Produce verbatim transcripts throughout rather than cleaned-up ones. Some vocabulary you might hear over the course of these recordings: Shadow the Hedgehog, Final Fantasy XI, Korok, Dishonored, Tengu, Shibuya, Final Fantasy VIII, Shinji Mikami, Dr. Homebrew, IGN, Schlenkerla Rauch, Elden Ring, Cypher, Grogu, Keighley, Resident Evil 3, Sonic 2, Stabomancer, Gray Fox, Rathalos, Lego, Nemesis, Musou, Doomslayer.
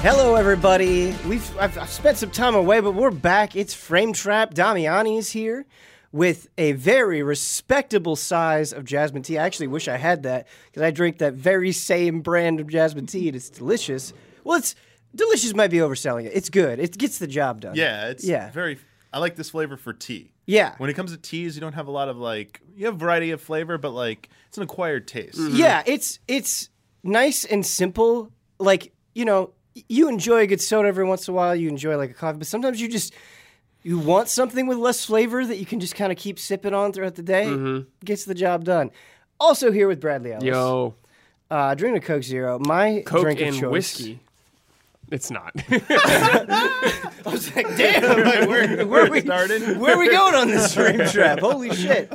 Hello, everybody. We've I've, I've spent some time away, but we're back. It's Frame Trap. Damiani is here with a very respectable size of jasmine tea. I actually wish I had that because I drink that very same brand of jasmine tea, and it's delicious. Well, it's delicious might be overselling it. It's good. It gets the job done. Yeah, it's yeah. very... I like this flavor for tea. Yeah. When it comes to teas, you don't have a lot of, like... You have variety of flavor, but, like, it's an acquired taste. Mm-hmm. Yeah, it's it's nice and simple. Like, you know, you enjoy a good soda every once in a while. You enjoy, like, a coffee. But sometimes you just... You want something with less flavor that you can just kind of keep sipping on throughout the day. Mm-hmm. Gets the job done. Also here with Bradley Ellis. Yo. Uh, drinking a Coke Zero. My Coke drink of choice. Coke and whiskey. It's not. I was like, damn, like, where, where, we, where are we going on this Frame Trap? Holy shit.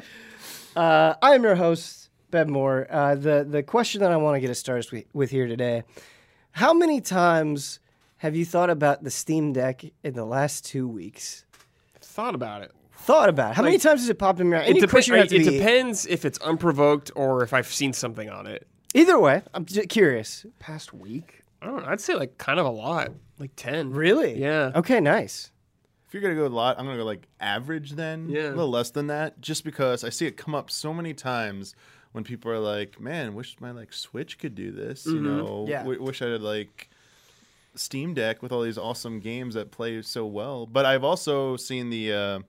Uh, I am your host, Bev Moore. Uh, the, the question that I want to get us started with, with here today, how many times have you thought about the Steam Deck in the last two weeks? Thought about it. Thought about it. How like, many times has it popped in your mind? It, dep- right, it depends if it's unprovoked or if I've seen something on it. Either way, I'm just curious. Past week? I don't know. I'd say like kind of a lot, like ten. Really? Yeah. Okay, nice. If you're going to go a lot, I'm going to go like average then, yeah. a little less than that, just because I see it come up so many times when people are like, man, wish my like Switch could do this, mm-hmm. you know, yeah. w- wish I had like Steam Deck with all these awesome games that play so well. But I've also seen the, uh,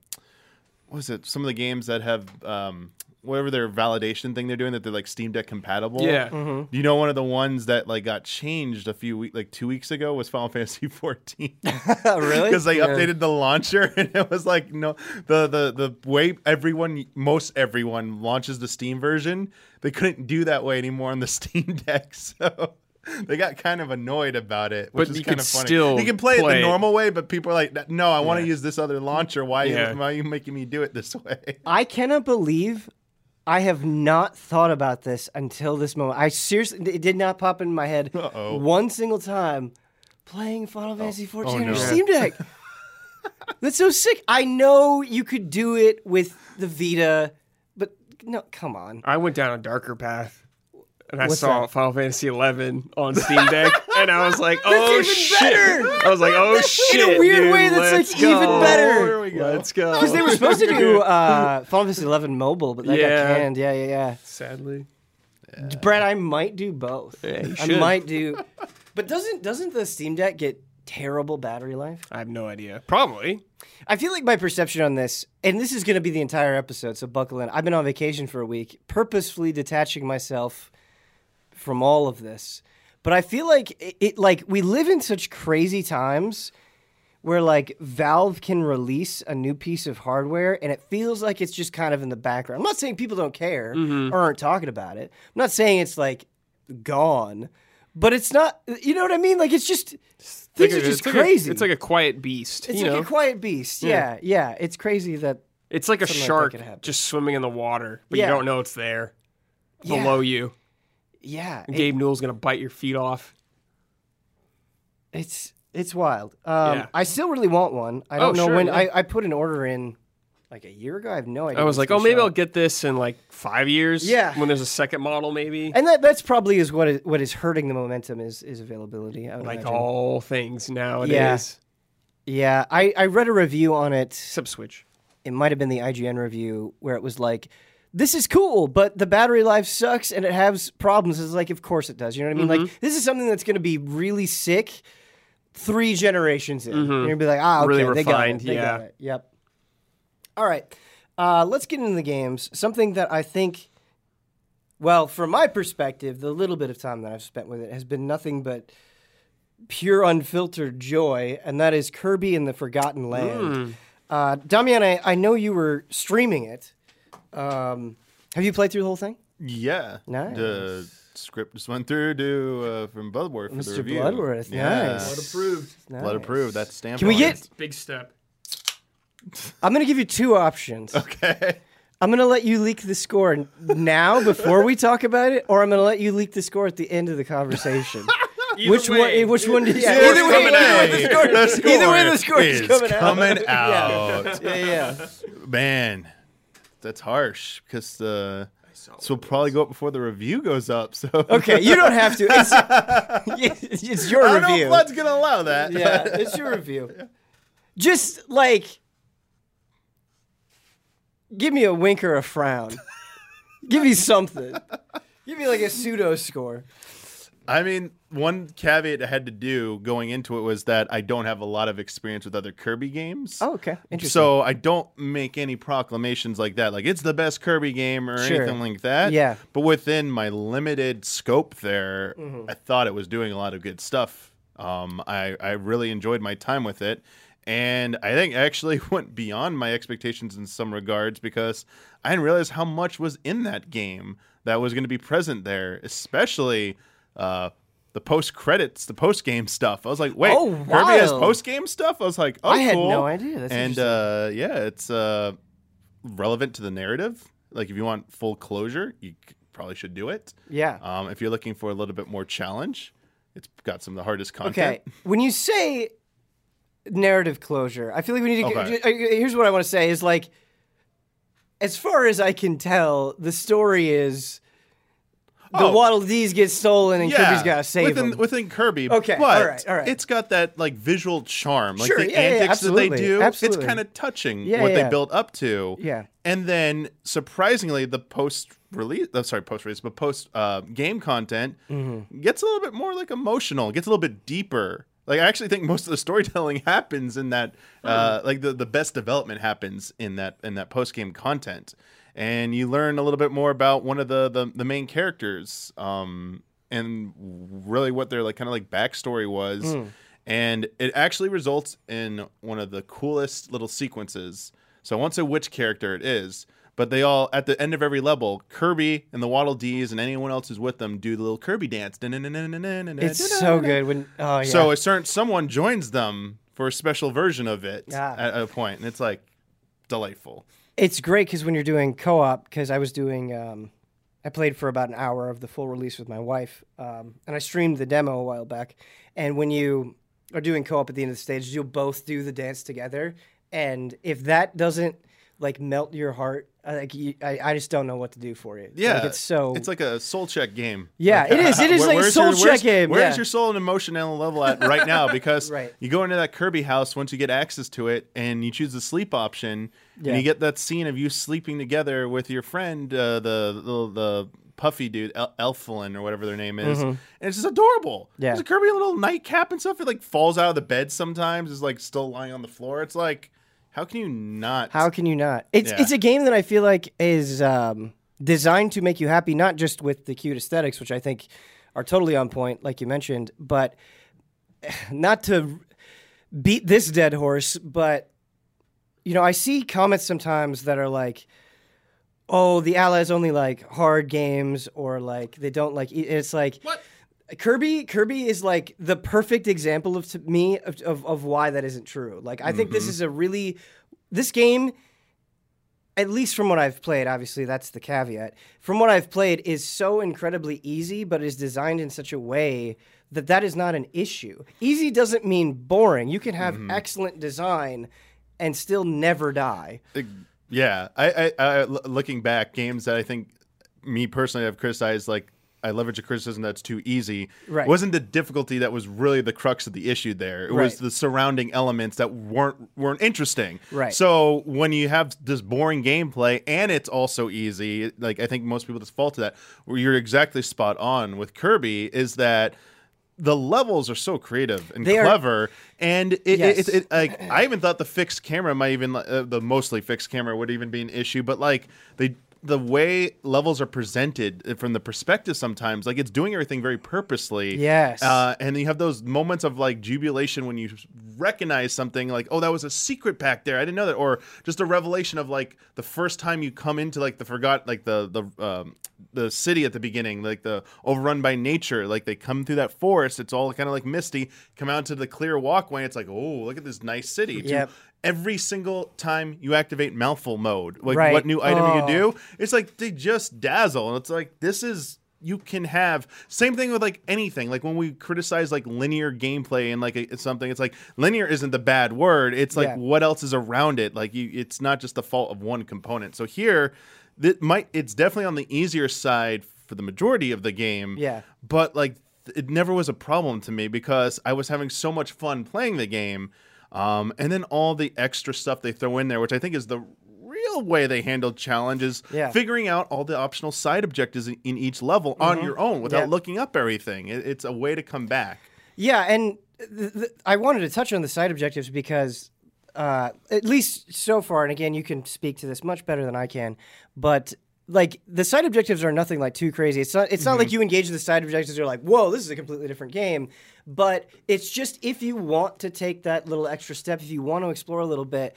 what is it, some of the games that have... Um, whatever their validation thing they're doing, that they're like Steam Deck compatible. Yeah. Mm-hmm. You know, one of the ones that like got changed a few weeks, like two weeks ago, was Final Fantasy fourteen. Really? Because they yeah. updated the launcher, and it was like no, the the the way everyone, most everyone, launches the Steam version, they couldn't do that way anymore on the Steam Deck. So. They got kind of annoyed about it, which but is kind of funny. Still you can play, play it the normal way, but people are like, no, I yeah. want to use this other launcher. Why, yeah. you, why are you making me do it this way? I cannot believe I have not thought about this until this moment. I seriously, it did not pop in my head Uh-oh. one single time playing Final oh. Fantasy fourteen on oh, no. your Steam Deck. That's so sick. I know you could do it with the Vita, but no, come on. I went down a darker path. And I What's saw that? Final Fantasy eleven on Steam Deck, and I was like, "Oh shit!" Better. I was like, "Oh shit!" In a weird dude, way, that's like go. even better. Here we go. Let's go. Because they were supposed to do uh, Final Fantasy eleven mobile, but that yeah. got canned. Yeah, yeah, yeah. Sadly, yeah. Brad, I might do both. Yeah, you should. I might do, but doesn't doesn't the Steam Deck get terrible battery life? I have no idea. Probably. I feel like my perception on this, and this is going to be the entire episode, so buckle in. I've been on vacation for a week, purposefully detaching myself from all of this, but I feel like it, it like we live in such crazy times where like Valve can release a new piece of hardware and it feels like it's just kind of in the background. I'm not saying people don't care mm-hmm. or aren't talking about it. I'm not saying it's like gone, but it's not, you know what I mean? Like it's just it's things like are a, just it's crazy. Like a, it's like a quiet beast. It's you like know? a quiet beast. Yeah. yeah. Yeah. It's crazy that it's like a shark like just swimming in the water, but yeah. you don't know it's there yeah. below you. Yeah. And Gabe it, Newell's going to bite your feet off. It's it's wild. Um, yeah. I still really want one. I don't oh, know sure, when. Yeah. I, I put an order in like a year ago. I have no idea. I was like, oh, maybe shot. I'll get this in like five years. Yeah. When there's a second model, maybe. And that that's probably is what is, what is hurting the momentum is, is availability. I would like imagine. all things nowadays. Yeah. yeah. I, I read a review on it. Subswitch. It might have been the I G N review where it was like, this is cool, but the battery life sucks and it has problems. It's like, of course it does. You know what I mean? Mm-hmm. Like, this is something that's going to be really sick three generations in. Mm-hmm. You're going to be like, ah, okay, really refined, they got it. They yeah. got it. Yep. All right. Uh, let's get into the games. Something that I think, well, from my perspective, the little bit of time that I've spent with it has been nothing but pure unfiltered joy, and that is Kirby and the Forgotten Land. Mm. Uh, Damian, I, I know you were streaming it. Um, have you played through the whole thing? Yeah. Nice. The script just went through to uh, from Bloodworth for Mister the review. Mister Bloodworth, yeah. nice. Blood approved. Nice. Blood approved, that's stamped Can we on get... It. Big step. I'm going to give you two options. Okay. I'm going to let you leak the score now before we talk about it, or I'm going to let you leak the score at the end of the conversation. Either which way. one? Which one? Did, yeah. Either way, either way, the score, either way, the score is, is coming out. Coming out. yeah. yeah, yeah. Man. That's harsh because the uh, saw. So we'll probably go up before the review goes up. So okay, you don't have to. It's, it's your review. I don't know if Blood's gonna allow that. Yeah, it's your review. Yeah. Just like, give me a wink or a frown. Give me something. Give me like a pseudo score. I mean, one caveat I had to do going into it was that I don't have a lot of experience with other Kirby games. Oh, okay. Interesting. So I don't make any proclamations like that. Like, it's the best Kirby game or sure. anything like that. Yeah. But within my limited scope there, mm-hmm. I thought it was doing a lot of good stuff. Um, I, I really enjoyed my time with it. And I think I actually went beyond my expectations in some regards because I didn't realize how much was in that game that was going to be present there, especially... Uh, the post credits, the post game stuff. I was like, wait, oh, wow. Kirby has post game stuff? I was like, oh, I had cool. no idea. That's and uh, yeah, it's uh, relevant to the narrative. Like, if you want full closure, you probably should do it. Yeah. Um, if you're looking for a little bit more challenge, it's got some of the hardest content. Okay. When you say narrative closure, I feel like we need to. Okay. G- here's what I want to say is like, as far as I can tell, the story is. The oh. Waddle Dees get stolen and yeah. Kirby's got to save within, them. Within Kirby. Okay, but all right, all right. It's got that like visual charm. Like sure, the yeah, antics yeah, that they do, absolutely. It's kind of touching yeah, what yeah. they build up to. Yeah. And then, surprisingly, the post-release, oh, sorry, post-release, but post-game uh, content mm-hmm. gets a little bit more like emotional, gets a little bit deeper. Like, I actually think most of the storytelling happens in that, uh, mm-hmm. like the, the best development happens in that in that post-game content. And you learn a little bit more about one of the the, the main characters um, and really what their like kind of like backstory was. Mm. And it actually results in one of the coolest little sequences. So I won't say which character it is, but they all, at the end of every level, Kirby and the Waddle Dees and anyone else who's with them do the little Kirby dance. It's so good. when oh, yeah. So a certain someone joins them for a special version of it yeah. at a point. And it's like delightful. It's great because when you're doing co-op, because I was doing, um, I played for about an hour of the full release with my wife, um, and I streamed the demo a while back, and when you are doing co-op at the end of the stage, you'll both do the dance together, and if that doesn't, like, melt your heart, like, you, I, I just don't know what to do for you. Yeah. Like, it's so... It's like a soul check game. Yeah, like, it is. It is like a soul check game. Where's yeah. your soul and emotion and level at right now? Because right. you go into that Kirby house once you get access to it, and you choose the sleep option, yeah. and you get that scene of you sleeping together with your friend, uh, the, the the puffy dude, El- Elflin or whatever their name is. Mm-hmm. And it's just adorable. Yeah. There's a Kirby little nightcap and stuff. It, like, falls out of the bed sometimes. It's, like, still lying on the floor. It's like... How can you not? How can you not? It's yeah. it's a game that I feel like is um, designed to make you happy, not just with the cute aesthetics, which I think are totally on point, like you mentioned, but not to beat this dead horse, but, you know, I see comments sometimes that are like, oh, the allies only like hard games or like they don't like... It's like... What? Kirby Kirby is like the perfect example of to me of, of of why that isn't true. Like I think mm-hmm. this is a really this game, at least from what I've played, obviously that's the caveat. From what I've played is so incredibly easy, but is designed in such a way that that is not an issue. Easy doesn't mean boring. You can have mm-hmm. excellent design and still never die. Yeah, I, I, I looking back, games that I think me personally have criticized like. I leverage a criticism that's too easy. Right. It wasn't the difficulty that was really the crux of the issue there. It right. was the surrounding elements that weren't weren't interesting. Right. So when you have this boring gameplay and it's also easy, like I think most people just fall to that. Where you're exactly spot on with Kirby is that the levels are so creative and they clever, are... and it, yes. it, it, it like I even thought the fixed camera might even uh, the mostly fixed camera would even be an issue, but like they. The way levels are presented from the perspective sometimes, like it's doing everything very purposely. Yes. Uh, and you have those moments of like jubilation when you recognize something like, oh, that was a secret back there. I didn't know that. Or just a revelation of like the first time you come into like the forgot, like the, the, um, the city at the beginning, like the overrun by nature, like they come through that forest. It's all kind of like misty, come out to the clear walkway. It's like, oh, look at this nice city. Yep. Every single time you activate mouthful mode, like right. what new item oh. you do, it's like they just dazzle. And it's like, this is you can have. Same thing with like anything. Like when we criticize like linear gameplay and like a, something, it's like linear isn't the bad word. It's like yeah. what else is around it. Like you, it's not just the fault of one component. So here, that might it's definitely on the easier side for the majority of the game. Yeah. But like it never was a problem to me because I was having so much fun playing the game. Um, and then all the extra stuff they throw in there, which I think is the real way they handle challenges, yeah. figuring out all the optional side objectives in, in each level mm-hmm. on your own without yeah. looking up everything. It, it's a way to come back. Yeah, and th- th- I wanted to touch on the side objectives because uh, at least so far, and again, you can speak to this much better than I can, but... Like, the side objectives are nothing, like, too crazy. It's not It's not mm-hmm. like you engage in the side objectives, you're like, whoa, this is a completely different game. But it's just if you want to take that little extra step, if you want to explore a little bit,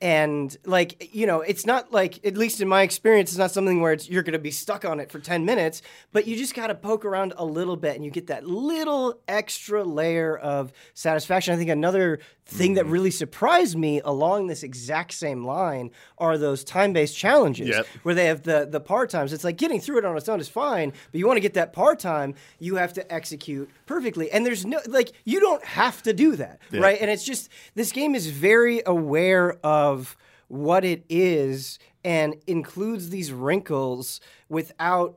and, like, you know, it's not like, at least in my experience, it's not something where it's, you're going to be stuck on it for ten minutes, but you just got to poke around a little bit, and you get that little extra layer of satisfaction. I think another thing mm-hmm. that really surprised me along this exact same line are those time-based challenges yep. where they have the, the par times. It's like getting through it on its own is fine, but you want to get that par time, you have to execute perfectly. And there's no, like, you don't have to do that, yeah. right? And it's just, this game is very aware of what it is and includes these wrinkles without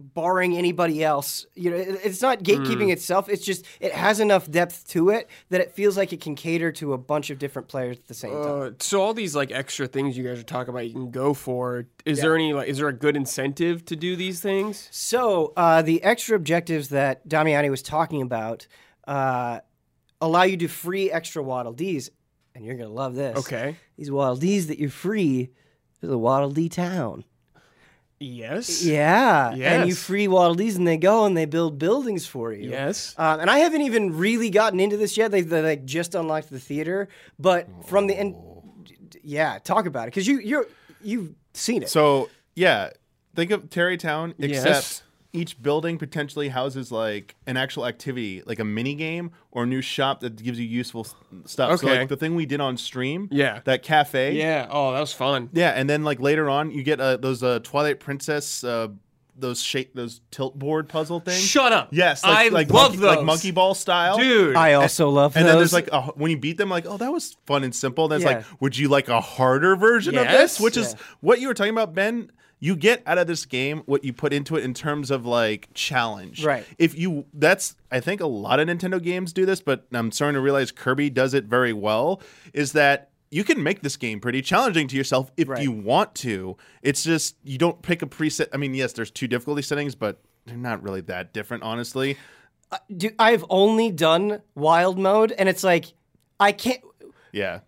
barring anybody else. You know, it's not gatekeeping mm. itself. It's just it has enough depth to it that it feels like it can cater to a bunch of different players at the same uh, time. So all these like extra things you guys are talking about you can go for. Is yeah. there any like is there a good incentive to do these things? So uh, the extra objectives that Damiani was talking about uh, allow you to free extra Waddle Dees, and you're gonna love this. Okay, these Waddle Dees that you free is a Waddle Dee town. Yes. Yeah. Yes. And you free Waddle Dees and they go and they build buildings for you. Yes. Um, and I haven't even really gotten into this yet. They, they like just unlocked the theater, but oh. from the end, yeah. Talk about it because you you're you've seen it. So yeah, think of Terrytown, except yes. each building potentially houses like an actual activity, like a mini game or a new shop that gives you useful stuff. Okay. So like the thing we did on stream, yeah, that cafe, yeah, oh, that was fun. Yeah, and then like later on, you get uh, those uh, Twilight Princess, uh, those shape, those tilt board puzzle things. Shut up. Yes, like, I like love monkey, those, like monkey ball style, dude. I also and, love. And those. Then there's like a, when you beat them, like oh, that was fun and simple. And then yeah. it's like, would you like a harder version yes. of this? Which yeah. is what you were talking about, Ben. You get out of this game what you put into it in terms of like challenge. Right. If you, that's, I think a lot of Nintendo games do this, but I'm starting to realize Kirby does it very well, is that you can make this game pretty challenging to yourself if right. you want to. It's just, you don't pick a preset. I mean, yes, there's two difficulty settings, but they're not really that different, honestly. Uh, dude, I've only done wild mode, and it's like, I can't. Yeah.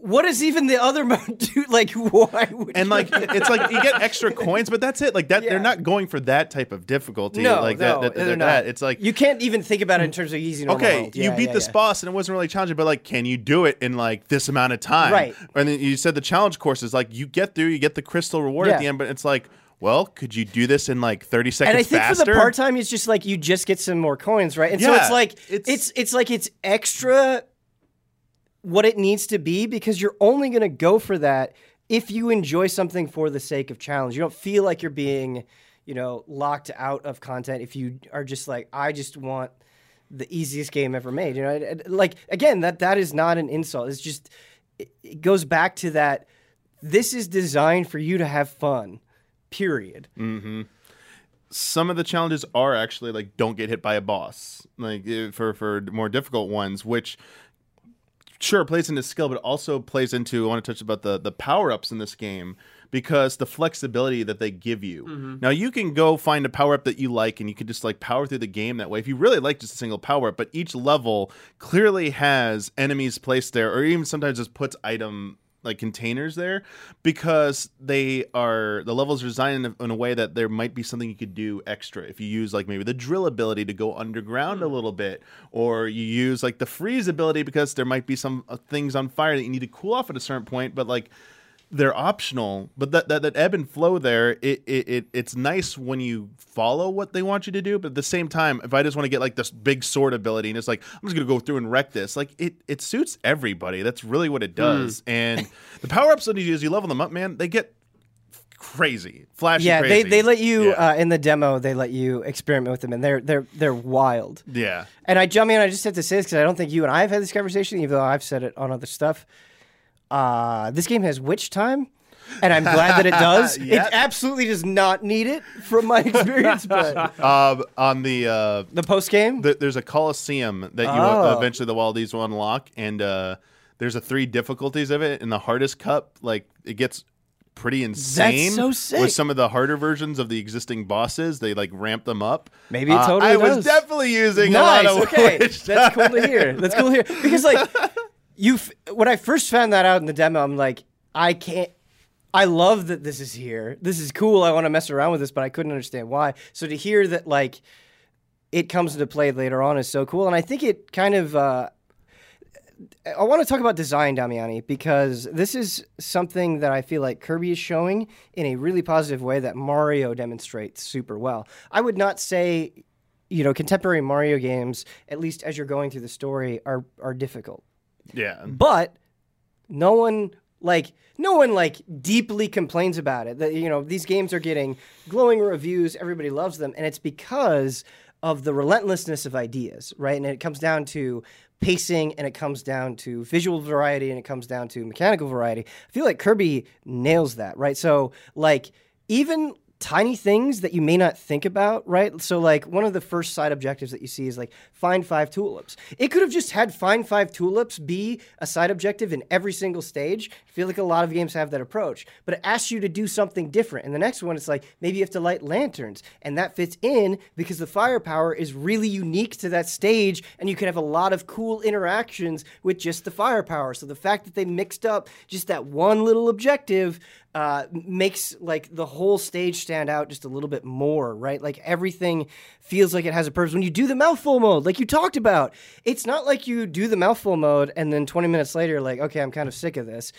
What is even the other mode do? Like, why would And, you like, it's like you get extra coins, but that's it. Like, that yeah. they're not going for that type of difficulty. No, like no, that, that, they're, they're not. That. It's like... You can't even think about it in terms of easy normal. Okay, yeah, you beat yeah, this yeah. boss, and it wasn't really challenging, but, like, can you do it in, like, this amount of time? Right. And then you said the challenge course is, like, you get through, you get the crystal reward yeah. at the end, but it's like... Well, could you do this in like thirty seconds faster? And I think faster? For the part time, it's just like you just get some more coins, right? And yeah, so it's like it's, it's it's like it's extra what it needs to be because you're only going to go for that if you enjoy something for the sake of challenge. You don't feel like you're being, you know, locked out of content if you are just like, I just want the easiest game ever made. You know, like again, that that is not an insult. It's just it, it goes back to that. This is designed for you to have fun. Period. Mm-hmm. Some of the challenges are actually like don't get hit by a boss, like for for more difficult ones, which sure plays into skill, but also plays into I want to touch about the the power ups in this game because the flexibility that they give you. Mm-hmm. Now you can go find a power up that you like, and you can just like power through the game that way if you really like just a single power up. But each level clearly has enemies placed there, or even sometimes just puts item. Like containers there because they are the levels are designed in a, in a way that there might be something you could do extra if you use like maybe the drill ability to go underground a little bit or you use like the freeze ability because there might be some uh, things on fire that you need to cool off at a certain point but like they're optional but that that, that ebb and flow there it, it it it's nice when you follow what they want you to do but at the same time if I just want to get like this big sword ability and it's like I'm just gonna go through and wreck this like it it suits everybody that's really what it does mm. and the power-ups that you do as you level them up man they get crazy, flashy. Yeah, crazy. they they let you yeah. uh, in the demo. They let you experiment with them, and they're they're they're wild. Yeah. And I jump in. I just have to say this because I don't think you and I have had this conversation, even though I've said it on other stuff. Uh, this game has witch time, and I'm glad that it does. Yep. It absolutely does not need it from my experience. But uh, on the uh, the post game, the, there's a Colosseum that you oh. uh, eventually the Wildies will unlock, and uh, there's a three difficulties of it. And the hardest cup, like it gets pretty insane. That's so sick. With some of the harder versions of the existing bosses, they like ramp them up. Maybe it totally. Uh, I does. was definitely using nice. a lot of okay. witch time. That's cool to hear. That's cool to hear because like. You f- when I first found that out in the demo, I'm like, I can't. I love that this is here. This is cool. I want to mess around with this, but I couldn't understand why. So to hear that like it comes into play later on is so cool, and I think it kind of. Uh, I want to talk about design, Damiani, because this is something that I feel like Kirby is showing in a really positive way that Mario demonstrates super well. I would not say, you know, contemporary Mario games, at least as you're going through the story, are are difficult. Yeah, but no one like no one like deeply complains about it. That you know these games are getting glowing reviews. Everybody loves them, and it's because of the relentlessness of ideas, right? And it comes down to pacing, and it comes down to visual variety, and it comes down to mechanical variety. I feel like Kirby nails that, right? So like even tiny things that you may not think about, right? So like one of the first side objectives that you see is like find five tulips. It could have just had find five tulips be a side objective in every single stage. I feel like a lot of games have that approach, but it asks you to do something different. And the next one, it's like maybe you have to light lanterns, and that fits in because the firepower is really unique to that stage, and you can have a lot of cool interactions with just the firepower. So the fact that they mixed up just that one little objective Uh, makes like the whole stage stand out just a little bit more, right? Like everything feels like it has a purpose. When you do the mouthful mode, like you talked about, it's not like you do the mouthful mode and then twenty minutes later, like, okay, I'm kind of sick of this.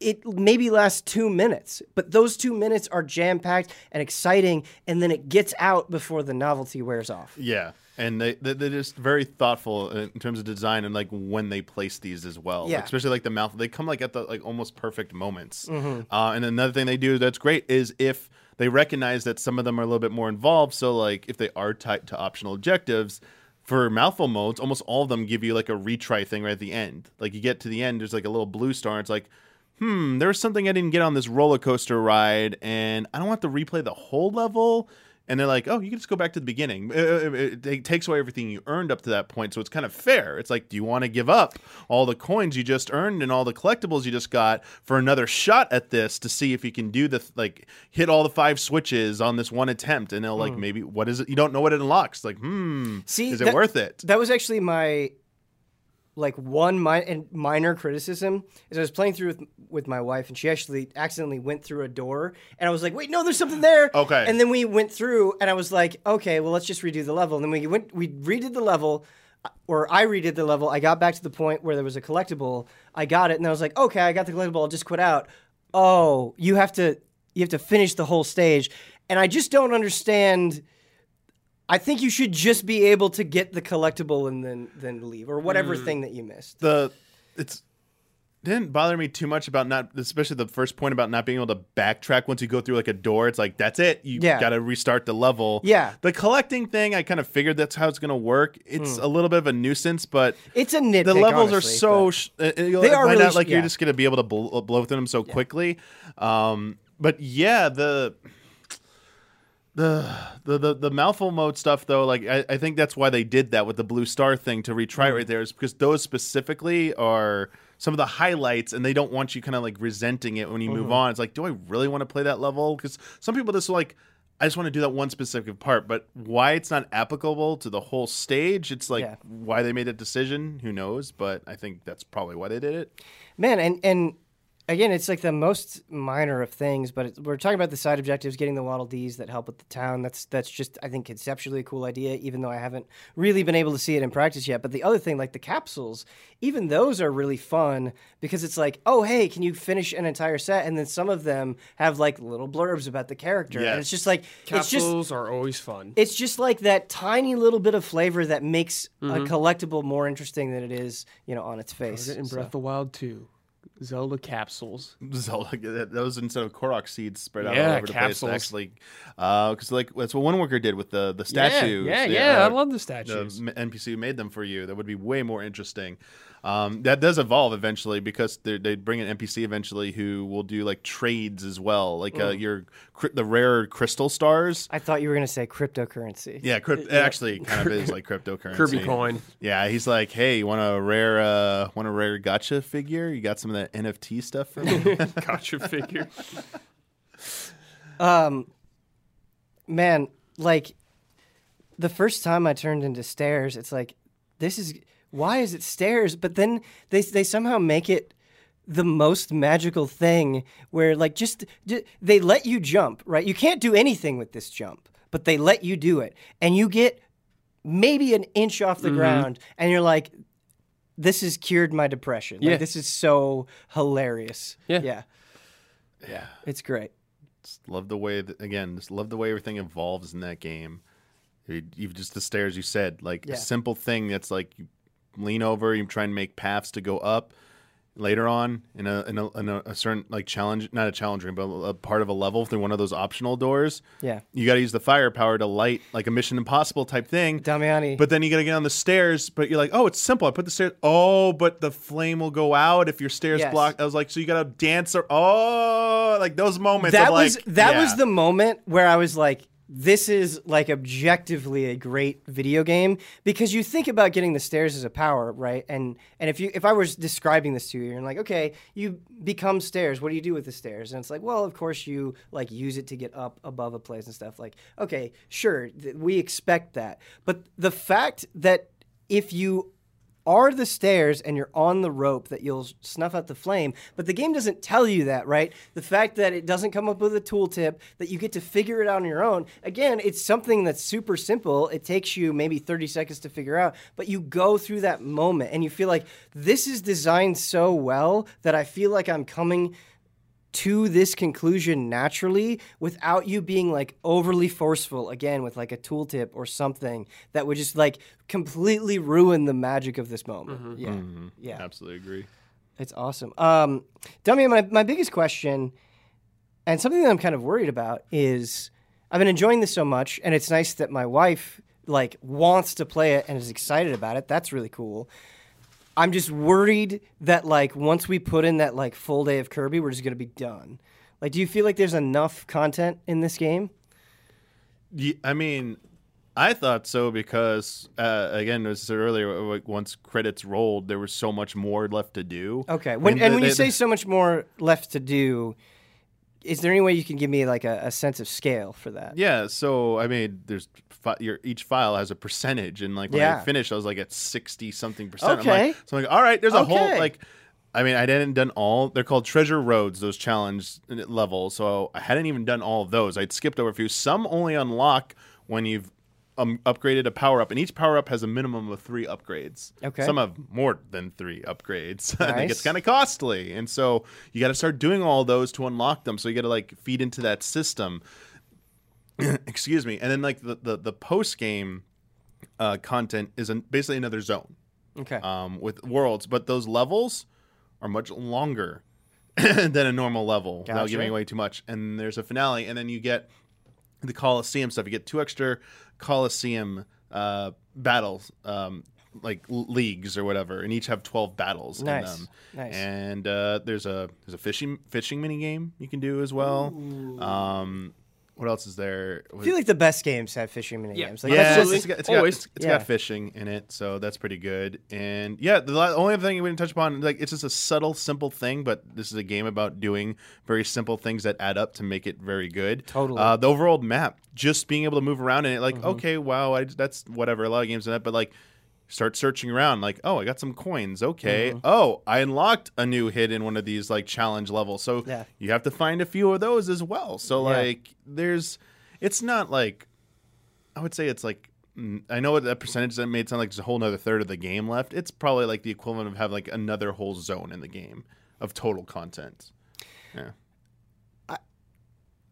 It maybe lasts two minutes, but those two minutes are jam-packed and exciting, and then it gets out before the novelty wears off. Yeah. And they, they're just very thoughtful in terms of design and, like, when they place these as well. Yeah. Like especially, like, the mouth. They come, like, at the, like, almost perfect moments. Mm-hmm. Uh, and another thing they do that's great is if they recognize that some of them are a little bit more involved. So, like, if they are tied to optional objectives, for mouthful modes, almost all of them give you, like, a retry thing right at the end. Like, you get to the end, there's, like, a little blue star. And it's like, hmm, there's something I didn't get on this roller coaster ride, and I don't want to replay the whole level. And they're like, oh, you can just go back to the beginning. It, it, it takes away everything you earned up to that point, so it's kind of fair. It's like, do you want to give up all the coins you just earned and all the collectibles you just got for another shot at this to see if you can do the, like, hit all the five switches on this one attempt? And they'll, like, mm. maybe, what is it? You don't know what it unlocks. Like, hmm, see, is that, it worth it? That was actually my, like, one mi- and minor criticism is I was playing through with with my wife, and she actually accidentally went through a door, and I was like, wait, no, there's something there. Okay. And then we went through, and I was like, okay, well, let's just redo the level. And then we went, we redid the level, or I redid the level. I got back to the point where there was a collectible. I got it, and I was like, okay, I got the collectible. I'll just quit out. Oh, you have to, you have to finish the whole stage. And I just don't understand. I think you should just be able to get the collectible and then then leave, or whatever mm. thing that you missed. The it's didn't bother me too much about not, especially the first point about not being able to backtrack once you go through like a door. It's like, that's it. You yeah. got to restart the level. Yeah. The collecting thing, I kind of figured that's how it's going to work. It's mm. a little bit of a nuisance, but it's a nitpick. The levels honestly, are so sh- they are really not, like yeah. you're just going to be able to bl- blow through them so yeah. quickly. Um, but yeah, the. The, the the mouthful mode stuff, though, like I, I think that's why they did that with the blue star thing to retry right there, is because those specifically are some of the highlights, and they don't want you kind of like resenting it when you mm-hmm. move on. It's like, do I really want to play that level? Because some people just like, I just want to do that one specific part, but why it's not applicable to the whole stage, it's like yeah. why they made that decision, who knows? But I think that's probably why they did it. Man, and... and- Again, it's like the most minor of things, but it, we're talking about the side objectives, getting the Waddle Dees that help with the town. That's that's just, I think, conceptually a cool idea, even though I haven't really been able to see it in practice yet. But the other thing, like the capsules, even those are really fun because it's like, oh, hey, can you finish an entire set? And then some of them have like little blurbs about the character. Yes. And it's just like... Capsules it's just, are always fun. It's just like that tiny little bit of flavor that makes mm-hmm. a collectible more interesting than it is, you know, on its face. It in Breath so. of the Wild two. Zelda capsules. Zelda, those instead of Korok seeds spread out yeah, all over the capsules. place. Actually, because uh, like that's what One Worker did with the the statues. Yeah, yeah, yeah, yeah. I love the statues. The N P C made them for you. That would be way more interesting. Um, that does evolve eventually because they bring an N P C eventually who will do like trades as well, like uh, your the rare crystal stars. I thought you were gonna say cryptocurrency. Yeah, crypt it, yeah. actually kind of is like cryptocurrency. Kirby coin. Yeah, he's like, hey, you want a rare, uh, want a rare gacha figure? You got some of that N F T stuff for me? Gotcha figure. Um, man, like the first time I turned into stairs, it's like, this is why is it stairs? But then they they somehow make it the most magical thing where like just, just they let you jump, right? You can't do anything with this jump, but they let you do it, and you get maybe an inch off the mm-hmm. ground, and you're like, this has cured my depression. Yeah. Like, this is so hilarious. Yeah. Yeah. Yeah. It's great. Just love the way, that, again, just love the way everything evolves in that game. You've just the stairs you said, like yeah. a simple thing that's like you lean over, you try and make paths to go up later on in a, in a, in a, a certain like challenge, not a challenge room, but a, a part of a level through one of those optional doors. Yeah. You got to use the firepower to light like a Mission Impossible type thing. Damiani. But then you got to get on the stairs, but you're like, oh, it's simple. I put the stairs. Oh, but the flame will go out if your stairs yes. block. I was like, so you got to dance. Or, oh, like those moments. That, of was, like, that yeah. was the moment where I was like, this is like objectively a great video game because you think about getting the stairs as a power, right? And and if you if I was describing this to you, you're like, okay, you become stairs. What do you do with the stairs? And it's like, well, of course you like use it to get up above a place and stuff. Like, okay, sure, th- we expect that. But the fact that if you are the stairs and you're on the rope that you'll snuff out the flame, but the game doesn't tell you that, right? The fact that it doesn't come up with a tooltip, that you get to figure it out on your own. Again, it's something that's super simple. It takes you maybe thirty seconds to figure out, but you go through that moment and you feel like this is designed so well that I feel like I'm coming to this conclusion naturally without you being like overly forceful again with like a tooltip or something that would just like completely ruin the magic of this moment. Mm-hmm. Yeah. Mm-hmm. Yeah. Absolutely agree. It's awesome. Um, Dummy, my, my biggest question and something that I'm kind of worried about is I've been enjoying this so much and it's nice that my wife like wants to play it and is excited about it. That's really cool. I'm just worried that, like, once we put in that, like, full day of Kirby, we're just going to be done. Like, do you feel like there's enough content in this game? Yeah, I mean, I thought so because, uh, again, as I said earlier, like, once credits rolled, there was so much more left to do. Okay. When, and, and the, when you they, say so much more left to do, is there any way you can give me, like, a, a sense of scale for that? Yeah. So, I mean, there's... Your, each file has a percentage, and like when yeah. I finished, I was like at sixty something percent. Okay, I'm like, so I'm like, all right, there's a okay. whole like. I mean, I hadn't done all. They're called treasure roads, those challenge levels. So I hadn't even done all of those. I'd skipped over a few. Some only unlock when you've um, upgraded a power up, and each power up has a minimum of three upgrades. Okay, some have more than three upgrades. Nice. I think it's kind of costly, and so you got to start doing all those to unlock them. So you got to like feed into that system. Excuse me. And then, like, the, the, the post-game uh, content is an, basically another zone. Okay. Um, with worlds. But those levels are much longer than a normal level gotcha. Without giving away too much. And there's a finale. And then you get the Coliseum stuff. You get two extra Coliseum uh, battles, um, like, leagues or whatever. And each have twelve battles nice. In them. Nice. And uh, there's a there's a fishing, fishing minigame you can do as well. Ooh. Um What else is there? I feel like the best games have fishing mini yeah. games. Like, yeah, it's, it's, got, it's, got, it's yeah. got fishing in it, so that's pretty good. And yeah, the only other thing we didn't touch upon, like it's just a subtle, simple thing, but this is a game about doing very simple things that add up to make it very good. Totally. Uh, the overall map, just being able to move around in it, like, mm-hmm. okay, wow, I, that's whatever, a lot of games in that, but like, start searching around, like, oh, I got some coins, okay. Mm-hmm. Oh, I unlocked a new hit in one of these, like, challenge levels. So yeah. you have to find a few of those as well. So, yeah. like, there's, it's not like, I would say it's like, I know that percentage that made sound like there's a whole nother third of the game left. It's probably, like, the equivalent of having, like, another whole zone in the game of total content. Yeah.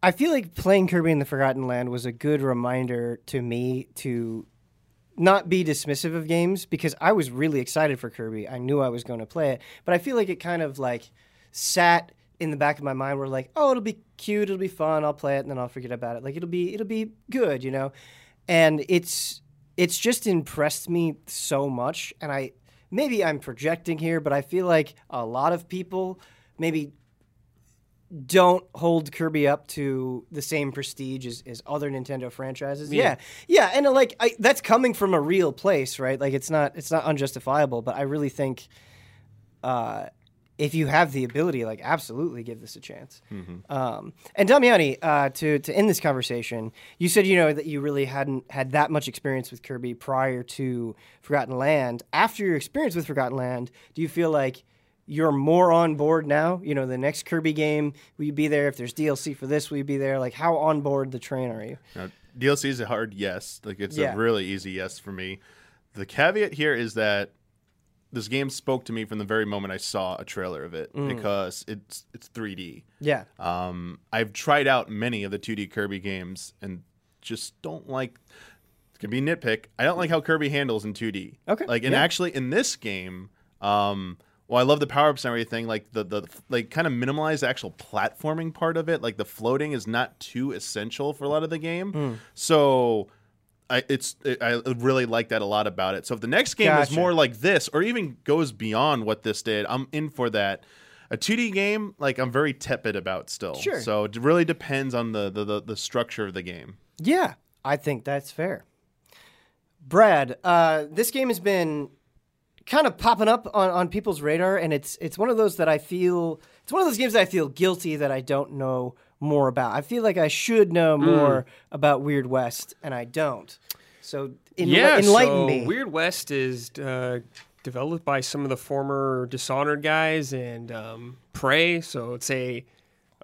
I feel like playing Kirby in the Forgotten Land was a good reminder to me to not be dismissive of games because I was really excited for Kirby. I knew I was going to play it, but I feel like it kind of like sat in the back of my mind were like, oh, it'll be cute, it'll be fun, I'll play it, and then I'll forget about it. Like, it'll be, it'll be good, you know? And it's, it's just impressed me so much. And I, maybe I'm projecting here, but I feel like a lot of people maybe don't hold Kirby up to the same prestige as, as other Nintendo franchises. Yeah. Yeah. yeah. And like, I, that's coming from a real place, right? Like, it's not, it's not unjustifiable, but I really think, uh, if you have the ability, like, absolutely give this a chance. Mm-hmm. Um, and Damiani, uh, to to end this conversation, you said, you know, that you really hadn't had that much experience with Kirby prior to Forgotten Land. After your experience with Forgotten Land, do you feel like you're more on board now? You know, the next Kirby game, will you be there? If there's D L C for this, will you be there? Like, how on board the train are you? Now, D L C is a hard yes. Like, it's yeah. a really easy yes for me. The caveat here is that this game spoke to me from the very moment I saw a trailer of it mm. because it's it's three D. Yeah. Um, I've tried out many of the two D Kirby games and just don't like... It can be a nitpick. I don't like how Kirby handles in two D. Okay. Like, and yeah. actually in this game, um, well, I love the power-ups and everything. Like, the, the like kind of minimize the actual platforming part of it. Like, the floating is not too essential for a lot of the game. Mm. So... I it's it, I really like that a lot about it. So if the next game gotcha. is more like this, or even goes beyond what this did, I'm in for that. A two D game, like, I'm very tepid about still. Sure. So it really depends on the the, the, the structure of the game. Yeah, I think that's fair. Brad, uh, this game has been kind of popping up on, on people's radar, and it's it's one of those that I feel it's one of those games that I feel guilty that I don't know more about. I feel like I should know more mm. about Weird West, and I don't. So enli- yeah, enlighten so me. Weird West is uh, developed by some of the former Dishonored guys and um, Prey. So it's a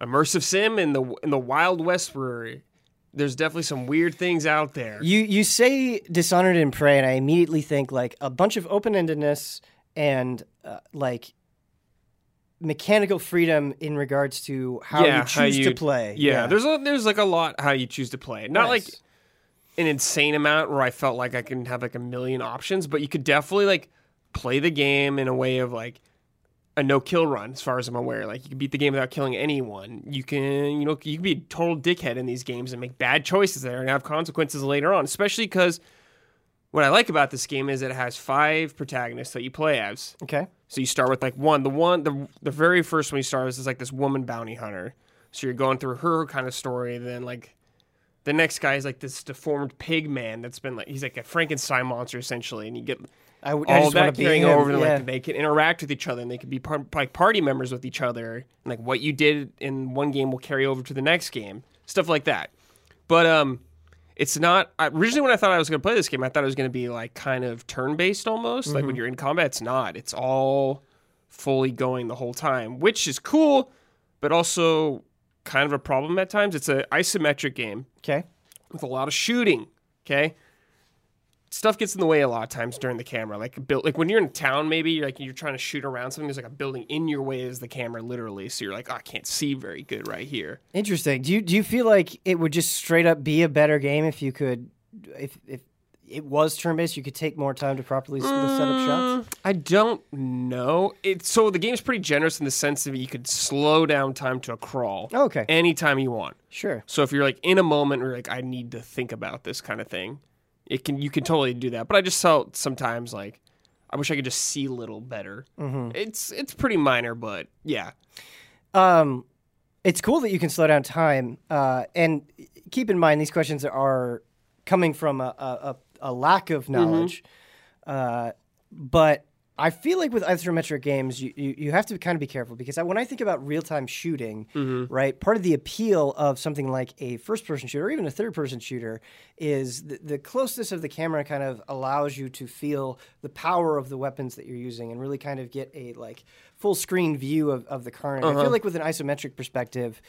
immersive sim in the in the Wild West where there's definitely some weird things out there. You you say Dishonored and Prey, and I immediately think like a bunch of open-endedness and uh, like. mechanical freedom in regards to how yeah, you choose how you, to play. Yeah, yeah. There's a, there's like a lot how you choose to play. Not nice. like an insane amount where I felt like I can have like a million options, but you could definitely like play the game in a way of like a no-kill run as far as I'm aware. Like you can beat the game without killing anyone. You can, you know, you can be a total dickhead in these games and make bad choices there and have consequences later on, especially because what I like about this game is it has five protagonists that you play as. Okay. So you start with like one. The one, the the very first one you start with is like this woman bounty hunter. So you're going through her kind of story. Then like the next guy is like this deformed pig man that's been like, he's like a Frankenstein monster essentially. And you get I, all I just that carrying over and yeah. like they can interact with each other and they can be par- like party members with each other. And like what you did in one game will carry over to the next game. Stuff like that. But, um... It's not... Originally, when I thought I was going to play this game, I thought it was going to be, like, kind of turn-based almost. Mm-hmm. Like, when you're in combat, it's not. It's all fully going the whole time, which is cool, but also kind of a problem at times. It's an isometric game. Okay. With a lot of shooting. Okay? Stuff gets in the way a lot of times during the camera. Like, build, like when you're in town, maybe, you're like, you're trying to shoot around something, there's, like, a building in your way as the camera, literally. So you're like, oh, I can't see very good right here. Interesting. Do you do you feel like it would just straight up be a better game if you could... If, if it was turn-based, you could take more time to properly mm, set up shots? I don't know. It, so the game's pretty generous in the sense that you could slow down time to a crawl. Oh, okay. Anytime you want. Sure. So if you're, like, in a moment where you're like, I need to think about this kind of thing... It can you can totally do that, but I just felt sometimes like I wish I could just see a little better. Mm-hmm. It's it's pretty minor, but yeah, um, it's cool that you can slow down time. Uh, and keep in mind these questions are coming from a a, a lack of knowledge. Mm-hmm. Uh, but I feel like with isometric games, you, you you have to kind of be careful because I, when I think about real time shooting, mm-hmm. right, part of the appeal of something like a first person shooter or even a third person shooter is the, the closeness of the camera kind of allows you to feel the power of the weapons that you're using and really kind of get a like full screen view of, of the carnage. Uh-huh. I feel like with an isometric perspective,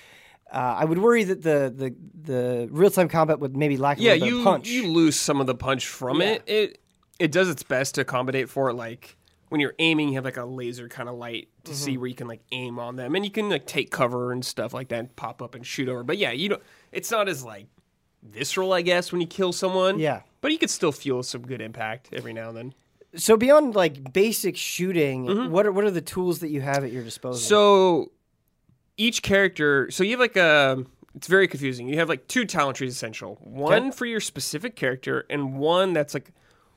uh, I would worry that the the, the real time combat would maybe lack yeah, a little bit of punch. Yeah, you lose some of the punch from yeah. it. It it does its best to accommodate for it, like. When you're aiming, you have like a laser kind of light to mm-hmm. see where you can like aim on them, and you can like take cover and stuff like that, and pop up and shoot over. But yeah, you know, it's not as like visceral, I guess, when you kill someone. Yeah, but you could still feel some good impact every now and then. So beyond like basic shooting, mm-hmm. what are what are the tools that you have at your disposal? So each character, so you have like a, it's very confusing. You have like two talent trees essential. One okay. for your specific character and one that's like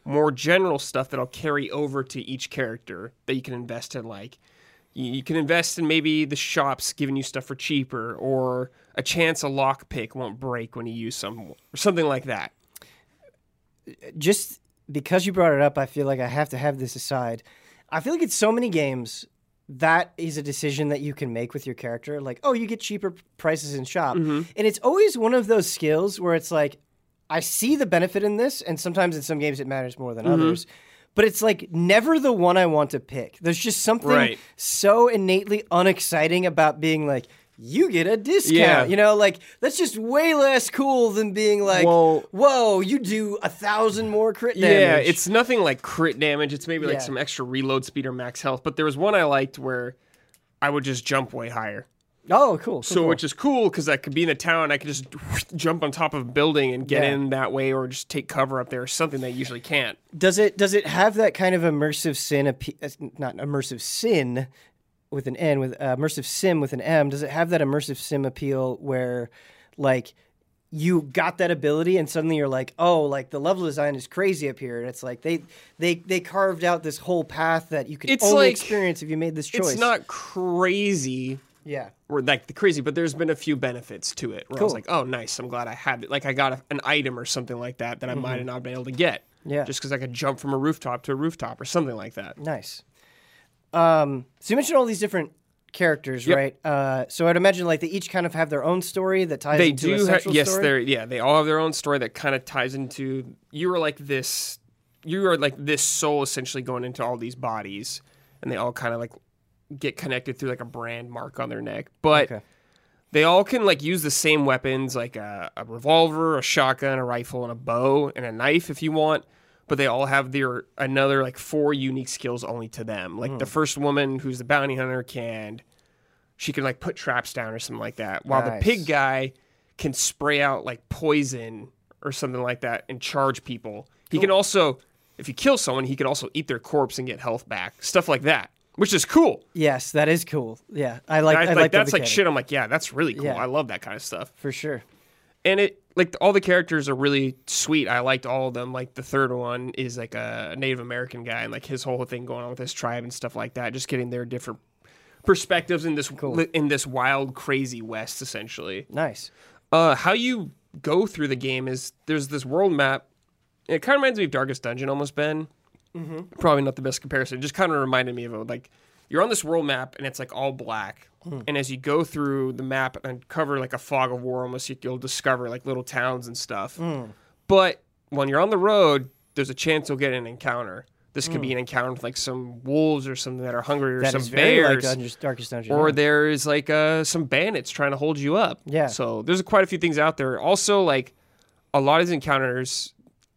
more general stuff that'll carry over to each character that you can invest in. Like you can invest in maybe the shops giving you stuff for cheaper, or a chance a lockpick won't break when you use some, or something like that. Just because you brought it up, I feel like I have to have this aside. I feel like it's so many games that is a decision that you can make with your character. Like, oh, you get cheaper prices in shop. Mm-hmm. And it's always one of those skills where it's like, I see the benefit in this, and sometimes in some games it matters more than mm-hmm. others. But it's like never the one I want to pick. There's just something right. so innately unexciting about being like, you get a discount, yeah. you know, like, that's just way less cool than being like, well, whoa, you do a thousand more crit damage. Yeah, it's nothing like crit damage. It's maybe yeah. like some extra reload speed or max health. But there was one I liked where I would just jump way higher. Oh, cool. cool so, cool. Which is cool because I could be in a town, I could just jump on top of a building and get yeah. in that way, or just take cover up there, or something that you usually can't. Does it, does it have that kind of immersive sin, not immersive sin, with an N, with uh, immersive sim with an M, does it have that immersive sim appeal where, like, you got that ability and suddenly you're like, oh, like, the level design is crazy up here. And it's like they they, they carved out this whole path that you could it's only like, experience if you made this choice. It's not crazy. Yeah. Or, like, the crazy, but there's been a few benefits to it where cool. I was like, oh, nice, I'm glad I had it. Like, I got a, an item or something like that that mm-hmm. I might have not been able to get. Yeah. Just because I could jump from a rooftop to a rooftop or something like that. Nice. Um, so you mentioned all these different characters, yep. right? Uh, so I'd imagine like they each kind of have their own story that ties they into do a sexual ha- yes, story? They're, yeah, they all have their own story that kind of ties into, you are like this, you are like this soul essentially going into all these bodies, and they all kind of like get connected through like a brand mark on their neck. But okay. they all can like use the same weapons, like a, a revolver, a shotgun, a rifle, and a bow, and a knife if you want. But they all have their another like four unique skills only to them. Like mm. the first woman, who's the bounty hunter, can she can like put traps down or something like that. While nice. the pig guy can spray out like poison or something like that and charge people. He cool. can also, if you kill someone, he can also eat their corpse and get health back. Stuff like that, which is cool. Yes, that is cool. Yeah, I like. I, I like, like that's that like shit. I'm like, yeah, that's really cool. Yeah. I love that kind of stuff for sure. And it. Like, all the characters are really sweet. I liked all of them. Like, the third one is, like, a Native American guy, and, like, his whole thing going on with his tribe and stuff like that, just getting their different perspectives in this cool. in this wild, crazy West, essentially. Nice. Uh, how you go through the game is there's this world map. It kind of reminds me of Darkest Dungeon almost, Ben. Mm-hmm. Probably not the best comparison. It just kind of reminded me of it. Like, you're on this world map, and it's, like, all black. And as you go through the map and cover like a fog of war, almost you'll discover like little towns and stuff. Mm. But when you're on the road, there's a chance you'll get an encounter. This could mm. be an encounter with like some wolves or something that are hungry, or that some is very bears, like Dungeons, Darkest Dungeon, or yeah. there's like uh, some bandits trying to hold you up. Yeah. So there's quite a few things out there. Also, like a lot of these encounters,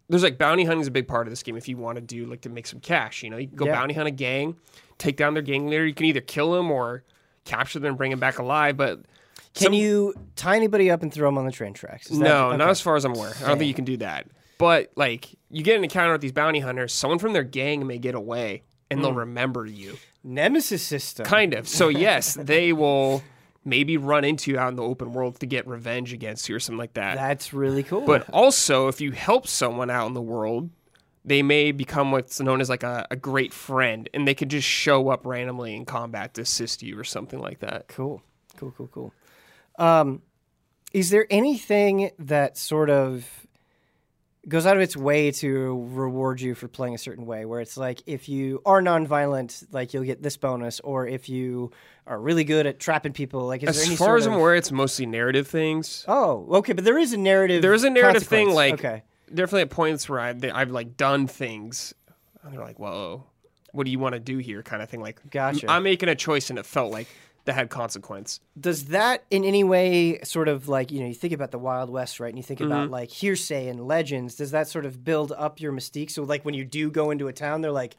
there's like bounty hunting is a big part of this game. If you want to do like to make some cash, you know, you can go yeah. bounty hunt a gang, take down their gang leader. You can either kill them or capture them and bring them back alive, but... Can some... you tie anybody up and throw them on the train tracks? Is that... No, okay. not as far as I'm aware. I don't think you can do that. But, like, you get an encounter with these bounty hunters, someone from their gang may get away, and mm. they'll remember you. Nemesis system. Kind of. So, yes, they will maybe run into you out in the open world to get revenge against you or something like that. That's really cool. But also, if you help someone out in the world, they may become what's known as like a, a great friend, and they could just show up randomly in combat to assist you or something like that. Cool, cool, cool, cool. Um, is there anything that sort of goes out of its way to reward you for playing a certain way, where it's like if you are nonviolent, like you'll get this bonus, or if you are really good at trapping people, like is as there any far as I'm aware, it's mostly narrative things. Oh, okay, but there is a narrative. There is a narrative thing, like okay. Definitely at points where I've, I've like done things, and they're like, "Whoa, what do you want to do here?" Kind of thing. Like, gotcha. I'm making a choice, and it felt like that had consequence. Does that in any way sort of like, you know, you think about the Wild West, right? And you think mm-hmm. about like hearsay and legends. Does that sort of build up your mystique? So like when you do go into a town, they're like,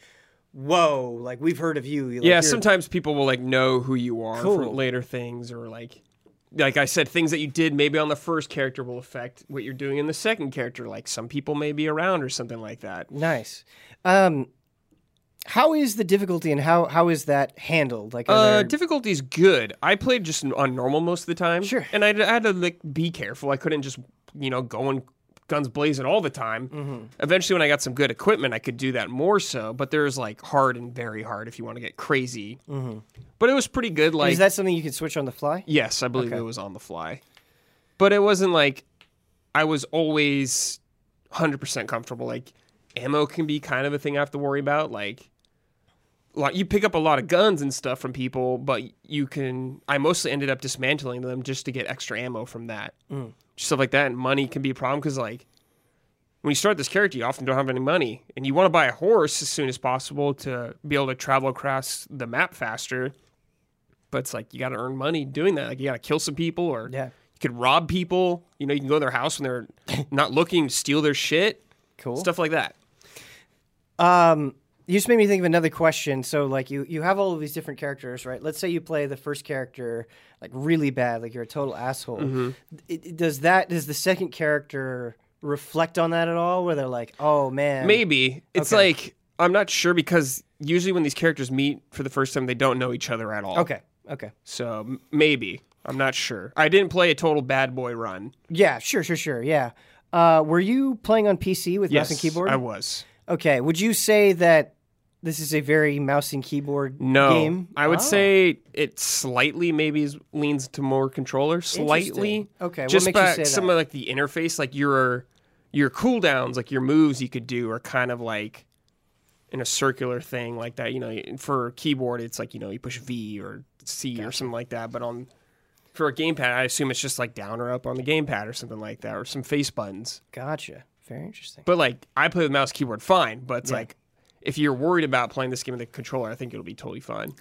"Whoa, like we've heard of you." Like, yeah. Sometimes people will like know who you are cool. from later things, or like. Like I said, things that you did maybe on the first character will affect what you're doing in the second character. Like some people may be around or something like that. Nice. Um, How is the difficulty and how, how is that handled? Like, uh, there... difficulty's good. I played just on normal most of the time. Sure. And I, I had to like be careful. I couldn't just, you know, go and guns blazing all the time. Mm-hmm. Eventually, when I got some good equipment, I could do that more so. But there's like hard and very hard if you want to get crazy. Mm-hmm. But it was pretty good. Like, is that something you could switch on the fly? Yes, I believe okay. it was on the fly. But it wasn't like I was always one hundred percent comfortable. Like, ammo can be kind of a thing I have to worry about. Like, like you pick up a lot of guns and stuff from people, but you can. I mostly ended up dismantling them just to get extra ammo from that. Mm. Stuff like that, and money can be a problem because, like, when you start this character, you often don't have any money, and you want to buy a horse as soon as possible to be able to travel across the map faster. But it's like you got to earn money doing that. Like, you got to kill some people, or yeah. you could rob people. You know, you can go to their house when they're not looking, steal their shit, cool stuff like that. Um, you just made me think of another question. So, like, you you have all of these different characters, right? Let's say you play the first character like really bad, like you're a total asshole. Mm-hmm. It, it, does that does the second character reflect on that at all? Where they're like, oh man, maybe it's okay. like I'm not sure because usually when these characters meet for the first time, they don't know each other at all. Okay, okay. So maybe I'm not sure. I didn't play a total bad boy run. Yeah, sure, sure, sure. Yeah. Uh, were you playing on P C with yes, mouse and keyboard? I was. Okay, would you say that this is a very mouse and keyboard no, game? No, I would oh. say it slightly maybe leans to more controller, slightly. Okay, just what makes by you say some that? Of like the interface, like your your cooldowns, like your moves you could do are kind of like in a circular thing like that. You know, for keyboard, it's like you know you push V or C gotcha. Or something like that. But on for a gamepad, I assume it's just like down or up on the gamepad or something like that, or some face buttons. Gotcha. Very interesting. But, like, I play with mouse keyboard fine, but, it's yeah. like, if you're worried about playing this game with a controller, I think it'll be totally fine.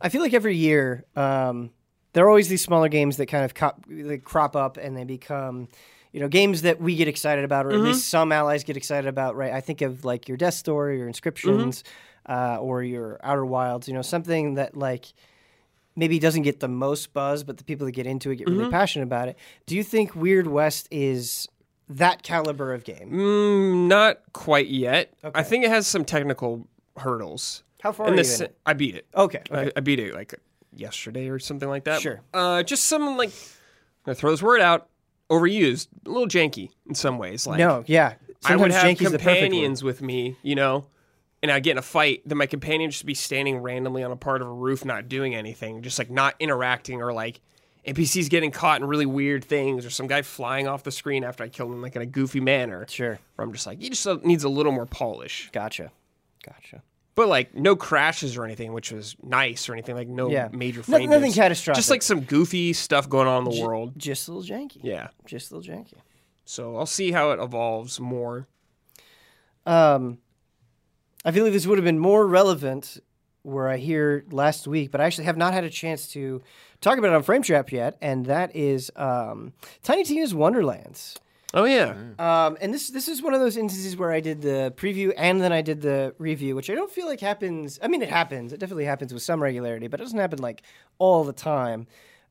I feel like every year, um, there are always these smaller games that kind of cop- they crop up and they become, you know, games that we get excited about, or mm-hmm. at least some allies get excited about, right? I think of, like, your Death Story or Inscriptions mm-hmm. uh, or your Outer Wilds, you know, something that, like, maybe doesn't get the most buzz, but the people that get into it get mm-hmm. really passionate about it. Do you think Weird West is... that caliber of game? Mm, not quite yet. Okay. I think it has some technical hurdles. How far and are you in it? I beat it. Okay. okay. I, I beat it like yesterday or something like that. Sure. Uh, just some like, I'm going to throw this word out, overused, a little janky in some ways. Like, no, yeah. Sometimes I would have companions with me, you know, and I'd get in a fight, then my companion would just be standing randomly on a part of a roof, not doing anything, just like not interacting or like, N P Cs getting caught in really weird things, or some guy flying off the screen after I killed him like in a goofy manner. Sure. Where I'm just like, he just needs a little more polish. Gotcha. Gotcha. But like no crashes or anything, which was nice or anything. Like no yeah. major frame. No, nothing catastrophic. Just like some goofy stuff going on in the J- world. Just a little janky. Yeah. Just a little janky. So I'll see how it evolves more. Um, I feel like this would have been more relevant were I here last week, but I actually have not had a chance to talk about it on Frame Trap yet, and that is um, Tiny Tina's Wonderlands. Oh, yeah. Um, and this this is one of those instances where I did the preview and then I did the review, which I don't feel like happens. I mean, it happens. It definitely happens with some regularity, but it doesn't happen, like, all the time.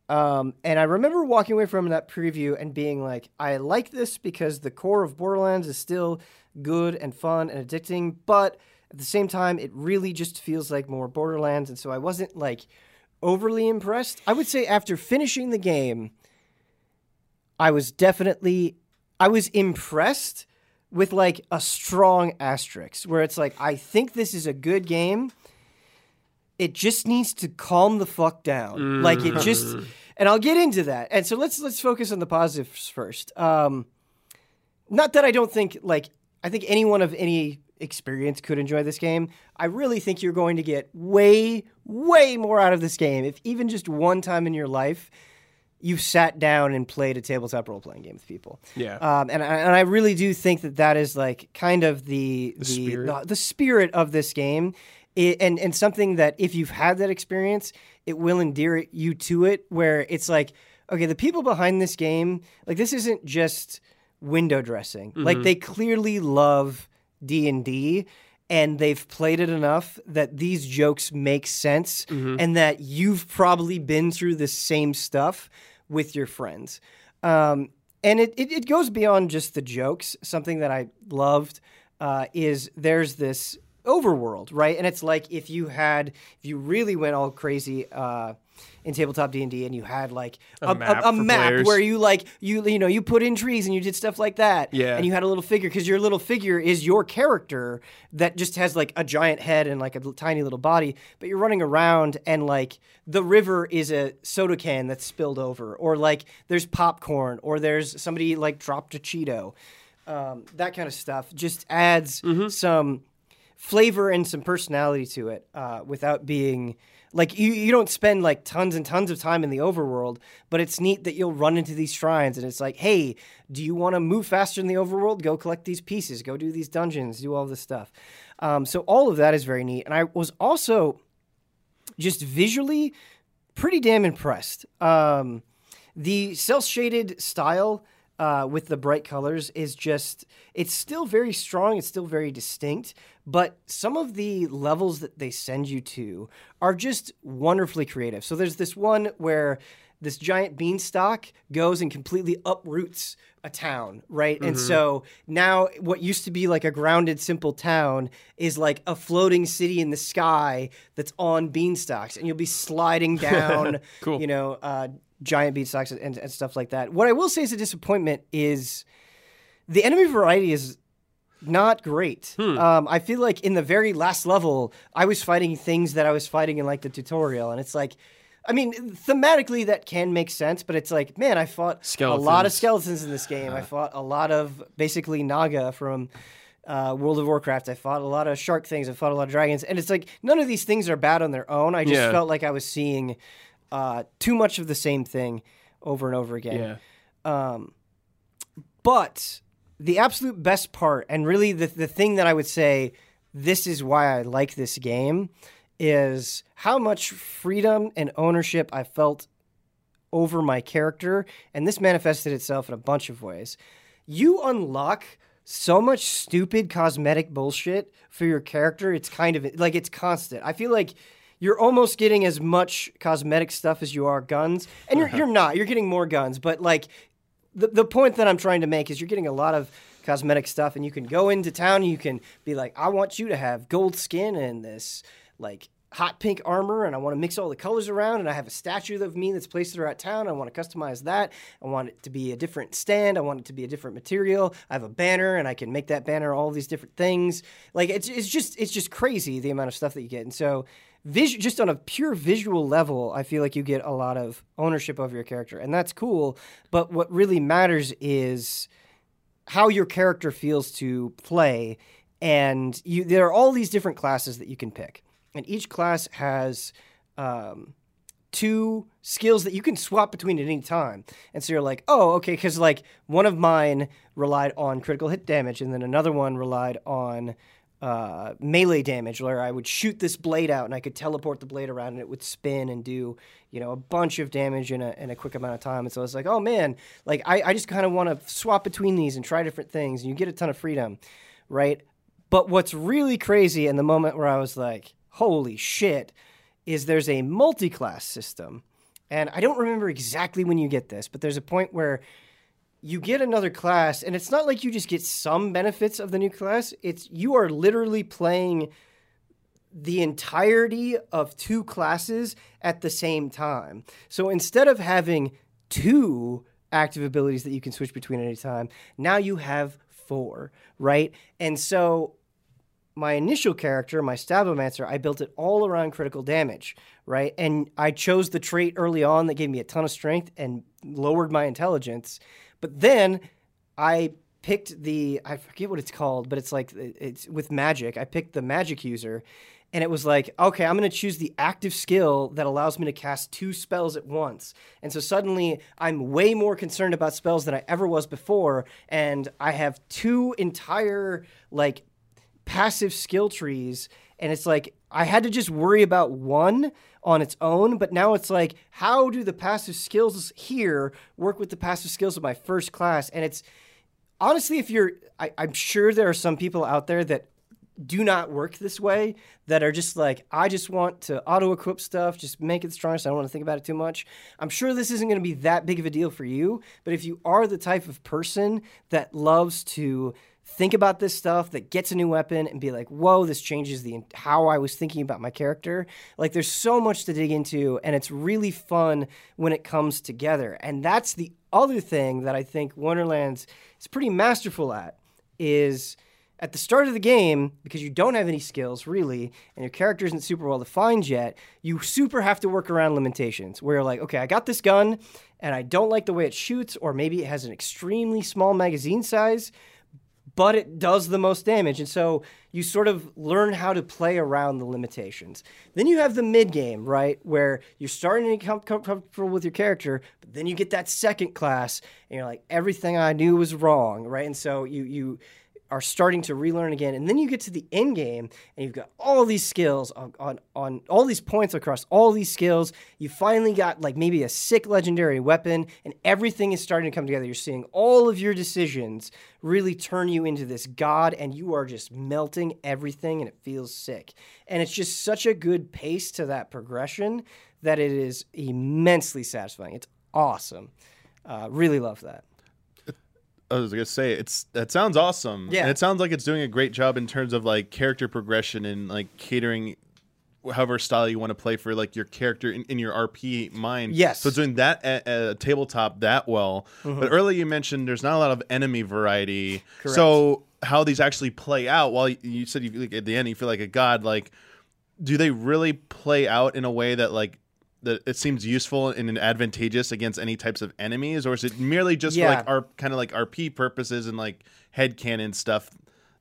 Um, and I remember walking away from that preview and being like, I like this because the core of Borderlands is still good and fun and addicting, but at the same time, it really just feels like more Borderlands, and so I wasn't, like, overly impressed. I would say after finishing the game, I was definitely... I was impressed with, like, a strong asterisk, where it's like, I think this is a good game. It just needs to calm the fuck down. Mm. Like, it just... And I'll get into that. And so let's let's focus on the positives first. Um, not that I don't think, like... I think anyone of any... experience could enjoy this game. I really think you're going to get way, way more out of this game if even just one time in your life you've sat down and played a tabletop role-playing game with people. Yeah. Um, and, I, and I really do think that that is like kind of the the, the, spirit. the, the spirit of this game it, and, and something that if you've had that experience, it will endear you to it where it's like, okay, the people behind this game, like this isn't just window dressing. Mm-hmm. Like they clearly love D and D, and they've played it enough that these jokes make sense mm-hmm. and that you've probably been through the same stuff with your friends. Um, and it, it, it goes beyond just the jokes. Something that I loved uh, is there's this overworld, right? And it's like if you had, if you really went all crazy uh, in tabletop D and D, and you had like a, a map, a, a map where you like you you know you put in trees and you did stuff like that, yeah. And you had a little figure because your little figure is your character that just has like a giant head and like a tiny little body, but you're running around and like the river is a soda can that's spilled over, or like there's popcorn, or there's somebody like dropped a Cheeto. Um, that kind of stuff just adds mm-hmm. some flavor and some personality to it uh, without being like you, you don't spend like tons and tons of time in the overworld, but it's neat that you'll run into these shrines and it's like, hey, do you want to move faster in the overworld? Go collect these pieces, go do these dungeons, do all this stuff. Um, so all of that is very neat. And I was also just visually pretty damn impressed. Um, the cel-shaded style Uh, with the bright colors is just, it's still very strong, it's still very distinct, but some of the levels that they send you to are just wonderfully creative. So there's this one where this giant beanstalk goes and completely uproots a town, right? Mm-hmm. And so now what used to be like a grounded, simple town is like a floating city in the sky that's on beanstalks, and you'll be sliding down, cool. you know, uh, giant beanstalks and, and stuff like that. What I will say is a disappointment is the enemy variety is not great. Hmm. Um, I feel like in the very last level, I was fighting things that I was fighting in like the tutorial, and it's like, I mean, thematically that can make sense, but it's like, man, I fought skeletons. a lot of skeletons in this game. Uh. I fought a lot of basically Naga from uh, World of Warcraft. I fought a lot of shark things. I fought a lot of dragons, and it's like none of these things are bad on their own. I just yeah. felt like I was seeing Uh, too much of the same thing over and over again. Yeah. Um, but the absolute best part, and really the, the thing that I would say, this is why I like this game, is how much freedom and ownership I felt over my character. And this manifested itself in a bunch of ways. You unlock so much stupid cosmetic bullshit for your character. It's kind of like it's constant. I feel like you're almost getting as much cosmetic stuff as you are guns. And you're, you're not. You're getting more guns. But, like, the, the point that I'm trying to make is you're getting a lot of cosmetic stuff. And you can go into town and you can be like, I want you to have gold skin and this, like, hot pink armor. And I want to mix all the colors around. And I have a statue of me that's placed throughout town. I want to customize that. I want it to be a different stand. I want it to be a different material. I have a banner. And I can make that banner all these different things. Like, it's, it's just it's just crazy the amount of stuff that you get. And so Visu- just on a pure visual level, I feel like you get a lot of ownership over your character, and that's cool. But what really matters is how your character feels to play, and you, there are all these different classes that you can pick, and each class has um, two skills that you can swap between at any time. And so you're like, oh, okay, because like one of mine relied on critical hit damage, and then another one relied on Uh, melee damage, where I would shoot this blade out and I could teleport the blade around and it would spin and do, you know, a bunch of damage in a in a quick amount of time. And so I was like, oh man, like I, I just kind of want to swap between these and try different things, and you get a ton of freedom, right? But what's really crazy, in the moment where I was like, holy shit, is there's a multi-class system. And I don't remember exactly when you get this, but there's a point where you get another class, and it's not like you just get some benefits of the new class. It's you are literally playing the entirety of two classes at the same time. So instead of having two active abilities that you can switch between at any time, now you have four, right? And so my initial character, my Stabomancer, I built it all around critical damage, right? And I chose the trait early on that gave me a ton of strength and lowered my intelligence. But then I picked the, I forget what it's called, but it's like, it's with magic. I picked the magic user, and it was like, okay, I'm going to choose the active skill that allows me to cast two spells at once. And so suddenly I'm way more concerned about spells than I ever was before. And I have two entire like passive skill trees. And it's like, I had to just worry about one on its own, but now it's like, how do the passive skills here work with the passive skills of my first class? And it's honestly, if you're, I, I'm sure there are some people out there that do not work this way, that are just like, I just want to auto equip stuff, just make it stronger, so I don't want to think about it too much. I'm sure this isn't going to be that big of a deal for you, but if you are the type of person that loves to think about this stuff, that gets a new weapon, and be like, whoa, this changes the how I was thinking about my character. Like, there's so much to dig into, and it's really fun when it comes together. And that's the other thing that I think Wonderlands is pretty masterful at, is at the start of the game, because you don't have any skills, really, and your character isn't super well-defined yet, you super have to work around limitations, where you're like, okay, I got this gun, and I don't like the way it shoots, or maybe it has an extremely small magazine size, but it does the most damage. And so you sort of learn how to play around the limitations. Then you have the mid-game, right, where you're starting to become comfortable with your character, but then you get that second class, and you're like, everything I knew was wrong, right? And so you you are starting to relearn again. And then you get to the end game, and you've got all these skills on, on, on all these points across all these skills. You finally got, like, maybe a sick legendary weapon, and everything is starting to come together. You're seeing all of your decisions really turn you into this god, and you are just melting everything, and it feels sick. And it's just such a good pace to that progression that it is immensely satisfying. It's awesome. Uh, really love that. I was gonna say it's that sounds awesome. Yeah, and it sounds like it's doing a great job in terms of like character progression and like catering, however style you want to play for like your character in, in your R P mind. Yes, so it's doing that at a tabletop that well. Mm-hmm. But earlier you mentioned there's not a lot of enemy variety. Correct. So how these actually play out? While you said you, like, at the end you feel like a god, like do they really play out in a way that like that it seems useful and advantageous against any types of enemies, or is it merely just yeah. for like our kind of like R P purposes and like headcanon stuff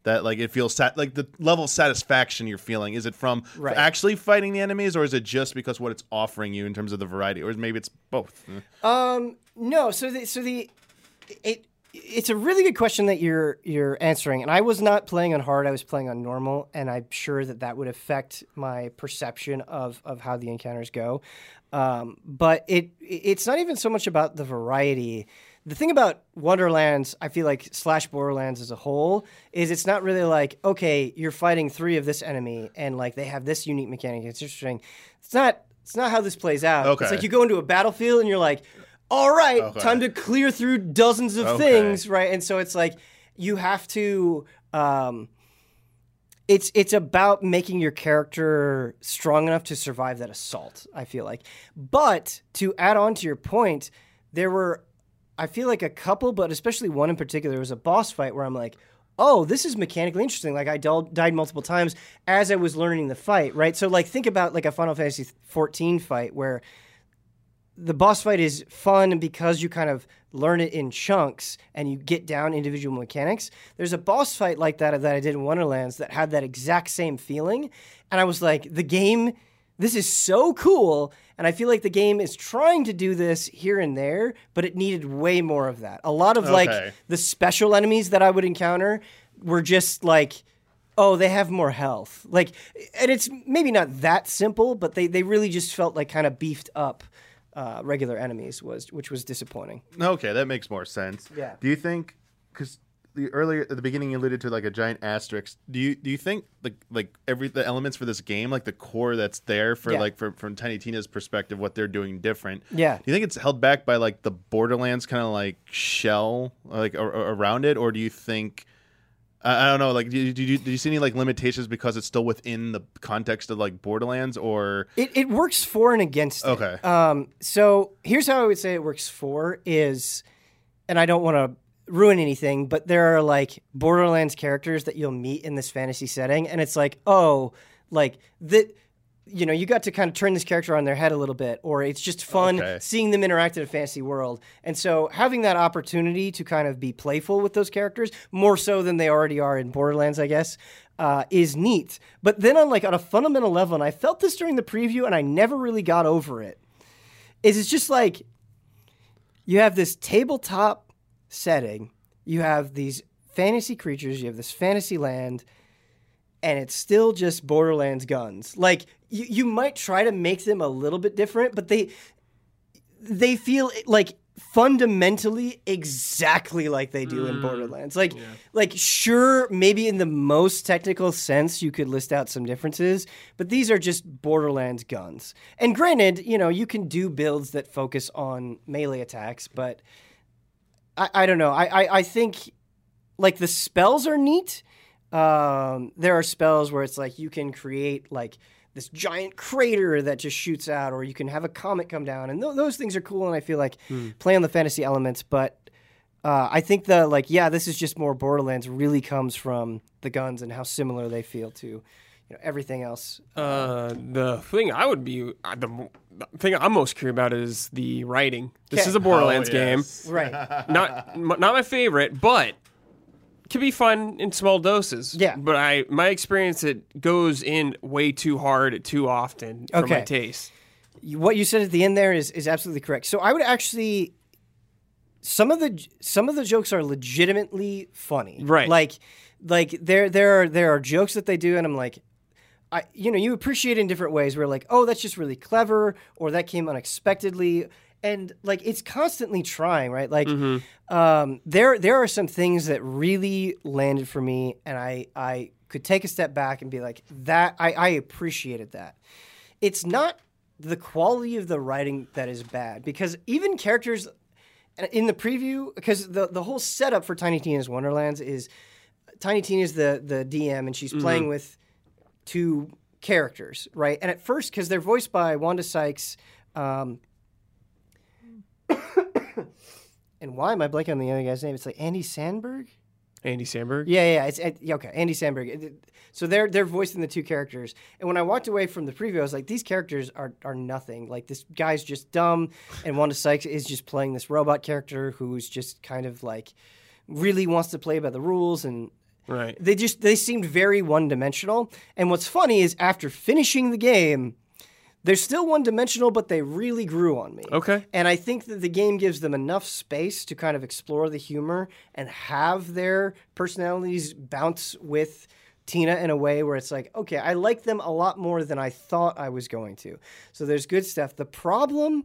that like it feels sat- like the level of satisfaction you're feeling? Is it from right. actually fighting the enemies, or is it just because what it's offering you in terms of the variety, or maybe it's both? Um, no. So the, so the, it, It's a really good question that you're you're answering, and I was not playing on hard. I was playing on normal, and I'm sure that that would affect my perception of, of how the encounters go. Um, but it it's not even so much about the variety. The thing about Wonderlands, I feel like, slash Borderlands as a whole, is it's not really like, okay, you're fighting three of this enemy, and like they have this unique mechanic. It's interesting. It's not it's not how this plays out. Okay. It's like you go into a battlefield, and you're like, all right, okay. time to clear through dozens of okay. things, right? And so it's like you have to um, – it's it's about making your character strong enough to survive that assault, I feel like. But to add on to your point, there were – I feel like a couple, but especially one in particular was a boss fight where I'm like, oh, this is mechanically interesting. Like I d- died multiple times as I was learning the fight, right? So like think about like a Final Fantasy fourteen fight where – the boss fight is fun because you kind of learn it in chunks and you get down individual mechanics. There's a boss fight like that that I did in Wonderlands that had that exact same feeling. And I was like, the game, this is so cool. And I feel like the game is trying to do this here and there, but it needed way more of that. A lot of okay. like the special enemies that I would encounter were just like, oh, they have more health. Like, and it's maybe not that simple, but they, they really just felt like kind of beefed up. Uh, regular enemies was which was disappointing. Okay, that makes more sense. Yeah. Do you think because the earlier at the beginning you alluded to like a giant asterisk? Do you do you think like like every the elements for this game like the core that's there for yeah. like for, from Tiny Tina's perspective what they're doing different? Yeah. Do you think it's held back by like the Borderlands kind of like shell like or, or around it, or do you think? I don't know. Like, do you, do, you, do you see any like limitations because it's still within the context of like Borderlands, or it, it works for and against? Okay. It. Um. So here's how I would say it works for is, and I don't want to ruin anything, but there are like Borderlands characters that you'll meet in this fantasy setting, and it's like, oh, like that. You know, you got to kind of turn this character on their head a little bit, or it's just fun okay. seeing them interact in a fantasy world. And so having that opportunity to kind of be playful with those characters, more so than they already are in Borderlands, I guess, uh, is neat. But then on like on a fundamental level, and I felt this during the preview and I never really got over it, is it's just like you have this tabletop setting, you have these fantasy creatures, you have this fantasy land, and it's still just Borderlands guns. Like, you, you might try to make them a little bit different, but they they feel like fundamentally exactly like they do mm. in Borderlands. Like, yeah. like sure, maybe in the most technical sense, you could list out some differences, but these are just Borderlands guns. And granted, you know, you can do builds that focus on melee attacks, but I, I don't know. I, I, I think... like the spells are neat. Um, there are spells where it's like you can create like this giant crater that just shoots out, or you can have a comet come down, and th- those things are cool. And I feel like mm. play on the fantasy elements, but uh, I think the like yeah, this is just more Borderlands. Really comes from the guns and how similar they feel to. You know, everything else. Uh, the thing I would be, uh, the, the thing I'm most curious about is the writing. This okay. is a Borderlands oh, yes. game, right? Not m- not my favorite, but it can be fun in small doses. Yeah. But I, my experience, it goes in way too hard, too often for okay. my taste. What you said at the end there is is absolutely correct. So I would actually, some of the some of the jokes are legitimately funny, right? Like, like there there are there are jokes that they do, and I'm like. I, you know, you appreciate it in different ways where like, oh, that's just really clever, or that came unexpectedly. And like, it's constantly trying, right? Like mm-hmm. um, there, there are some things that really landed for me, and I, I could take a step back and be like that. I, I appreciated that. It's not the quality of the writing that is bad, because even characters in the preview, because the, the whole setup for Tiny Tina's Wonderlands is Tiny Tina's the, the D M, and she's mm-hmm. playing with two characters, right? And at first, because they're voiced by Wanda Sykes, um, and why am I blanking on the other guy's name? It's like Andy Sandberg? Andy Sandberg? Yeah, yeah, it's yeah, okay, Andy Sandberg. So they're they're voicing the two characters. And when I walked away from the preview, I was like, these characters are, are nothing. Like, this guy's just dumb, and Wanda Sykes is just playing this robot character who's just kind of like really wants to play by the rules and... Right. They just they seemed very one-dimensional. And what's funny is after finishing the game, they're still one-dimensional, but they really grew on me. Okay. And I think that the game gives them enough space to kind of explore the humor and have their personalities bounce with Tina in a way where it's like, okay, I like them a lot more than I thought I was going to. So there's good stuff. The problem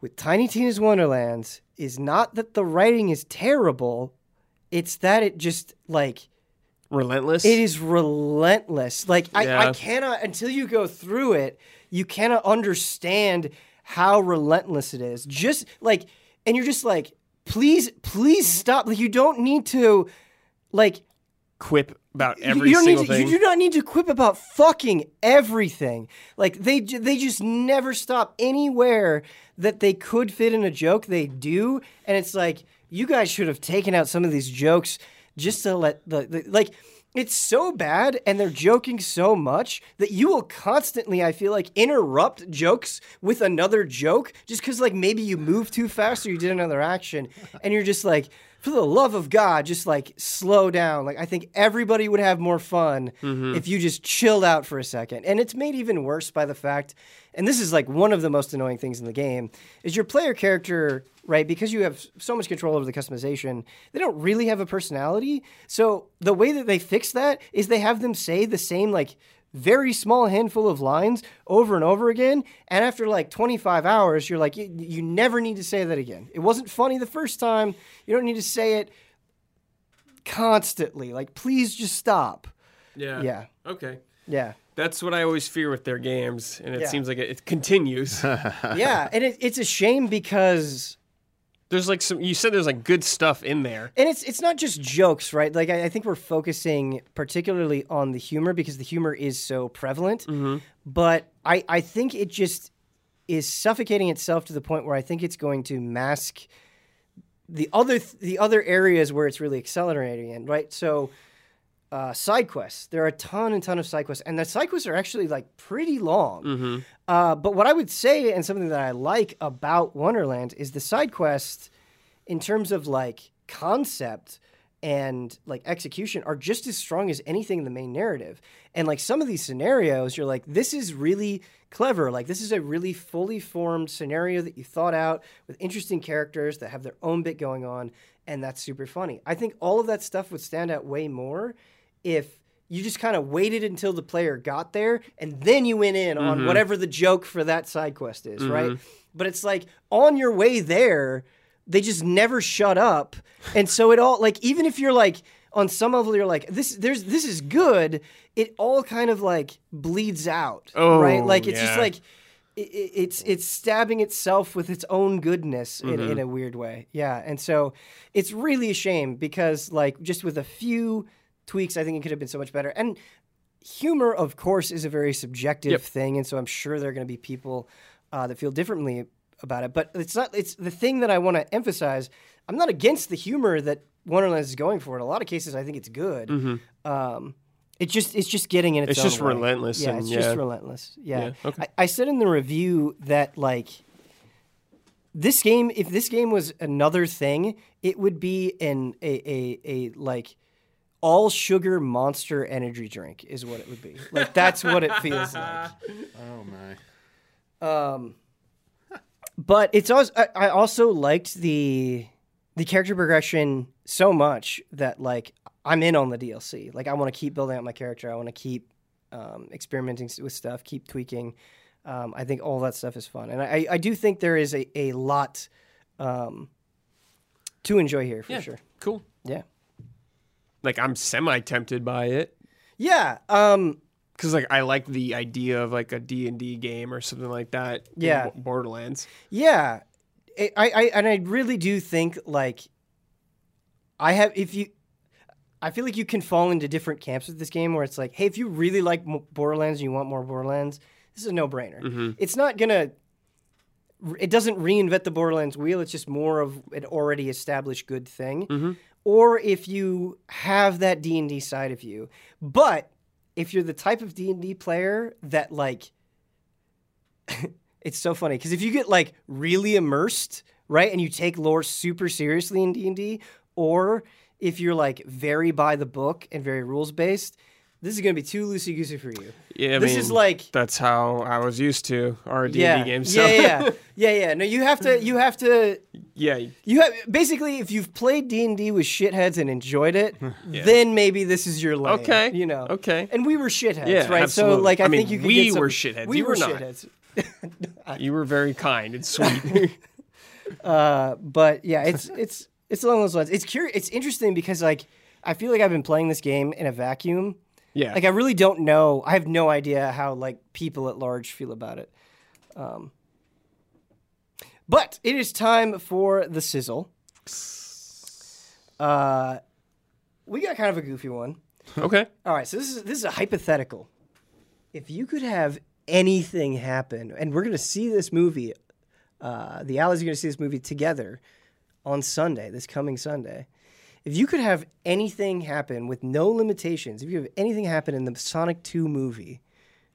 with Tiny Tina's Wonderlands is not that the writing is terrible. It's that it just, like... Relentless? It is relentless. Like, I, yeah. I cannot, until you go through it, you cannot understand how relentless it is. Just, like, and you're just like, please, please stop. Like, you don't need to, like... Quip about every you, you single to, thing. You do not need to quip about fucking everything. Like, they they just never stop anywhere that they could fit in a joke. They do, and it's like... You guys should have taken out some of these jokes just to let the, the... Like, it's so bad, and they're joking so much that you will constantly, I feel like, interrupt jokes with another joke just because, like, maybe you moved too fast or you did another action, and you're just like, for the love of God, just, like, slow down. Like, I think everybody would have more fun mm-hmm. if you just chilled out for a second. And it's made even worse by the fact... And this is, like, one of the most annoying things in the game, is your player character... Right, because you have so much control over the customization, they don't really have a personality. So the way that they fix that is they have them say the same, like, very small handful of lines over and over again. And after, like, twenty-five hours, you're like, you, you never need to say that again. It wasn't funny the first time. You don't need to say it constantly. Like, please just stop. Yeah. Yeah. Okay. Yeah. That's what I always fear with their games, and it yeah. seems like it, it continues. yeah, and it, it's a shame because... There's like some, you said there's like good stuff in there. And it's it's not just jokes, right? Like I, I think we're focusing particularly on the humor because the humor is so prevalent. Mm-hmm. But I, I think it just is suffocating itself to the point where I think it's going to mask the other th- the other areas where it's really accelerating in, right? So uh, side quests. There are a ton and ton of side quests. And the side quests are actually like pretty long. Mm-hmm. Uh, but what I would say, and something that I like about Wonderland, is the side quests, in terms of like concept and like execution, are just as strong as anything in the main narrative. And like some of these scenarios, you're like, this is really clever. Like this is a really fully formed scenario that you thought out with interesting characters that have their own bit going on, and that's super funny. I think all of that stuff would stand out way more if you just kind of waited until the player got there, and then you went in mm-hmm. on whatever the joke for that side quest is, mm-hmm. right? But it's like, on your way there, they just never shut up. And so it all, like, even if you're like, on some level you're like, this there's this is good, it all kind of like bleeds out, oh, right? Like, it's yeah. just like, it, it's it's stabbing itself with its own goodness mm-hmm. in, in a weird way. Yeah, and so it's really a shame because, like, just with a few tweaks, I think it could have been so much better. And humor, of course, is a very subjective yep. thing, and so I'm sure there are going to be people uh, that feel differently about it. But it's not. It's the thing that I want to emphasize. I'm not against the humor that Wonderlands is going for. In a lot of cases, I think it's good. Mm-hmm. Um, It just it's just getting in its, it's own It's just way. relentless. Yeah, and, it's yeah. just relentless. Yeah. yeah. Okay. I, I said in the review that, like, this game, if this game was another thing, it would be an a a, a like all sugar monster energy drink is what it would be. Like, that's what it feels like. Oh my. Um But it's also I, I also liked the the character progression so much that, like, I'm in on the D L C. Like, I want to keep building out my character. I want to keep um, experimenting with stuff, keep tweaking. Um, I think all that stuff is fun. And I, I do think there is a, a lot um, to enjoy here, for yeah, sure. Cool. Yeah. Like, I'm semi-tempted by it. Yeah. Um, because, like, I like the idea of, like, a D and D game or something like that. Yeah. In Borderlands. Yeah. I, I, and I really do think, like, I have, if you... I feel like you can fall into different camps with this game where it's like, hey, if you really like Borderlands and you want more Borderlands, this is a no-brainer. Mm-hmm. It's not going to... It doesn't reinvent the Borderlands wheel. It's just more of an already established good thing. Mm-hmm. Or if you have that D and D side of you. But if you're the type of D and D player that, like... It's so funny. Because if you get, like, really immersed, right, and you take lore super seriously in D and D, or... If you're, like, very by the book and very rules-based, this is going to be too loosey-goosey for you. Yeah, I This mean, is like... That's how I was used to our D and D yeah, games. So. Yeah, yeah, yeah. Yeah, no, you have to... You have to... Yeah. You have, basically, if you've played D and D with shitheads and enjoyed it, yeah. then maybe this is your lane. Okay. You know. Okay. And we were shitheads, yeah, right? Absolutely. So, like, I, I mean, think you could we some, were shitheads. We you were, were not. shitheads. You were very kind and sweet. uh, but, yeah, it's it's... It's along those lines. It's curious. It's interesting because, like, I feel like I've been playing this game in a vacuum. Yeah. Like, I really don't know. I have no idea how, like, people at large feel about it. Um, but it is time for the sizzle. Uh, we got kind of a goofy one. Okay. All right. So this is this is a hypothetical. If you could have anything happen, and we're gonna see this movie, uh, the Allies are gonna see this movie together. On Sunday, this coming Sunday, if you could have anything happen with no limitations, if you have anything happen in the Sonic two movie,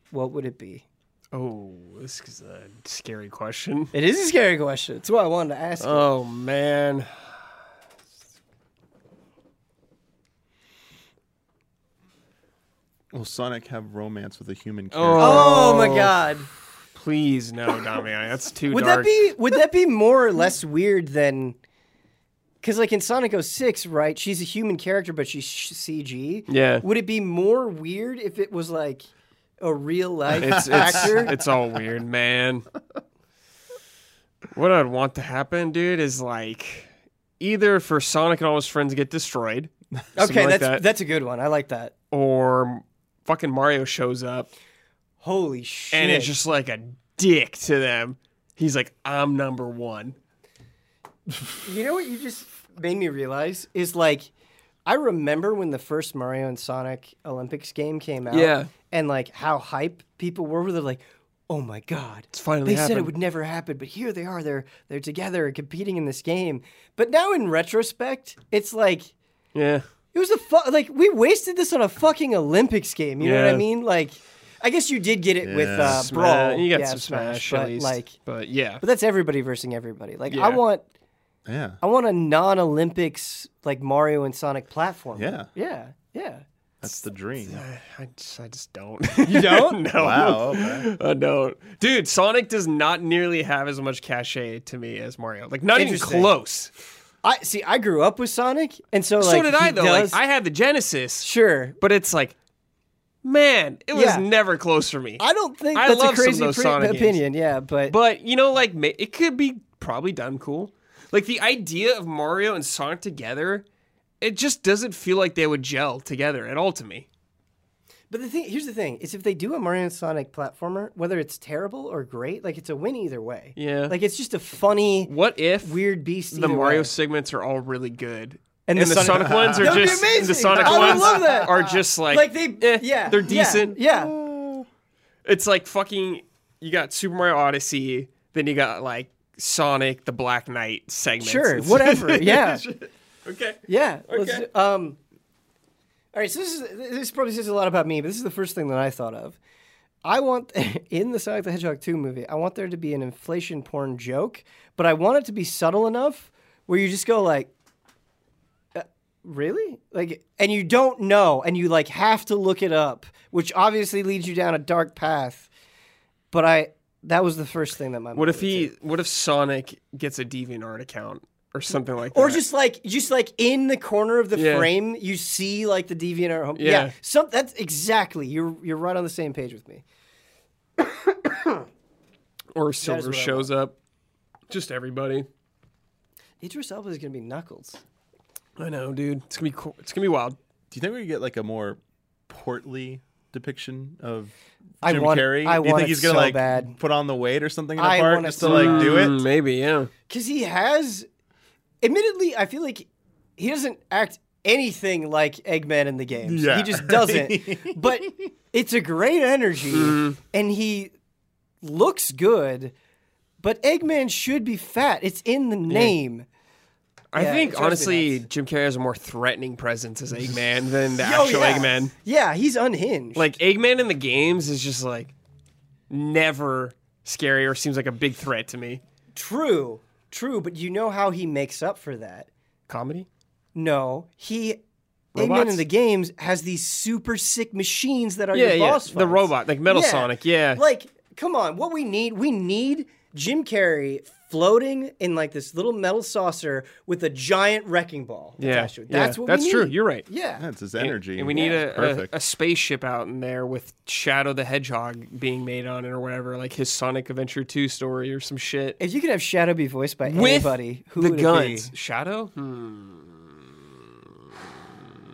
what would it be? Oh, this is a scary question. It is a scary question. That's what I wanted to ask you. Oh, man. Will Sonic have romance with a human character? Oh, oh my God. Please, no, Damian. That's too would dark. That be, would that be more or less weird than... Because, like, in Sonic oh six, right, she's a human character, but she's C G. Yeah. Would it be more weird if it was, like, a real-life it's, actor? It's, it's all weird, man. What I'd want to happen, dude, is, like, either for Sonic and all his friends get destroyed. Okay, that's like that, that's a good one. I like that. Or fucking Mario shows up. Holy shit. And it's just, like, a dick to them. He's like, I'm number one. You know what you just made me realize is, like, I remember when the first Mario and Sonic Olympics game came out yeah. and, like, how hype people were with it. Like, oh, my God. It's finally They happened. Said it would never happen, but here they are. They're, they're together competing in this game. But now in retrospect, it's like... Yeah. It was a... Fu- like, we wasted this on a fucking Olympics game. You yeah. know what I mean? Like... I guess you did get it yeah. with uh, Brawl. You got yeah, some Smash, Smash but, at least. Like, but yeah, but that's everybody versus everybody. Like yeah. I want, yeah, I want a non-Olympics like Mario and Sonic platform. Yeah, yeah, yeah. That's the dream. I just, I just don't. You don't? No, wow, okay. I don't. Dude, Sonic does not nearly have as much cachet to me as Mario. Like, not even close. I see. I grew up with Sonic, and so like so did I though. Does... Like, I had the Genesis, sure, but it's like. Man, it was yeah. never close for me. I don't think I that's love a crazy pre- opinion, games. yeah, but... But, you know, like, it could be probably done cool. Like, the idea of Mario and Sonic together, it just doesn't feel like they would gel together at all to me. But the thing, here's the thing, is if they do a Mario and Sonic platformer, whether it's terrible or great, like, it's a win either way. Yeah. Like, it's just a funny, what if weird beast the Mario way. segments are all really good. And, and the, the Sonic, Sonic ones are just, the Sonic I ones love that. are just like, like they, eh, yeah, they're decent. Yeah, yeah. It's like fucking, you got Super Mario Odyssey, then you got like Sonic the Black Knight segments. Sure, it's, whatever, yeah. Okay. Yeah. Okay. Um, all right, so this, is, this probably says a lot about me, but this is the first thing that I thought of. I want, in the Sonic the Hedgehog two movie, I want there to be an inflation porn joke, but I want it to be subtle enough where you just go like, really? Like, and you don't know, and you like have to look it up, which obviously leads you down a dark path. But I, that was the first thing that my. What if he? What if Sonic gets a DeviantArt account or something like that? Or just like, just like in the corner of the yeah. frame, you see like the DeviantArt home. Yeah, yeah. Some, that's exactly. You're you're right on the same page with me. Or Silver shows up, just everybody. Idris Elba is gonna be Knuckles. I know, dude. It's gonna be cool. It's gonna be wild. Do you think we could get like a more portly depiction of I Jim want, Carrey? I do you want think he's gonna so like bad. put on the weight or something in the I park just to so like do it? Maybe, yeah. Because he has, admittedly, I feel like he doesn't act anything like Eggman in the games. Yeah. He just doesn't. But it's a great energy, mm. and he looks good. But Eggman should be fat. It's in the name. Yeah. I yeah, think, honestly, nice. Jim Carrey has a more threatening presence as Eggman than the Yo, actual yeah. Eggman. Yeah, he's unhinged. Like, Eggman in the games is just, like, never scary or seems like a big threat to me. True. True, but you know how he makes up for that. Comedy? No. He... Robots? Eggman in the games has these super sick machines that are yeah, your yeah. boss fights. The robot, like Metal yeah. Sonic, yeah. Like, come on, what we need, we need Jim Carrey... floating in like this little metal saucer with a giant wrecking ball yeah. attached to it. That's yeah. what we That's need. That's true. You're right. Yeah. That's his energy. And, and we need yeah. a, a, a spaceship out in there with Shadow the Hedgehog being made on it or whatever, like his Sonic Adventure two story or some shit. If you could have Shadow be voiced by with anybody, who the would guns. It be? Shadow? Hmm.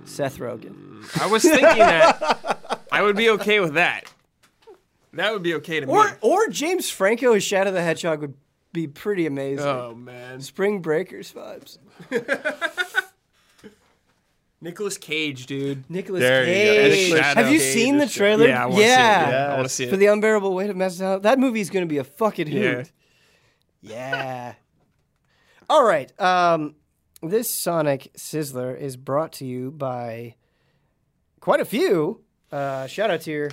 Seth Rogen. I was thinking that. I would be okay with that. That would be okay to or, me. Or James Franco as Shadow the Hedgehog would be pretty amazing. Oh man, Spring Breakers vibes. Nicolas Cage, dude. Nicolas there Cage. You Have you Cage seen the trailer? Yeah, I want to yeah. see it. Yeah, I want to see it. For The Unbearable Weight of Massive Talent. That movie is going to be a fucking hoot. Yeah. yeah. All right. Um, this Sonic Sizzler is brought to you by quite a few. Uh, shout out to your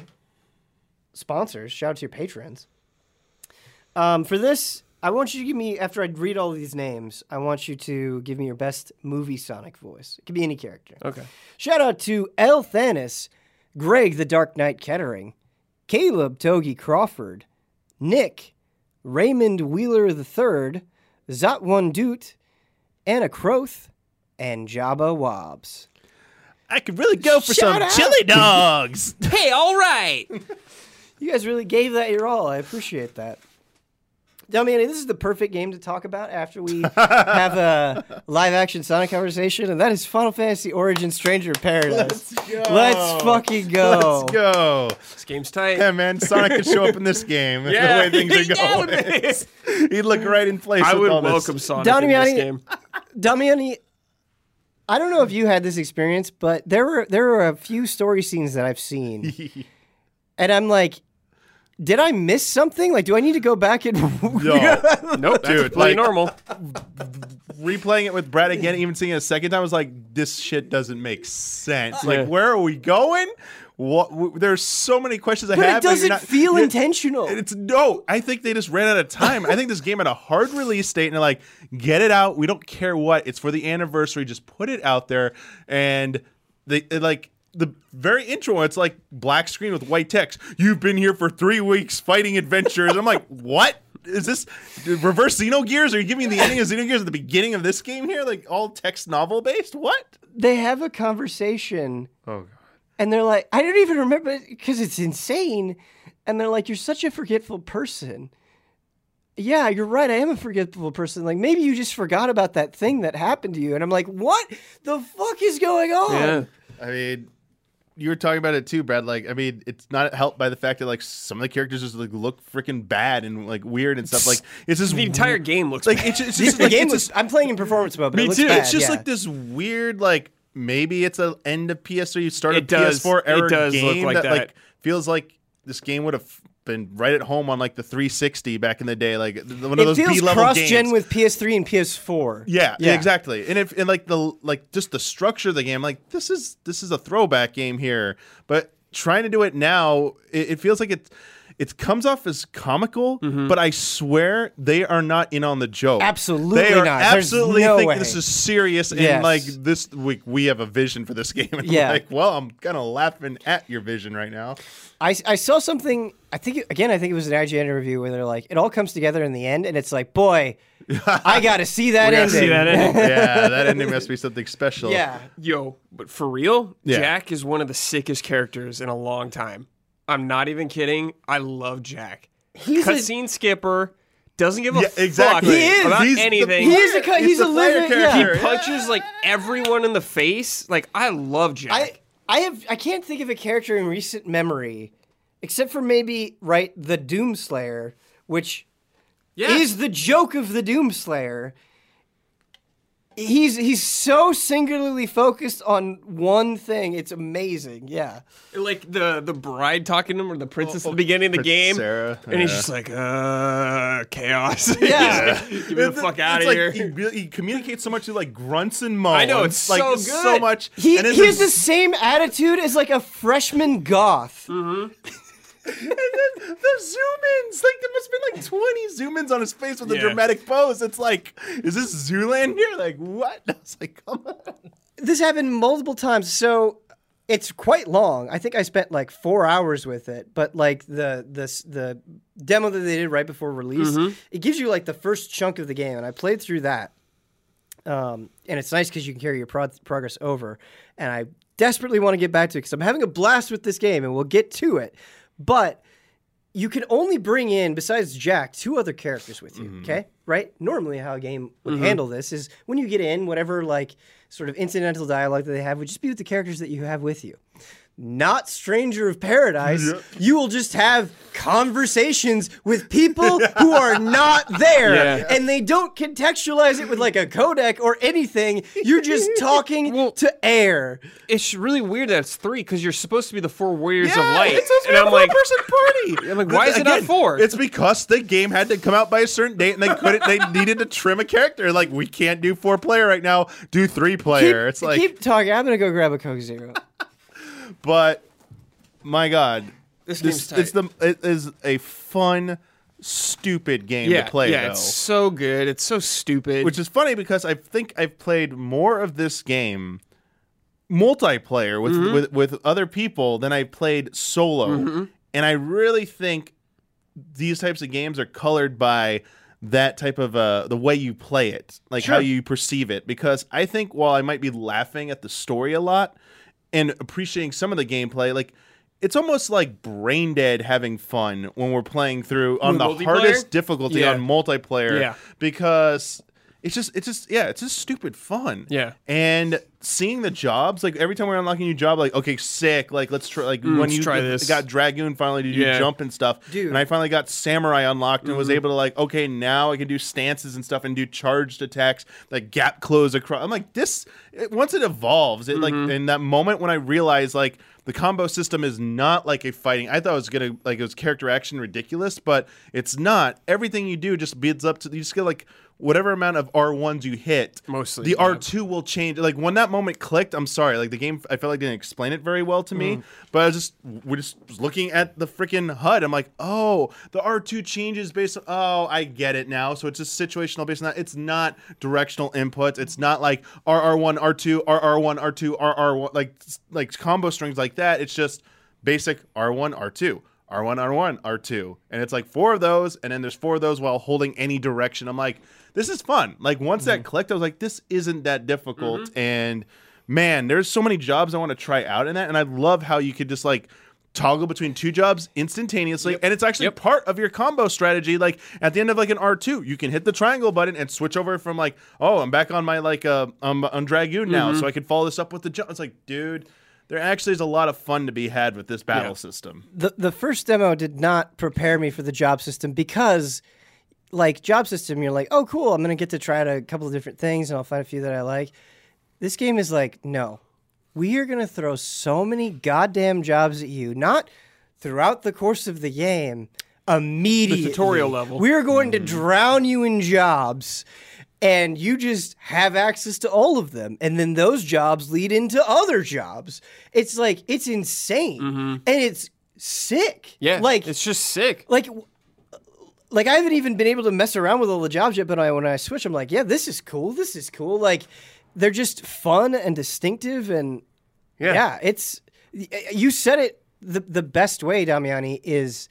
sponsors. Shout out to your patrons. Um, for this. I want you to give me, after I read all of these names, I want you to give me your best movie Sonic voice. It could be any character. Okay. Shout out to El Thanis, Greg the Dark Knight Kettering, Caleb Togi Crawford, Nick, Raymond Wheeler the third, Zatwandut, Anna Croth, and Jabba Wobbs. I could really go for Shout some out. chili dogs. Hey, all right. You guys really gave that your all. I appreciate that. Tell me, Andy, this is the perfect game to talk about after we have a live-action Sonic conversation, and that is Final Fantasy Origins: Stranger of Paradise. Let's go. Let's fucking go. Let's go. This game's tight. Yeah, man, Sonic could show up in this game yeah, the way things are going. He'd look right in place. I with would all welcome this. Sonic Damiani, in this game. Damiani, I don't know if you had this experience, but there were there were a few story scenes that I've seen, and I'm like, did I miss something? Like, do I need to go back and... No. Nope, that's dude. Like, normal. Replaying it with Brad again, even seeing it a second time, I was like, this shit doesn't make sense. Uh, like, yeah. where are we going? What? W- there's so many questions I but have. But it doesn't not, feel it, intentional. It's No, I think they just ran out of time. I think this game had a hard release date, and they're like, get it out. We don't care what. It's for the anniversary. Just put it out there. And they, it, like... The very intro, it's like black screen with white text. You've been here for three weeks fighting adventures. I'm like, what? Is this reverse Xenogears? Are you giving me the ending of Xenogears at the beginning of this game here? Like all text novel based? What? They have a conversation. Oh, God. And they're like, I don't even remember because it's insane. And they're like, you're such a forgetful person. Yeah, you're right. I am a forgetful person. Like, maybe you just forgot about that thing that happened to you. And I'm like, what the fuck is going on? Yeah. I mean... you were talking about it too, Brad. Like, I mean, it's not helped by the fact that like some of the characters just like look freaking bad and like weird and stuff. Like, it's just the entire weird, game looks like bad. It's just, it's just the like, game looks. I'm playing in performance mode. But me it looks too. Bad, it's just yeah. like this weird like maybe it's an end of P S three. You start it a does, P S four era it does game look like that, that like feels like this game would have been right at home on like the three sixty back in the day, like one of it those feels B level cross gen with P S three and P S four. Yeah, yeah. exactly. And if and like the like just the structure of the game, like this is this is a throwback game here. But trying to do it now, it, it feels like it's it comes off as comical, mm-hmm. but I swear they are not in on the joke. Absolutely not. They are not. absolutely no thinking way. This is serious, and yes. like this week we have a vision for this game. And yeah. like, well, I'm kind of laughing at your vision right now. I, I saw something, I think, again, I think it was an I G N review where they're like, it all comes together in the end, and it's like, boy, I got to see that ending. See that ending. Yeah, that ending must be something special. Yeah. Yo, but for real, yeah. Jack is one of the sickest characters in a long time. I'm not even kidding. I love Jack. He's cutscene a... skipper. Doesn't give a yeah, exactly. fuck he about he's anything. The, he is a, he's, he's a living character. Yeah. He punches like everyone in the face. Like I love Jack. I, I have I can't think of a character in recent memory, except for maybe right the Doomslayer, which yeah. is the joke of the Doomslayer. He's he's so singularly focused on one thing. It's amazing. Yeah. Like the, the bride talking to him or the princess oh, oh, at the beginning of the Princess game. Sarah. And yeah. he's just like, uh, chaos. Yeah. Like, get me the fuck out of like, here. He, really, he communicates so much through like grunts and moans. I know. It's like, so good. So much. He, and he has the same attitude as like a freshman goth. Mm-hmm. And then the zoom-ins, like there must have been like twenty zoom-ins on his face with a yeah. dramatic pose. It's like, is this Zoolander? Like what? I was like, come on. This happened multiple times, so it's quite long. I think I spent like four hours with it, but like the the the demo that they did right before release, mm-hmm. it gives you like the first chunk of the game, and I played through that. Um, and it's nice because you can carry your pro- progress over, and I desperately want to get back to it because I'm having a blast with this game, and we'll get to it. But you can only bring in, besides Jack, two other characters with you, mm-hmm. okay? Right? Normally how a game would mm-hmm. handle this is when you get in, whatever, like, sort of incidental dialogue that they have would just be with the characters that you have with you. Not Stranger of Paradise. Yep. You will just have conversations with people who are not there, yeah. and they don't contextualize it with like a codec or anything. You're just talking well, to air. It's really weird that it's three because you're supposed to be the four warriors yeah, of light, it's a and I'm like, person party. I'm like, why is it again, not four? It's because the game had to come out by a certain date, and they couldn't. They needed to trim a character. Like, we can't do four player right now. Do three player. Keep, it's like keep talking. I'm gonna go grab a Coke Zero. But my God, this, this game's tight. It's the it is a fun, stupid game yeah, to play. Yeah, though. It's so good. It's so stupid. Which is funny because I think I've played more of this game multiplayer with mm-hmm. with, with other people than I played solo, mm-hmm. and I really think these types of games are colored by that type of uh, the way you play it, like sure. how you perceive it. Because I think while I might be laughing at the story a lot and appreciating some of the gameplay, like it's almost like brain dead having fun when we're playing through on the hardest difficulty yeah. on multiplayer yeah. because it's just it's just yeah it's just stupid fun yeah and seeing the jobs, like every time we're unlocking a new job, like okay sick, like let's try like mm, when you try this. Got Dragoon finally to do yeah. jump and stuff, dude. And I finally got Samurai unlocked and mm-hmm. was able to like okay now I can do stances and stuff and do charged attacks, like gap close across. I'm like this it, once it evolves it mm-hmm. like in that moment when I realized like the combo system is not like a fighting. I thought it was gonna like it was character action ridiculous, but it's not. Everything you do just builds up to you just get like whatever amount of R ones you hit. Mostly the yeah. R two will change. Like when that moment clicked, I'm sorry, like the game I felt like didn't explain it very well to me. Mm. But I was just we're just looking at the freaking H U D. I'm like, oh, the R two changes based on oh, I get it now. So it's just situational based on that. It's not directional inputs. It's not like R R one, R two, R R one, R two, R R one, like like combo strings like that. It's just basic R one, R two, R one, R one, R two. And it's like four of those, and then there's four of those while holding any direction. I'm like, this is fun. Like once mm-hmm. that clicked, I was like, this isn't that difficult. Mm-hmm. And man, there's so many jobs I want to try out in that. And I love how you could just like toggle between two jobs instantaneously. Yep. And it's actually yep. part of your combo strategy. Like at the end of like an R two, you can hit the triangle button and switch over from like, oh, I'm back on my like uh, I'm on Dragoon now. Mm-hmm. So I could follow this up with the jump. It's like, dude, there actually is a lot of fun to be had with this battle yeah. system. The the first demo did not prepare me for the job system because, like, job system, you're like, oh, cool, I'm going to get to try out a couple of different things, and I'll find a few that I like. This game is like, no, we are going to throw so many goddamn jobs at you, not throughout the course of the game, immediately. The tutorial level. We are going mm. to drown you in jobs. And you just have access to all of them. And then those jobs lead into other jobs. It's like, it's insane. Mm-hmm. And it's sick. Yeah, like, it's just sick. Like, like I haven't even been able to mess around with all the jobs yet, but I, when I switch, I'm like, yeah, this is cool. This is cool. Like, they're just fun and distinctive. And yeah, yeah it's, you said it the, the best way, Damiani, is...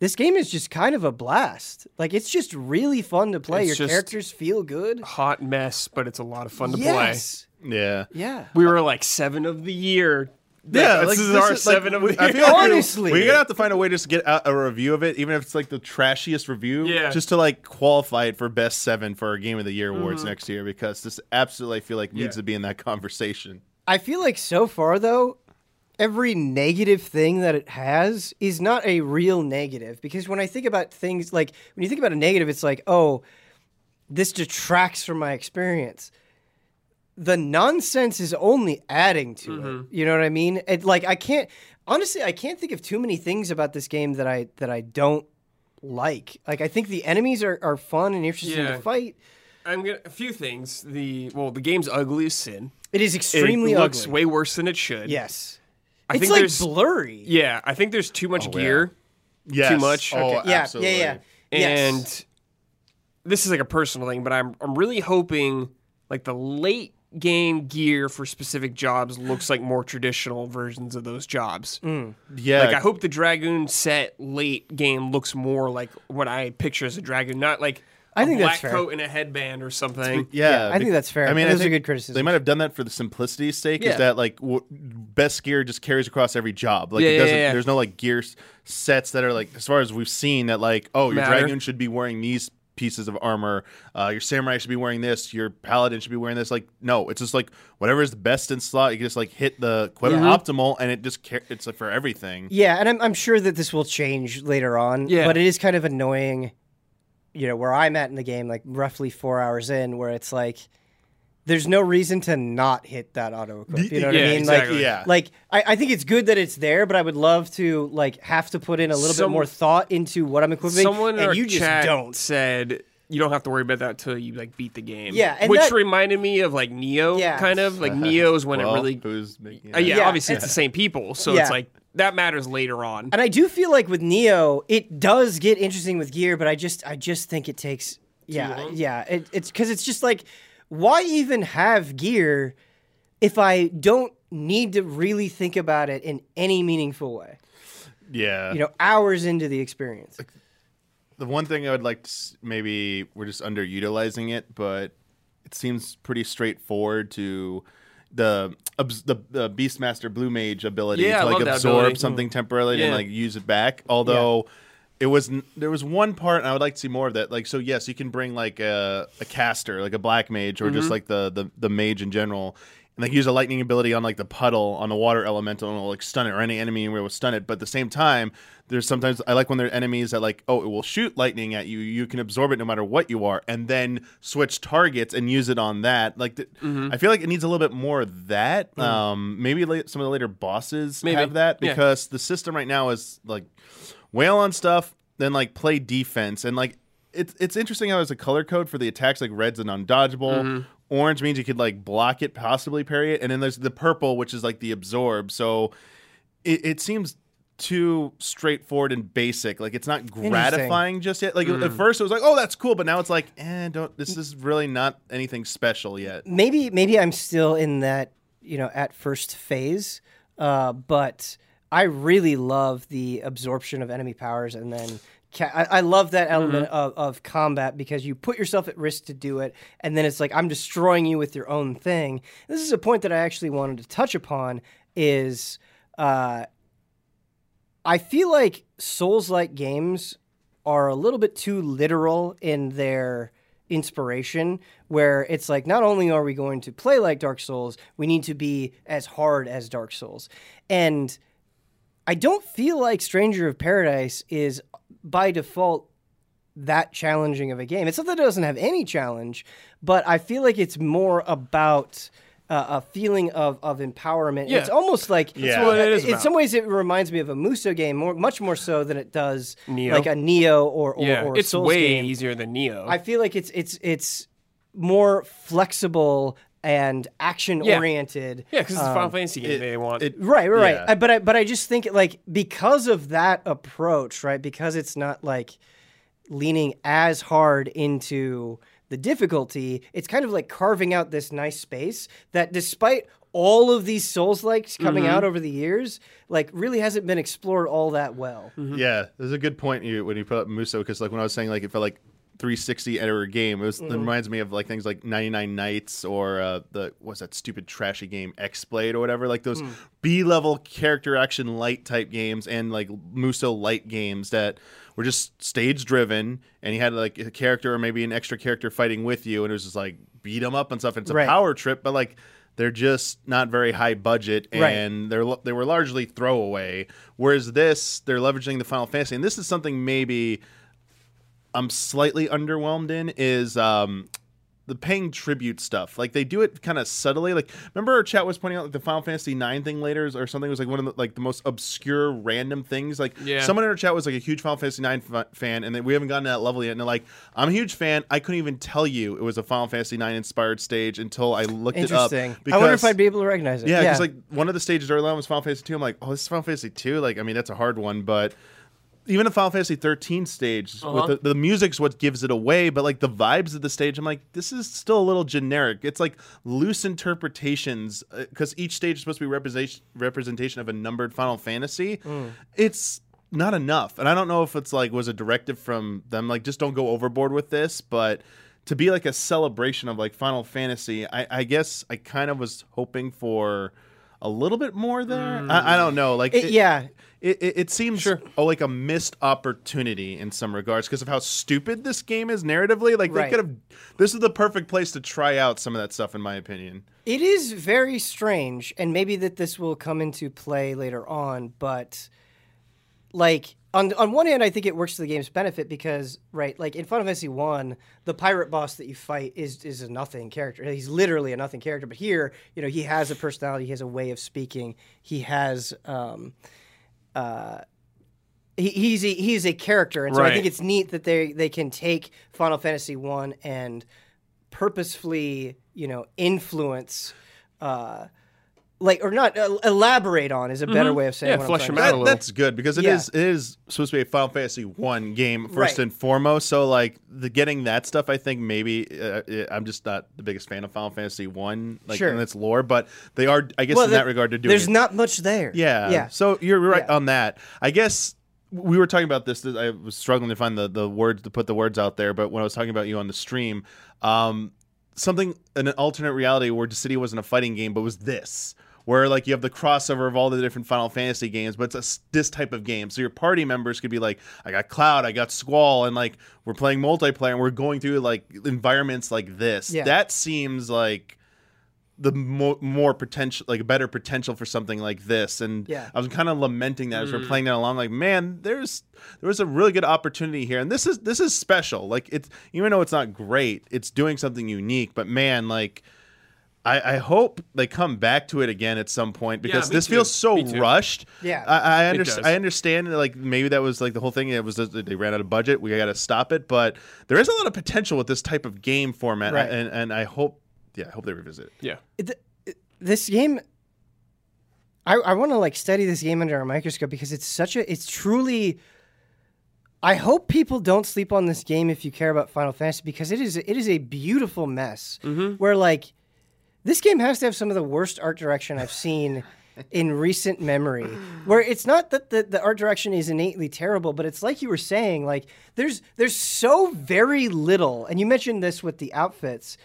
this game is just kind of a blast. Like, it's just really fun to play. It's Your characters feel good. Hot mess, but it's a lot of fun to yes. play. Yeah. Yeah. We were like seven of the year. Yeah, like, this is this our is seven like, of the I year. Feel like honestly. We're going to have to find a way just to get a review of it, even if it's like the trashiest review, yeah. just to like qualify it for best seven for our Game of the Year awards mm-hmm. next year, because this absolutely, I feel like, needs yeah. to be in that conversation. I feel like so far, though, every negative thing that it has is not a real negative, because when I think about things like, when you think about a negative, it's like, oh, this detracts from my experience. The nonsense is only adding to mm-hmm. it. You know what I mean? It, like, I can't, honestly, I can't think of too many things about this game that I, that I don't like. Like, I think the enemies are, are fun and interesting yeah. to fight. I'm gonna, a few things. The, well, the game's ugly as sin. It is extremely ugly. It looks ugly. Way worse than it should. Yes. I it's think like blurry. Yeah, I think there's too much oh, gear. Yeah. Yes. Too much. Oh, okay. yeah, yeah, yeah, yeah. And yes. this is like a personal thing, but I'm I'm really hoping like the late game gear for specific jobs looks like more traditional versions of those jobs. Mm. Yeah. Like I hope the Dragoon set late game looks more like what I picture as a Dragoon, not like I think a black that's fair. coat and a headband or something. Yeah, yeah I think that's fair. I mean, those are good criticisms. They might have done that for the simplicity's sake. Yeah. Is that like w- best gear just carries across every job? Like, yeah, it doesn't. Yeah, yeah. There's no like gear sets that are like, as far as we've seen, that like, oh, your Matter. Dragoon should be wearing these pieces of armor. Uh, your samurai should be wearing this. Your paladin should be wearing this. Like, no, it's just like whatever is the best in slot. You can just like hit the quota yeah. optimal, and it just car- it's like for everything. Yeah, and I'm I'm sure that this will change later on. Yeah, but it is kind of annoying. You know, where I'm at in the game, like roughly four hours in, where it's like, there's no reason to not hit that auto equip. You know what yeah, I mean? Exactly. Like, yeah. like I, I think it's good that it's there, but I would love to like have to put in a little Some, bit more thought into what I'm equipping. Someone and in our you just chat don't said you don't have to worry about that till you like beat the game. Yeah, and which that, reminded me of like Nioh, yeah. kind of like uh, Nioh is when well, it really. Who's making, yeah. Uh, yeah, yeah, obviously it's the same people, so yeah. it's like. That matters later on. And I do feel like with Nioh, it does get interesting with gear, but I just I just think it takes... Yeah, yeah. It, it's because it's just like, why even have gear if I don't need to really think about it in any meaningful way? Yeah. You know, hours into the experience. Like, the one thing I would like to... Maybe we're just underutilizing it, but it seems pretty straightforward to... The, the the Beastmaster Blue Mage ability yeah, to like absorb something temporarily yeah. and like use it back. Although yeah. it was there was one part, and I would like to see more of that. Like, so yes, you can bring like a, a caster, like a black mage, or mm-hmm. just like the, the the mage in general, and like use a lightning ability on like the puddle on the water elemental, and it'll like stun it, or any enemy, and we will stun it. But at the same time, there's sometimes I like when there are enemies that like, oh, it will shoot lightning at you. You can absorb it no matter what you are, and then switch targets and use it on that. Like, th- mm-hmm. I feel like it needs a little bit more of that. Mm. Um, maybe la- some of the later bosses maybe. have that because yeah. the system right now is like wail on stuff, then like play defense, and like it's it's interesting how there's a color code for the attacks. Like red's an undodgeable. Mm-hmm. Orange means you could like block it, possibly parry it, and then there's the purple, which is like the absorb. So it, it seems too straightforward and basic. Like, it's not gratifying just yet. Like, mm. at first it was like, oh, that's cool, but now it's like, eh, don't. This is really not anything special yet. Maybe, maybe I'm still in that, you know, at first phase, uh, but I really love the absorption of enemy powers, and then ca- I, I love that element mm-hmm. of, of combat because you put yourself at risk to do it, and then it's like I'm destroying you with your own thing. This is a point that I actually wanted to touch upon. Is uh, I feel like Souls-like games are a little bit too literal in their inspiration where it's like, not only are we going to play like Dark Souls, we need to be as hard as Dark Souls. And I don't feel like Stranger of Paradise is by default that challenging of a game. It's not that it doesn't have any challenge, but I feel like it's more about uh, a feeling of of empowerment. Yeah. It's almost like, yeah, what it is in about. Some ways it reminds me of a Musou game, more, much more so than it does Nioh. Like a Nioh or, or, yeah. or a it's Souls way game. Easier than Nioh. I feel like it's it's it's more flexible and action oriented. Yeah, because yeah, it's a Final um, Fantasy game it, they want. It, right, right, yeah. right. I, but I but I just think like because of that approach, right? Because it's not like leaning as hard into the difficulty, it's kind of like carving out this nice space that despite all of these Souls-likes coming mm-hmm. out over the years, like really hasn't been explored all that well. Mm-hmm. Yeah, there's a good point you, when you put up Musou, because like when I was saying like it felt like three sixty error game, it, was, mm-hmm. it reminds me of like things like ninety-nine Nights or uh, the what's that stupid trashy game X-Blade or whatever, like those mm. B-level character action light type games and like Musou light games that were just stage driven, and he had like a character or maybe an extra character fighting with you, and it was just like beat them up and stuff. And it's a right. power trip, but like they're just not very high budget, and right. they're they were largely throwaway. Whereas this, they're leveraging the Final Fantasy, and this is something maybe I'm slightly underwhelmed in is um, the paying tribute stuff. Like they do it kind of subtly. Like remember our chat was pointing out like the Final Fantasy nine thing later or something was like one of the, like the most obscure random things. Like yeah. someone in our chat was like a huge Final Fantasy nine f- fan, and they, we haven't gotten to that level yet. And they're like, "I'm a huge fan. I couldn't even tell you it was a Final Fantasy nine inspired stage until I looked it up." Interesting. I wonder if I'd be able to recognize it. Yeah, because yeah. like one of the stages early on was Final Fantasy two. I'm like, "Oh, this is Final Fantasy two." Like I mean, that's a hard one, but. Even a Final Fantasy thirteen stage, uh-huh. with the, the music's what gives it away, but like the vibes of the stage, I'm like, this is still a little generic. It's like loose interpretations, because uh, each stage is supposed to be representation representation of a numbered Final Fantasy. Mm. It's not enough, and I don't know if it's like was a directive from them, like just don't go overboard with this, but to be like a celebration of like Final Fantasy, I, I guess I kind of was hoping for a little bit more there. Mm. I, I don't know, like it, it, yeah. It, it, it seems sure. oh, like a missed opportunity in some regards because of how stupid this game is narratively. Like right. they could have. This is the perfect place to try out some of that stuff, in my opinion. It is very strange, and maybe that this will come into play later on. But like on on one hand, I think it works to the game's benefit because right, like in Final Fantasy One, the pirate boss that you fight is is a nothing character. He's literally a nothing character. But here, you know, he has a personality. He has a way of speaking. He has. Um, Uh, he, he's a, he's a character, and so right. I think it's neat that they they can take Final Fantasy One and purposefully, you know, influence, uh, like or not uh, elaborate on is a better mm-hmm. way of saying. Yeah, what flesh them out a little. That's good because it yeah. is it is supposed to be a Final Fantasy One game first right. and foremost. So like the getting that stuff, I think maybe uh, I'm just not the biggest fan of Final Fantasy One, like sure. in its lore, but they are. I guess well, in that regard, they're doing. There's it. Not much there. Yeah. yeah. So you're right yeah. on that. I guess we were talking about this. I was struggling to find the the words to put the words out there, but when I was talking about you on the stream, um, something an alternate reality where the city wasn't a fighting game, but was this. Where like you have the crossover of all the different Final Fantasy games, but it's a, this type of game. So your party members could be like, I got Cloud, I got Squall, and like we're playing multiplayer and we're going through like environments like this. Yeah. That seems like the more, more potential, like better potential for something like this. And yeah. I was kind of lamenting that mm. as we're playing that along. Like, man, there's there was a really good opportunity here, and this is this is special. Like it's even though it's not great, it's doing something unique. But man, like. I, I hope they come back to it again at some point because yeah, this too. feels so rushed. Yeah, I, I, under- I understand. Like maybe that was like the whole thing. It was just, they ran out of budget. We got to stop it. But there is a lot of potential with this type of game format, right. and and I hope, yeah, I hope they revisit it. Yeah, it, it, this game. I I want to like study this game under a microscope because it's such a. It's truly. I hope people don't sleep on this game if you care about Final Fantasy because it is it is a beautiful mess mm-hmm. where like. This game has to have some of the worst art direction I've seen in recent memory, where it's not that the, the art direction is innately terrible, but it's like you were saying, like there's there's so very little, and you mentioned this with the outfits,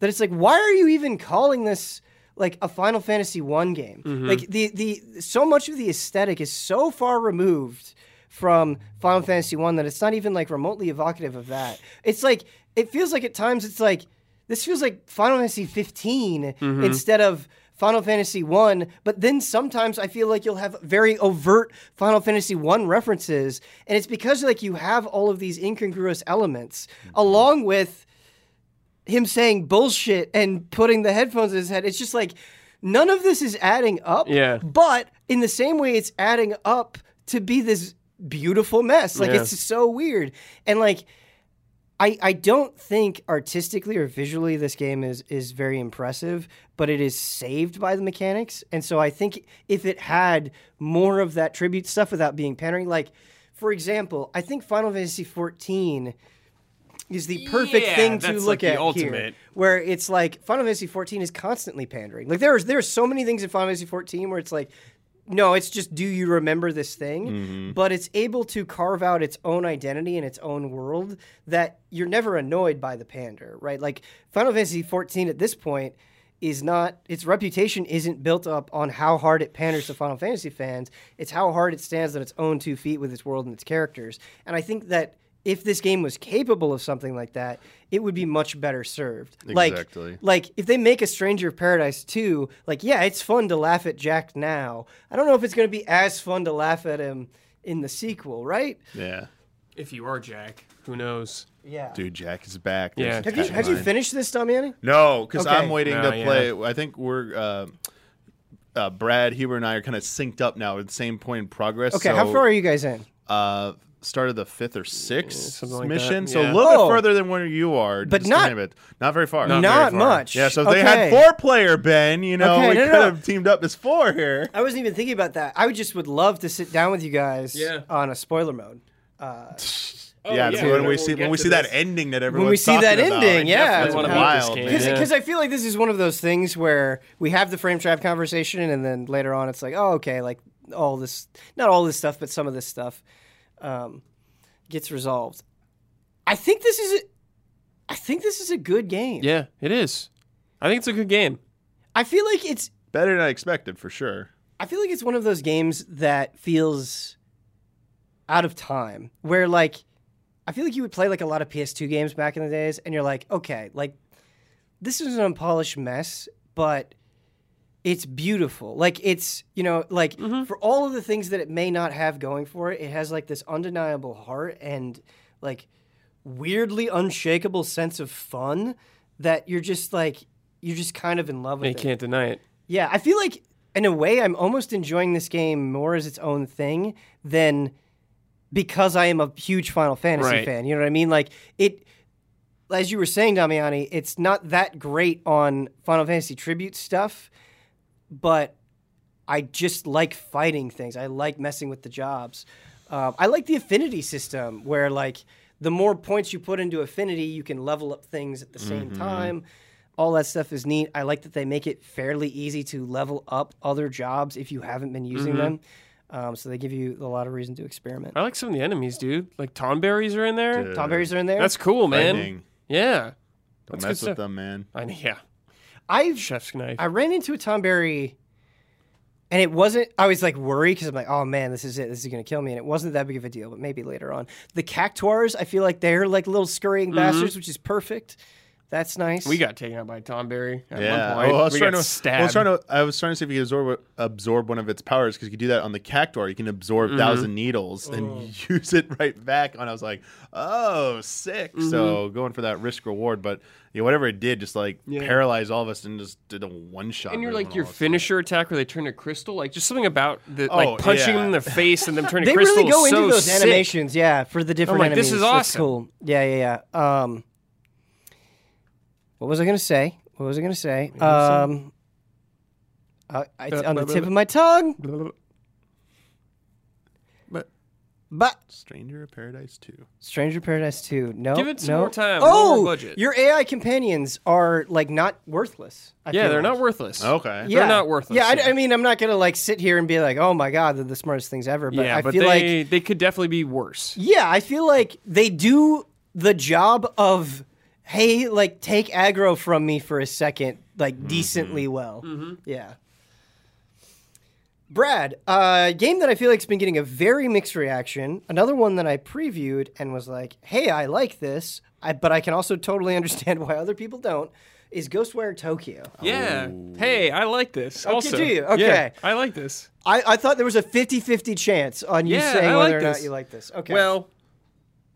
that it's like, why are you even calling this like a Final Fantasy one game? Mm-hmm. Like the the so much of the aesthetic is so far removed from Final Fantasy one that it's not even like remotely evocative of that. It's like it feels like at times it's like, this feels like Final Fantasy fifteen mm-hmm. instead of Final Fantasy one, but then sometimes I feel like you'll have very overt Final Fantasy one references, and it's because like you have all of these incongruous elements, mm-hmm. along with him saying bullshit and putting the headphones in his head. It's just like, none of this is adding up, yeah. but in the same way it's adding up to be this beautiful mess. Like, yeah. it's so weird. And like, I, I don't think artistically or visually this game is is very impressive, but it is saved by the mechanics. And so I think if it had more of that tribute stuff without being pandering, like, for example, I think Final Fantasy fourteen is the perfect yeah, thing to look like at ultimate. Here, where it's like Final Fantasy fourteen is constantly pandering. Like, there's there's so many things in Final Fantasy fourteen where it's like, no, it's just, do you remember this thing? Mm-hmm. But it's able to carve out its own identity and its own world that you're never annoyed by the pander, right? Like, Final Fantasy fourteen at this point is not, its reputation isn't built up on how hard it panders to Final Fantasy fans. It's how hard it stands on its own two feet with its world and its characters. And I think that if this game was capable of something like that, it would be much better served. Exactly. Like, like if they make a Stranger of Paradise two, like, yeah, it's fun to laugh at Jack now. I don't know if it's going to be as fun to laugh at him in the sequel, right? Yeah. If you are Jack, who knows? Yeah. Dude, Jack is back. Yeah. Have you, have you finished this, Damiani? No, because okay. I'm waiting no, to play. Yeah. I think we're... Uh, uh, Brad, Huber, and I are kind of synced up now at the same point in progress. Okay, so, how far are you guys in? Uh... Started the fifth or sixth like mission, yeah. so a little oh. bit further than where you are, but just not a bit. Not very far. Not, not very far. Much. Yeah, so if okay. they had four player, Ben, you know, okay, we no, could no. have teamed up as four here. I wasn't even thinking about that. I would just would love to sit down with you guys yeah. on a spoiler mode. Uh, oh, yeah, yeah. So when we see when we see that ending that everyone's when we see that ending, yeah, because I feel like this is one of those things where we have the frame trap conversation, and then later on it's like, oh, okay, like all this, not all this stuff, but some of this stuff. Um, gets resolved. I think this is a, I think this is a good game. Yeah, it is. I think it's a good game. I feel like it's better than I expected, for sure. I feel like it's one of those games that feels out of time, where like I feel like you would play like a lot of P S two games back in the days, and you're like, okay, like this is an unpolished mess, but it's beautiful. Like, it's, you know, like, mm-hmm. for all of the things that it may not have going for it, it has, like, this undeniable heart and, like, weirdly unshakable sense of fun that you're just, like, you're just kind of in love with it. You can't deny it. Yeah, I feel like, in a way, I'm almost enjoying this game more as its own thing than because I am a huge Final Fantasy right. fan. You know what I mean? Like, it... As you were saying, Damiani, it's not that great on Final Fantasy tribute stuff, but I just like fighting things. I like messing with the jobs. Um, I like the affinity system where, like, the more points you put into affinity, you can level up things at the same mm-hmm. time. All that stuff is neat. I like that they make it fairly easy to level up other jobs if you haven't been using mm-hmm. them. Um, so they give you a lot of reason to experiment. I like some of the enemies, dude. Like, Tonberries are in there. Dude. Tonberries are in there. That's cool, man. Lightning. Yeah. Don't That's mess with them, man. I mean, yeah. I've, Chef's knife. I ran into a Tonberry, and it wasn't, I was like worried because I'm like, oh man, this is it. This is going to kill me. And it wasn't that big of a deal, but maybe later on. The Cactuars, I feel like they're like little scurrying mm-hmm. bastards, which is perfect. That's nice. We got taken out by Tonberry at yeah. one point. Well, I was we trying to stab. I was trying to. I was trying to see if you could absorb, absorb one of its powers, because you can do that on the Cactuar. You can absorb mm-hmm. thousand needles oh. and use it right back. And I was like, oh, sick. Mm-hmm. So going for that risk reward, but you know, whatever it did, just like yeah. paralyzed all of us and just did a one shot. And you're like your finisher stuff. Attack where they turn to crystal, like just something about the oh, like punching yeah. them in the face and them turning they crystal. They really go so into those sick. Animations, yeah, for the different. I'm like, enemies. This is awesome. That's cool. Yeah, yeah, yeah. Um, What was I going to say? What was I going to say? Um, uh, it's on the tip of my tongue. But, but Stranger of Paradise two. Stranger of Paradise two. No, give it some no. more time. Oh, more budget. Your A I companions are like not worthless. I yeah, they're like. not worthless. Okay, yeah. they're not worthless. Yeah, yeah. I, I mean, I'm not going to like sit here and be like, oh my god, they're the smartest things ever. But yeah, I but feel they, like they could definitely be worse. Yeah, I feel like they do the job of. Hey, like, take aggro from me for a second, like, mm-hmm. decently well. Mm-hmm. Yeah. Brad, a uh, game that I feel like has been getting a very mixed reaction, another one that I previewed and was like, hey, I like this, I, but I can also totally understand why other people don't, is Ghostwire Tokyo. Yeah. Oh. Hey, I like this. Okay, also. Do you? Okay. Yeah, I like this. I, I thought there was a fifty-fifty chance on you yeah, saying I whether like or this. Not you like this. Okay. Well,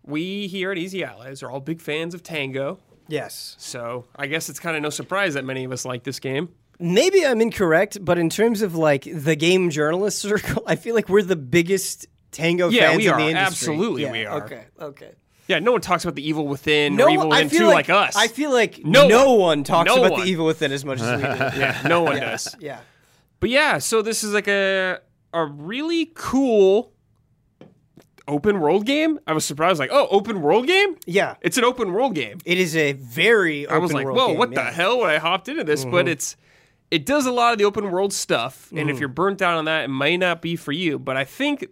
we here at Easy Allies are all big fans of Tango. Yes. So I guess it's kind of no surprise that many of us like this game. Maybe I'm incorrect, but in terms of like the game journalist circle, I feel like we're the biggest Tango yeah, fans we are. In the industry. Absolutely yeah, we are. Okay, okay. Yeah, no one talks about the Evil Within no, or Evil Within two like, like us. I feel like no, no one, one talks no about one. The Evil Within as much as we do. Yeah, no one yeah, does. Yeah. But yeah, so this is like a a really cool open world game. I was surprised, like, oh, open world game? Yeah. It's an open world game. It is a very open world game. I was like, whoa, game, what yeah. the hell when I hopped into this? Mm-hmm. But it's it does a lot of the open world stuff, and mm-hmm. if you're burnt out on that, it might not be for you. But I think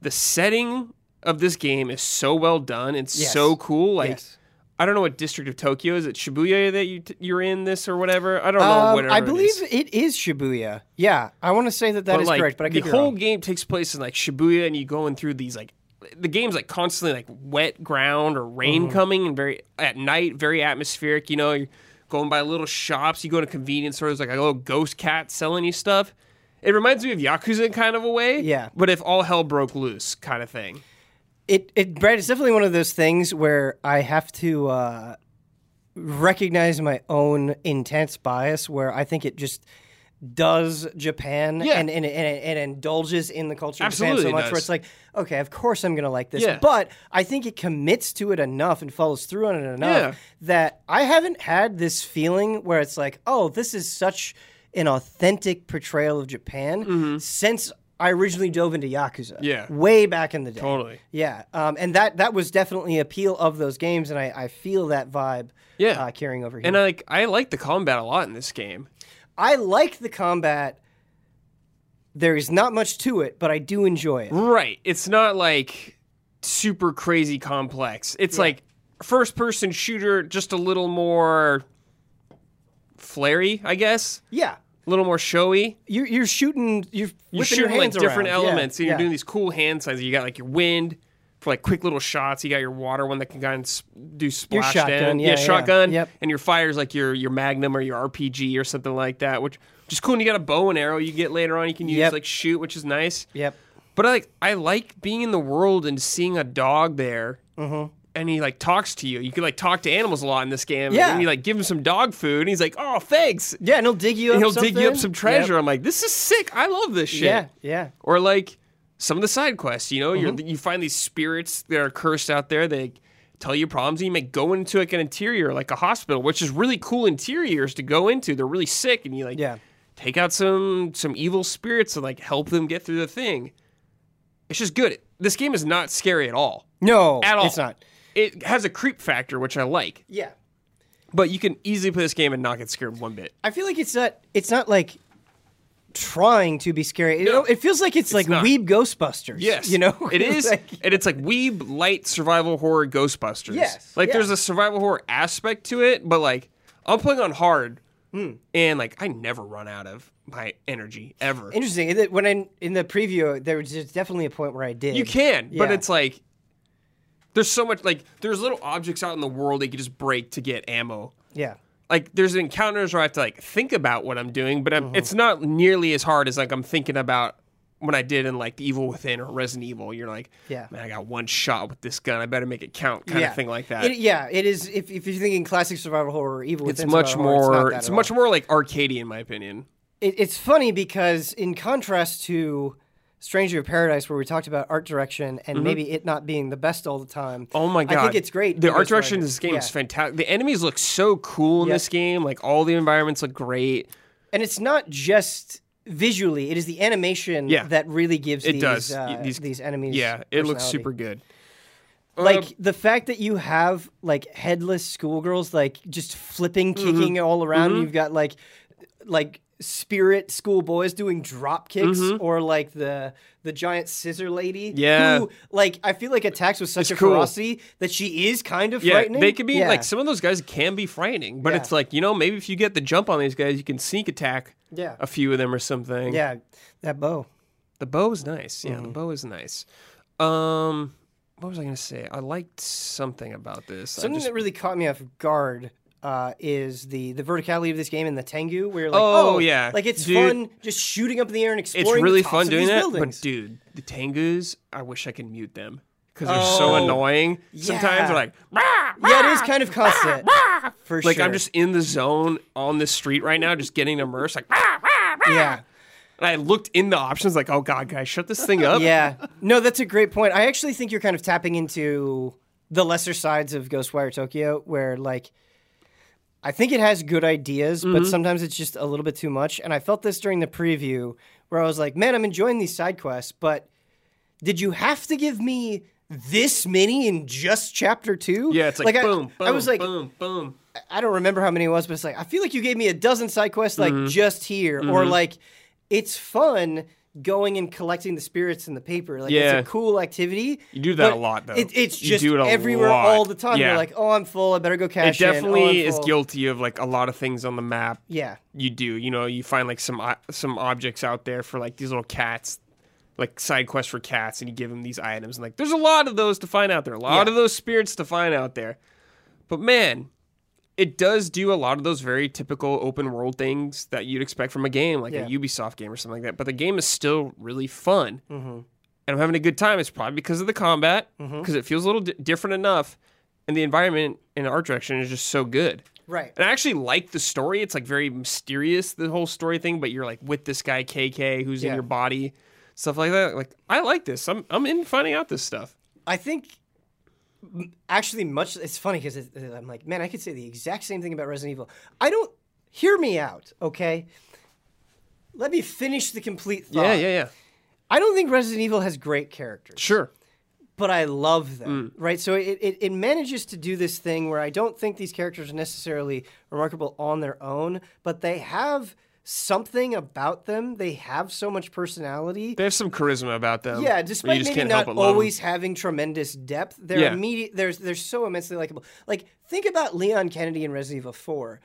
the setting of this game is so well done. It's yes. so cool. Like, yes. I don't know what district of Tokyo. Is it Shibuya that you t- you're in this or whatever? I don't know. Um, whatever I believe it is. It is Shibuya. Yeah, I want to say that that but is like, correct, but I could be wrong. The whole game takes place in like Shibuya, and you go in through these like the game's like constantly like wet ground or rain mm-hmm. coming, and very at night, very atmospheric. You know, you're going by little shops. You go to convenience stores, like a little ghost cat selling you stuff. It reminds me of Yakuza in kind of a way. Yeah, but if all hell broke loose, kind of thing. It, it, Brad, it's definitely one of those things where I have to uh, recognize my own intense bias where I think it just does Japan yeah. and, and, and, and indulges in the culture of Absolutely Japan so much it where it's like, okay, of course I'm going to like this. Yeah. But I think it commits to it enough and follows through on it enough yeah. that I haven't had this feeling where it's like, oh, this is such an authentic portrayal of Japan mm-hmm. since I originally dove into Yakuza. Yeah. Way back in the day. Totally. Yeah. Um, and that that was definitely an appeal of those games, and I, I feel that vibe yeah. uh, carrying over here. And I like I like the combat a lot in this game. I like the combat. There is not much to it, but I do enjoy it. Right. It's not like super crazy complex. It's yeah. like first person shooter, just a little more flary, I guess. Yeah. A little more showy. You're, you're shooting. You're, you're shooting your hands like different around. Elements, yeah, and you're yeah. doing these cool hand signs. You got like your wind for like quick little shots. You got your water one that can kind of do splash your shotgun, down. Yeah, yeah, shotgun. Yep. And your fire's like your your Magnum or your R P G or something like that, which is cool. And you got a bow and arrow you get later on. You can use yep. like shoot, which is nice. Yep. But I like I like being in the world and seeing a dog there. Mm-hmm. And he, like, talks to you. You can, like, talk to animals a lot in this game. Yeah. And you, like, give him some dog food. And he's like, oh, thanks. Yeah, and he'll dig you and up he'll something. Dig you up some treasure. Yep. I'm like, this is sick. I love this shit. Yeah, yeah. Or, like, some of the side quests, you know? Mm-hmm. You're, you find these spirits that are cursed out there. They tell you problems. And you may go into, like, an interior, like a hospital, which is really cool interiors to go into. They're really sick. And you, like, yeah. take out some, some evil spirits and, like, help them get through the thing. It's just good. This game is not scary at all. No, at all. It's not. It has a creep factor, which I like. Yeah. But you can easily play this game and not get scared one bit. I feel like it's not it's not like trying to be scary. No, it, it feels like it's, it's like not. Weeb Ghostbusters. Yes. You know? It is. Like, and it's like Weeb light survival horror Ghostbusters. Yes. Like yeah. there's a survival horror aspect to it, but like I'm playing on hard mm. and like I never run out of my energy ever. Interesting. When I, in the preview, there was definitely a point where I did. You can, yeah. but it's like there's so much, like, there's little objects out in the world that you can just break to get ammo. Yeah. Like, there's encounters where I have to, like, think about what I'm doing, but I'm, mm-hmm. it's not nearly as hard as, like, I'm thinking about when I did in, like, The Evil Within or Resident Evil. You're like, yeah. man, I got one shot with this gun. I better make it count kind yeah. of thing like that. It, yeah, it is, if, if you're thinking classic survival horror or Evil Within, it's much more, horror, it's, it's much all. more, like, arcadey, in my opinion. It, it's funny because, in contrast to Stranger of Paradise, where we talked about art direction and mm-hmm. maybe it not being the best all the time. Oh my god. I think it's great. The art direction in this game yeah. is fantastic. The enemies look so cool in yep. this game. Like, all the environments look great. And it's not just visually. It is the animation yeah. that really gives it these, does. Uh, these, these enemies yeah, it looks super good. Like, um, the fact that you have, like, headless schoolgirls, like, just flipping, kicking mm-hmm. all around. Mm-hmm. You've got, like, like... spirit schoolboys doing drop kicks mm-hmm. or like the the giant scissor lady yeah. who, like, I feel like attacks with such it's a cool. ferocity that she is kind of yeah, frightening. They can be yeah. like some of those guys can be frightening, but yeah. it's like, you know, maybe if you get the jump on these guys, you can sneak attack yeah. a few of them or something. Yeah. That bow. The bow is nice. Yeah, mm-hmm. the bow is nice. Um what was I going to say? I liked something about this. Something just... that really caught me off guard uh, is the, the verticality of this game in the Tengu, where like, oh, oh yeah, like it's dude, fun just shooting up in the air and exploring. It's really the tops fun of doing that. Buildings. But dude, the Tengus, I wish I could mute them because they're oh, so annoying. Yeah. Sometimes they're like, rah, rah, yeah, it is kind of constant rah, for like, sure. Like I'm just in the zone on the street right now, just getting immersed. Like, rah, rah, rah. Yeah. And I looked in the options like, oh, God, guys, shut this thing up. Yeah. No, that's a great point. I actually think you're kind of tapping into the lesser sides of Ghostwire Tokyo where, like, I think it has good ideas, mm-hmm. but sometimes it's just a little bit too much. And I felt this during the preview where I was like, man, I'm enjoying these side quests, but did you have to give me this many in just chapter two? Yeah, it's like, like boom, I, boom, I was like, boom, boom. I don't remember how many it was, but it's like, I feel like you gave me a dozen side quests, like, mm-hmm. just here. Mm-hmm. Or, like... It's fun going and collecting the spirits in the paper. Like, yeah. It's a cool activity. You do that a lot, though. It, it's just you do it everywhere lot. All the time. Yeah. You're like, oh, I'm full. I better go cash in. It definitely in. Oh, is guilty of, like, a lot of things on the map. Yeah. You do. You know, you find, like, some some objects out there for, like, these little cats, like, side quests for cats, and you give them these items. And, like, there's a lot of those to find out there. A lot yeah. of those spirits to find out there. But, man... It does do a lot of those very typical open world things that you'd expect from a game, like yeah. a Ubisoft game or something like that. But the game is still really fun. Mm-hmm. And I'm having a good time. It's probably because of the combat, because mm-hmm. it feels a little d- different enough. And the environment and art direction is just so good. Right. And I actually like the story. It's like very mysterious, the whole story thing. But you're like with this guy, K K, who's yeah. in your body, stuff like that. Like, I like this. I'm, I'm in finding out this stuff. I think... Actually, much it's funny because it, I'm like, man, I could say the exact same thing about Resident Evil. I don't hear me out, okay? Let me finish the complete thought. Yeah, yeah, yeah. I don't think Resident Evil has great characters. Sure. But I love them, mm. right? So it, it, it manages to do this thing where I don't think these characters are necessarily remarkable on their own, but they have something about them. They have so much personality. They have some charisma about them. Yeah, despite maybe not always having tremendous depth, they're yeah. immediate. They're they're so immensely likable. Like think about Leon Kennedy in Resident Evil four.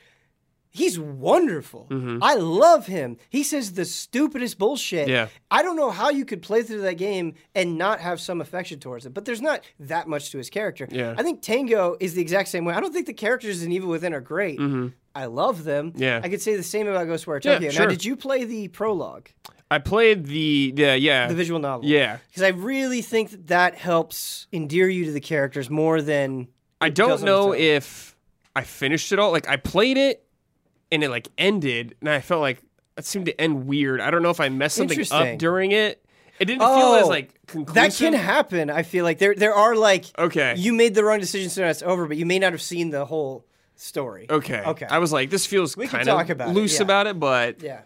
He's wonderful. Mm-hmm. I love him. He says the stupidest bullshit. Yeah. I don't know how you could play through that game and not have some affection towards it, but there's not that much to his character. Yeah. I think Tango is the exact same way. I don't think the characters in Evil Within are great. Mm-hmm. I love them. Yeah. I could say the same about Ghostwire Tokyo. Yeah, sure. Now, did you play the prologue? I played the, the yeah. the visual novel. Yeah. Because I really think that, that helps endear you to the characters more than... I don't know if I finished it all. Like, I played it. And it, like, ended, and I felt like it seemed to end weird. I don't know if I messed something up during it. It didn't oh, feel as, like, conclusive. That can happen, I feel like. There there are, like, okay. you made the wrong decision, so now it's over, but you may not have seen the whole story. Okay. Okay. I was like, this feels we kind of about loose it. Yeah. about it, but... Yeah.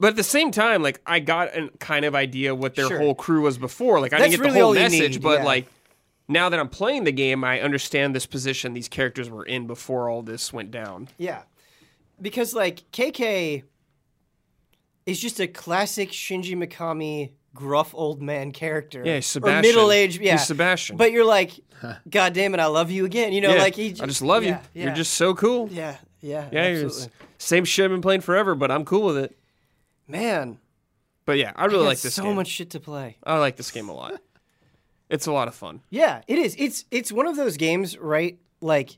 But at the same time, like, I got a kind of idea what their sure. whole crew was before. Like, I That's didn't get really the whole message, need, but, yeah. like, now that I'm playing the game, I understand this position these characters were in before all this went down. Yeah. Because, like, K K is just a classic Shinji Mikami gruff old man character. Yeah, Sebastian. Or middle-aged, yeah. He's Sebastian. But you're like, God damn it, I love you again. You know, yeah, like he. J- I just love yeah, you. Yeah. You're just so cool. Yeah, yeah, yeah. Absolutely. You're just, same shit I've been playing forever, but I'm cool with it. Man. But yeah, I really I like this so game. So much shit to play. I like this game a lot. It's a lot of fun. Yeah, it is. It's it's one of those games, right? Like,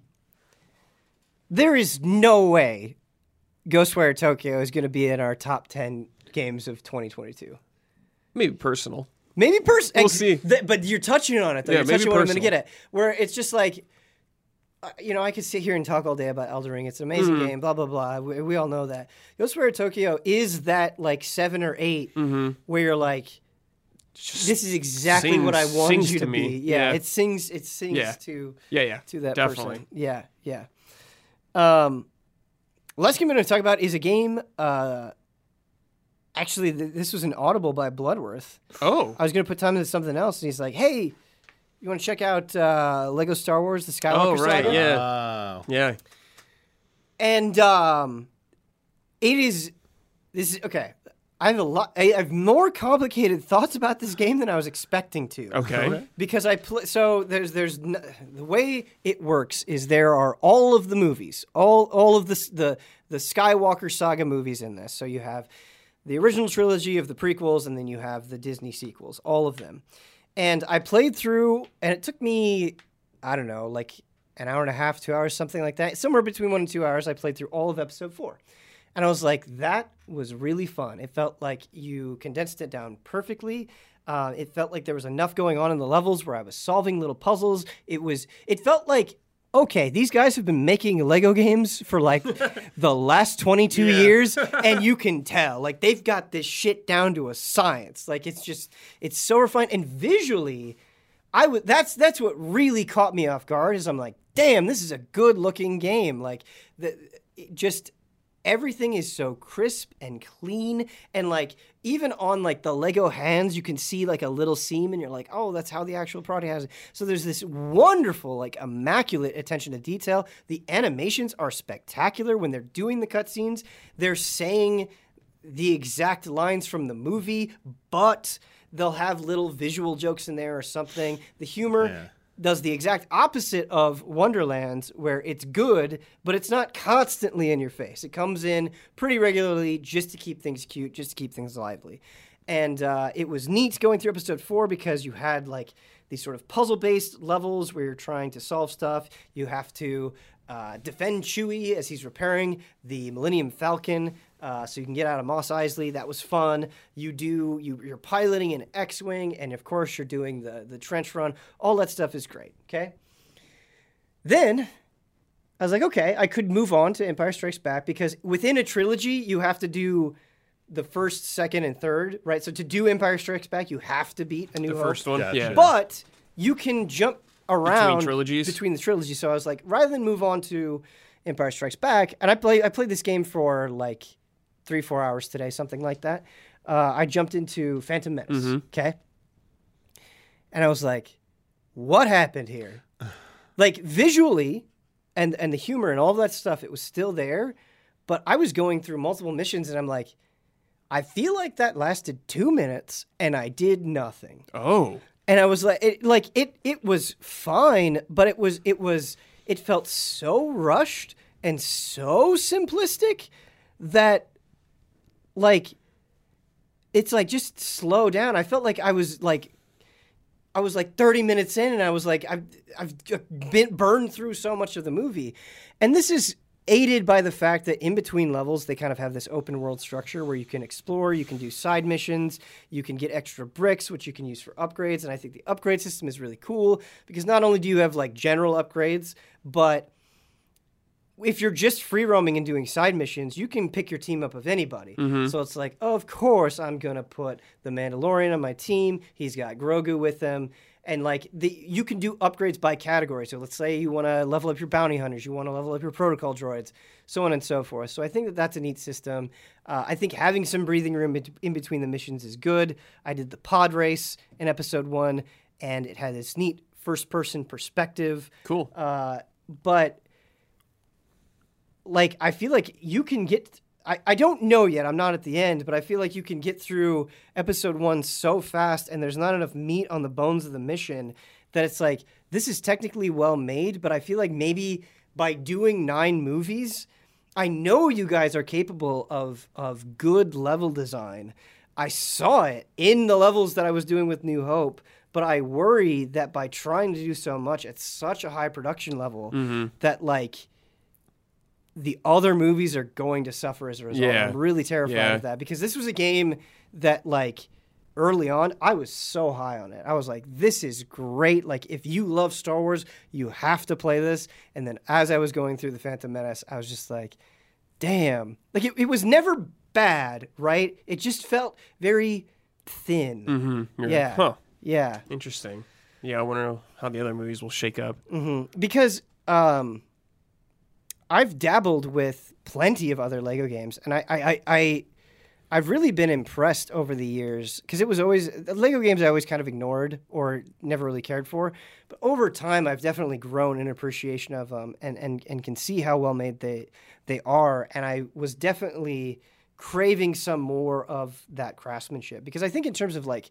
there is no way Ghostwire Tokyo is going to be in our top ten games of twenty twenty-two. Maybe personal. Maybe personal. We'll ex- see. Th- but you're touching on it, though. Yeah, you're touching on what I'm going to get at. Where it's just like, uh, you know, I could sit here and talk all day about Elden Ring. It's an amazing mm-hmm. game, blah, blah, blah. We, we all know that. Ghostwire Tokyo is that, like, seven or eight mm-hmm. where you're like, just this is exactly sings, what I wanted you to, to be. Me. Yeah, yeah, it sings It sings yeah. to yeah, yeah. to that Definitely. person. Yeah, yeah. Um... Last game I'm going to talk about is a game, uh, actually, th- this was an Audible by Bloodworth. Oh. I was going to put time into something else, and he's like, hey, you want to check out uh, Lego Star Wars, the Skywalker Oh, right, Saga? yeah. Uh, yeah. And um, it is, this is, okay, I have a lot, I have more complicated thoughts about this game than I was expecting to. Okay. okay. Because I, pl- so there's, there's, n- the way it works is there are all of the movies, all all of the, the, the Skywalker Saga movies in this. So you have the original trilogy of the prequels, and then you have the Disney sequels, all of them. And I played through, and it took me, I don't know, like an hour and a half, two hours, something like that. Somewhere between one and two hours, I played through all of episode four. And I was like, that was really fun. It felt like you condensed it down perfectly. Uh, it felt like there was enough going on in the levels where I was solving little puzzles. It was, it felt like, okay, these guys have been making Lego games for like the last twenty-two yeah. years, and you can tell. Like, they've got this shit down to a science. Like, it's just, it's so refined. And visually, I w- that's, that's what really caught me off guard, is I'm like, damn, this is a good-looking game. Like, the, it just... Everything is so crisp and clean, and like even on like the Lego hands, you can see like a little seam, and you're like, oh, that's how the actual product has it. So there's this wonderful, like, immaculate attention to detail. The animations are spectacular when they're doing the cutscenes. They're saying the exact lines from the movie, but they'll have little visual jokes in there or something. The humor. Yeah. Does the exact opposite of Wonderlands, where it's good, but it's not constantly in your face. It comes in pretty regularly just to keep things cute, just to keep things lively. And uh, it was neat going through episode four, because you had like these sort of puzzle-based levels where you're trying to solve stuff. You have to uh, defend Chewie as he's repairing the Millennium Falcon, Uh, so you can get out of Mos Eisley. That was fun. You do, you, you're piloting an X-Wing, and of course you're doing the, the trench run. All that stuff is great, okay? Then, I was like, okay, I could move on to Empire Strikes Back, because within a trilogy, you have to do the first, second, and third, right? So to do Empire Strikes Back, you have to beat A New Hope. The first one, gotcha. Yeah. But you can jump around. Between trilogies? Between the trilogies. So I was like, rather than move on to Empire Strikes Back, and I play, I played this game for like... three, four hours today, something like that, uh, I jumped into Phantom Menace, mm-hmm. okay? And I was like, what happened here? Like, visually, and, and the humor and all of that stuff, it was still there, but I was going through multiple missions, and I'm like, I feel like that lasted two minutes, and I did nothing. Oh. And I was like, it, like it, it was fine, but it was, it was, it felt so rushed and so simplistic that... Like, it's like, just slow down. I felt like I was like, I was like thirty minutes in, and I was like, I've, I've been burned through so much of the movie. And this is aided by the fact that in between levels, they kind of have this open world structure where you can explore, you can do side missions, you can get extra bricks, which you can use for upgrades. And I think the upgrade system is really cool, because not only do you have like general upgrades, but if you're just free roaming and doing side missions, you can pick your team up of anybody. Mm-hmm. So it's like, oh, of course, I'm going to put the Mandalorian on my team. He's got Grogu with him. And like the, you can do upgrades by category. So let's say you want to level up your bounty hunters. You want to level up your protocol droids, so on and so forth. So I think that that's a neat system. Uh, I think having some breathing room in between the missions is good. I did the pod race in episode one, and it had this neat first-person perspective. Cool. Uh, but... Like, I feel like you can get... I, I don't know yet. I'm not at the end, but I feel like you can get through episode one so fast, and there's not enough meat on the bones of the mission that it's like, this is technically well made, but I feel like maybe by doing nine movies, I know you guys are capable of, of good level design. I saw it in the levels that I was doing with New Hope, but I worry that by trying to do so much at such a high production level mm-hmm. that, like... the other movies are going to suffer as a result. Yeah. I'm really terrified yeah. of that, because this was a game that, like, early on, I was so high on it. I was like, this is great. Like, if you love Star Wars, you have to play this. And then as I was going through The Phantom Menace, I was just like, damn. Like, it, it was never bad, right? It just felt very thin. Mm-hmm. Yeah. yeah. Huh. Yeah. Interesting. Yeah, I wonder how the other movies will shake up. Mm-hmm. Because... um I've dabbled with plenty of other Lego games, and I, I, I, I, I've really been impressed over the years, because it was always, the Lego games I always kind of ignored or never really cared for, but over time I've definitely grown in appreciation of them and, and, and can see how well made they, they are, and I was definitely craving some more of that craftsmanship, because I think in terms of, like,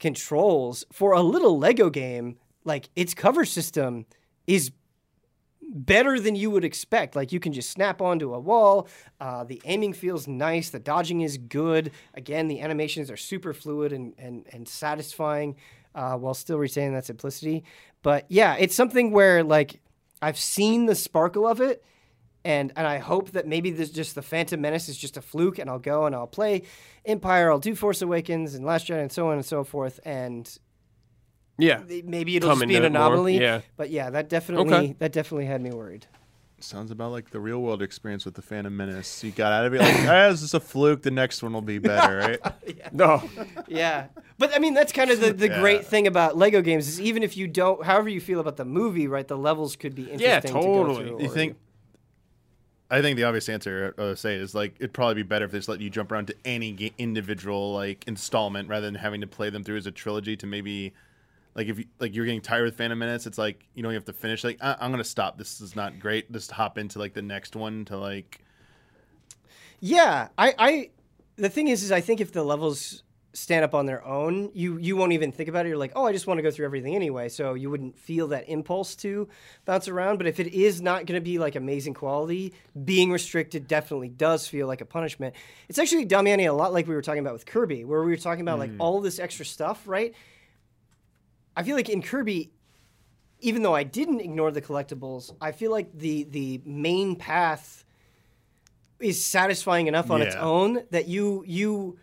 controls, for a little Lego game, like, its cover system is better than you would expect. Like, you can just snap onto a wall. Uh, the aiming feels nice. The dodging is good. Again, the animations are super fluid and and, and satisfying. uh, while still retaining that simplicity. But yeah, it's something where like I've seen the sparkle of it, and and I hope that maybe this just the Phantom Menace is just a fluke, and I'll go and I'll play Empire, I'll do Force Awakens and Last Jedi and so on and so forth, and yeah, maybe it'll just be an anomaly. Yeah. But yeah, that definitely okay. that definitely had me worried. Sounds about like the real world experience with the Phantom Menace. You got out of it like, ah, this is a fluke. The next one will be better, right? yeah. No. Yeah. But I mean, that's kind of the, the yeah. great thing about Lego games is even if you don't, however you feel about the movie, right, the levels could be interesting. Yeah, totally. To go through, you think, I think the obvious answer I would say is like, it'd probably be better if they just let you jump around to any ga- individual like installment rather than having to play them through as a trilogy to maybe. Like, if you, like you're getting tired with Phantom Menace, it's like, you know, you have to finish. Like, I- I'm going to stop. This is not great. Just hop into, like, the next one to, like... Yeah. I, I the thing is, is I think if the levels stand up on their own, you, you won't even think about it. You're like, oh, I just want to go through everything anyway. So you wouldn't feel that impulse to bounce around. But if it is not going to be, like, amazing quality, being restricted definitely does feel like a punishment. It's actually, Damiani, a lot like we were talking about with Kirby, where we were talking about, mm. like, all this extra stuff, right? I feel like in Kirby, even though I didn't ignore the collectibles, I feel like the the main path is satisfying enough on yeah. its own that you you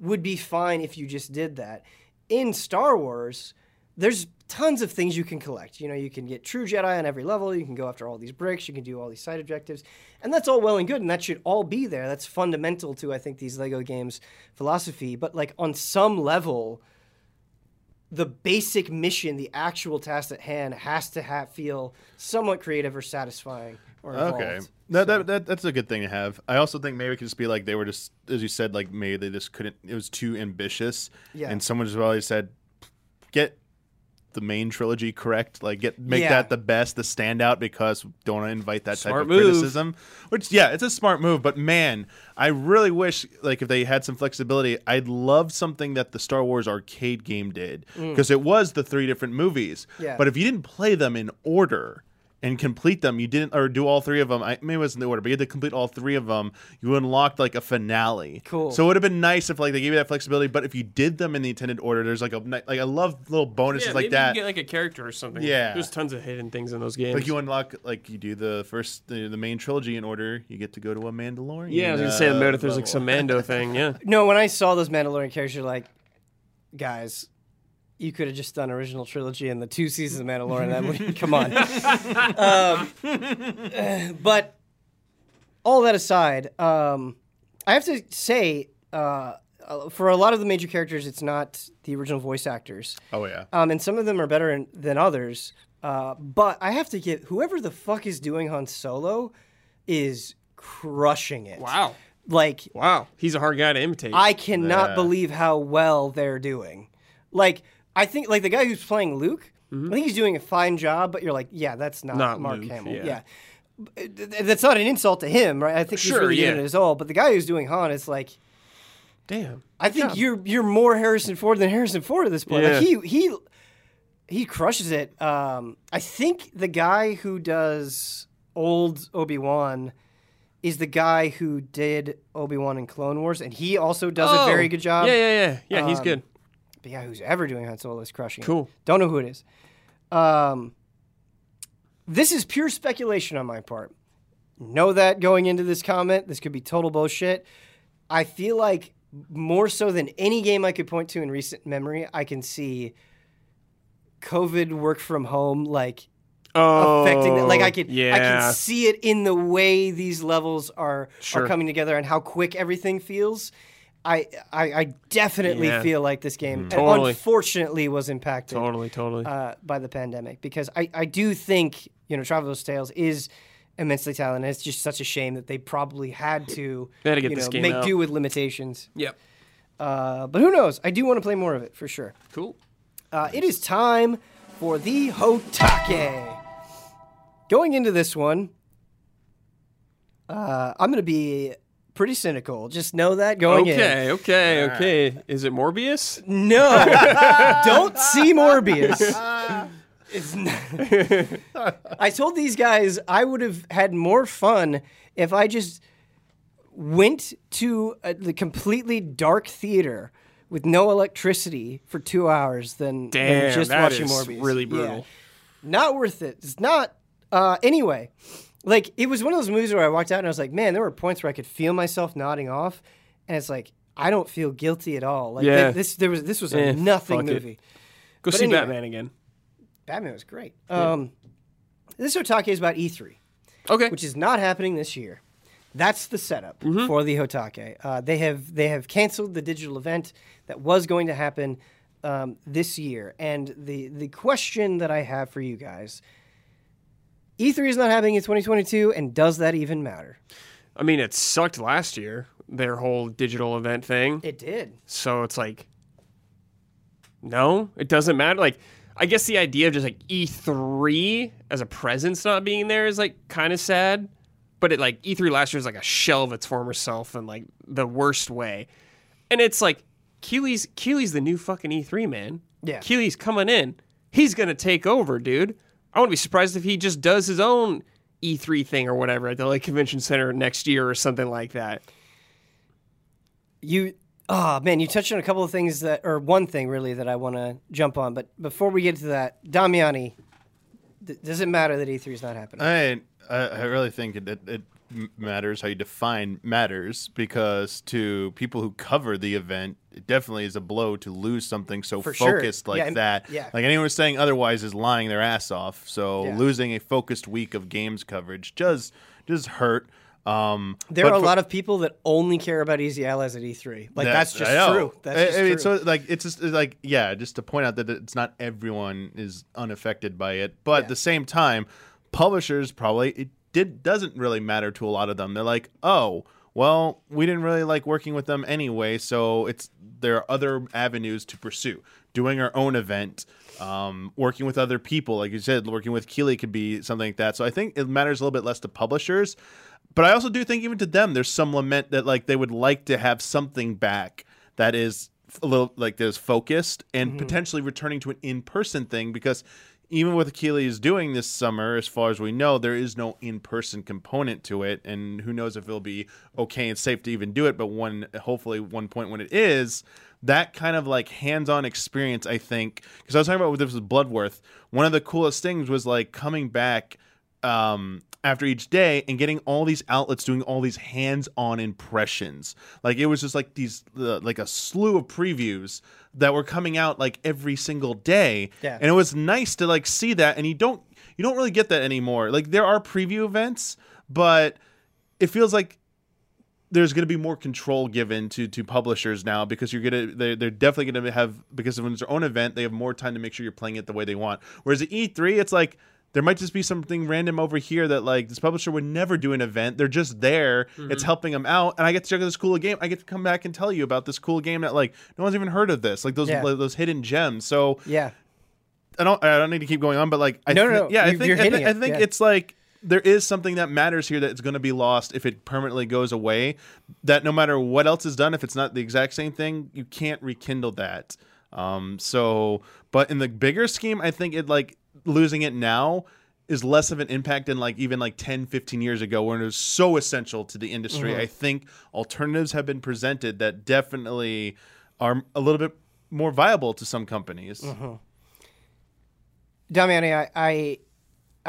would be fine if you just did that. In Star Wars, there's tons of things you can collect. You know, you can get True Jedi on every level. You can go after all these bricks. You can do all these side objectives. And that's all well and good, and that should all be there. That's fundamental to, I think, these Lego games' philosophy. But, like, on some level... the basic mission, the actual task at hand, has to have, feel somewhat creative or satisfying or involved. Okay. That, so. that, that, that's a good thing to have. I also think maybe it could just be like they were just, as you said, like maybe they just couldn't, it was too ambitious. Yeah. And someone just always said, get the main trilogy correct. Like, get make yeah. that the best, the standout, because don't invite that smart type of move. criticism. Which, yeah, it's a smart move. But, man, I really wish, like, if they had some flexibility, I'd love something that the Star Wars arcade game did. Because mm. it was the three different movies. Yeah. But if you didn't play them in order and complete them, you didn't, or do all three of them. I maybe it wasn't the order, but you had to complete all three of them. You unlocked like a finale. Cool. So it would have been nice if like they gave you that flexibility. But if you did them in the intended order, there's like a like I love little bonuses yeah, like that. You get like a character or something. Yeah. There's tons of hidden things in those games. Like you unlock like you do the first the, the main trilogy in order. You get to go to a Mandalorian. Yeah, I was gonna uh, say the Mando, there's like some Mando thing. Yeah. No, when I saw those Mandalorian characters, like, guys, you could have just done original trilogy and the two seasons of Mandalorian. That would, come on. Um, but all that aside, um, I have to say, uh, for a lot of the major characters, it's not the original voice actors. Oh, yeah. Um, and some of them are better in, than others. Uh, but I have to give, whoever the fuck is doing Han Solo is crushing it. Wow. Like, wow. He's a hard guy to imitate. I cannot yeah. believe how well they're doing. Like, I think, like, the guy who's playing Luke, mm-hmm. I think he's doing a fine job, but you're like, yeah, that's not, not Mark Luke, Hamill. Yeah. yeah. That's not an insult to him, right? I think sure, he's really yeah. doing it as all, but the guy who's doing Han is like, damn. I think job. you're you're more Harrison Ford than Harrison Ford at this point. Yeah. Like, he, he, he crushes it. Um, I think the guy who does old Obi-Wan is the guy who did Obi-Wan in Clone Wars, and he also does oh, a very good job. Yeah, yeah, yeah. Yeah, um, he's good. But yeah, who's ever doing Han Solo is crushing it. Cool. Don't know who it is. Um, this is pure speculation on my part. Know that going into this comment. This could be total bullshit. I feel like more so than any game I could point to in recent memory, I can see COVID work from home, like, oh, affecting that. Like, I could, yeah. I can see it in the way these levels are, sure. are coming together and how quick everything feels. I, I, I definitely yeah. feel like this game, mm. totally. unfortunately, was impacted totally, totally. Uh, by the pandemic, because I, I do think, you know, Traveler's Tales is immensely talented. It's just such a shame that they probably had to, they had to get you know, this game make out. do with limitations. Yep. Uh, but who knows? I do want to play more of it for sure. Cool. Uh, it is time for the Hotake. Going into this one, uh, I'm going to be... pretty cynical. Just know that going okay, in. Okay, okay, okay. Right. Is it Morbius? No. Don't see Morbius. It's not. I told these guys I would have had more fun if I just went to a, the completely dark theater with no electricity for two hours than, Damn, than just watching Morbius. Damn, that is really brutal. Yeah. Not worth it. It's not. Uh, anyway, like, it was one of those movies where I walked out and I was like, man, there were points where I could feel myself nodding off, and it's like, I don't feel guilty at all. Like, yeah. th- this there was this was a yeah, nothing movie. It. Go but see anyway, Batman again. Batman was great. Yeah. Um, this Otake is about E three, okay, which is not happening this year. That's the setup mm-hmm. for the Otake. Uh, they have they have canceled the digital event that was going to happen um, this year. And the the question that I have for you guys: E three is not happening in twenty twenty-two, and does that even matter? I mean, it sucked last year, their whole digital event thing. It did. So it's like, no, it doesn't matter. Like, I guess the idea of just like E three as a presence not being there is like kind of sad. But it like E three last year was like a shell of its former self in like the worst way. And it's like, Keely's Keely's the new fucking E three, man. Yeah. Keely's coming in. He's going to take over, dude. I wouldn't be surprised if he just does his own E three thing or whatever at the L A Convention Center next year or something like that. You, oh man, you touched on a couple of things that, or one thing really that I want to jump on. But before we get to that, Damiani, th- does it matter that E three is not happening? I I really think it, it, it matters. How you define matters, because to people who cover the event, it definitely is a blow to lose something so For focused sure. like yeah, that. Yeah. Like anyone saying otherwise is lying their ass off. So yeah. losing a focused week of games coverage does does hurt. Um, there are a for, lot of people that only care about Easy Allies at E three. Like that's, that's just true. That's I, just I mean, true. So like it's just it's like yeah, just to point out that it's not everyone is unaffected by it, but yeah. at the same time, publishers probably it did doesn't really matter to a lot of them. They're like, oh, well, we didn't really like working with them anyway, so it's there are other avenues to pursue. Doing our own event, um, working with other people, like you said, working with Keely could be something like that. So I think it matters a little bit less to publishers. But I also do think even to them, there's some lament that like they would like to have something back that is a little like that is focused and mm-hmm. potentially returning to an in-person thing, because even what Keely is doing this summer, as far as we know, there is no in-person component to it, and who knows if it'll be okay and safe to even do it. But one, hopefully, one point when it is, that kind of like hands-on experience, I think, because I was talking about with this with Bloodworth, one of the coolest things was like coming back. Um, after each day and getting all these outlets doing all these hands-on impressions. Like it was just like these uh, like a slew of previews that were coming out like every single day. Yeah. And it was nice to like see that, and you don't you don't really get that anymore. Like there are preview events, but it feels like there's going to be more control given to, to publishers now, because you're going to they're, they're definitely going to have, because of when it's their own event, they have more time to make sure you're playing it the way they want. Whereas at E three, it's like there might just be something random over here that like this publisher would never do an event. They're just there. Mm-hmm. It's helping them out, and I get to check out this cool game. I get to come back and tell you about this cool game that like no one's even heard of this. Like those yeah. like, those hidden gems. So yeah, I don't I don't need to keep going on, but like I no th- no, no yeah you, I think I, th- I think yeah. it's like there is something that matters here that's going to be lost if it permanently goes away. That no matter what else is done, if it's not the exact same thing, you can't rekindle that. Um. So, but in the bigger scheme, I think it like. losing it now is less of an impact than like even like ten, fifteen years ago when it was so essential to the industry. Mm-hmm. I think alternatives have been presented that definitely are a little bit more viable to some companies. Mm-hmm. Damiani, I, I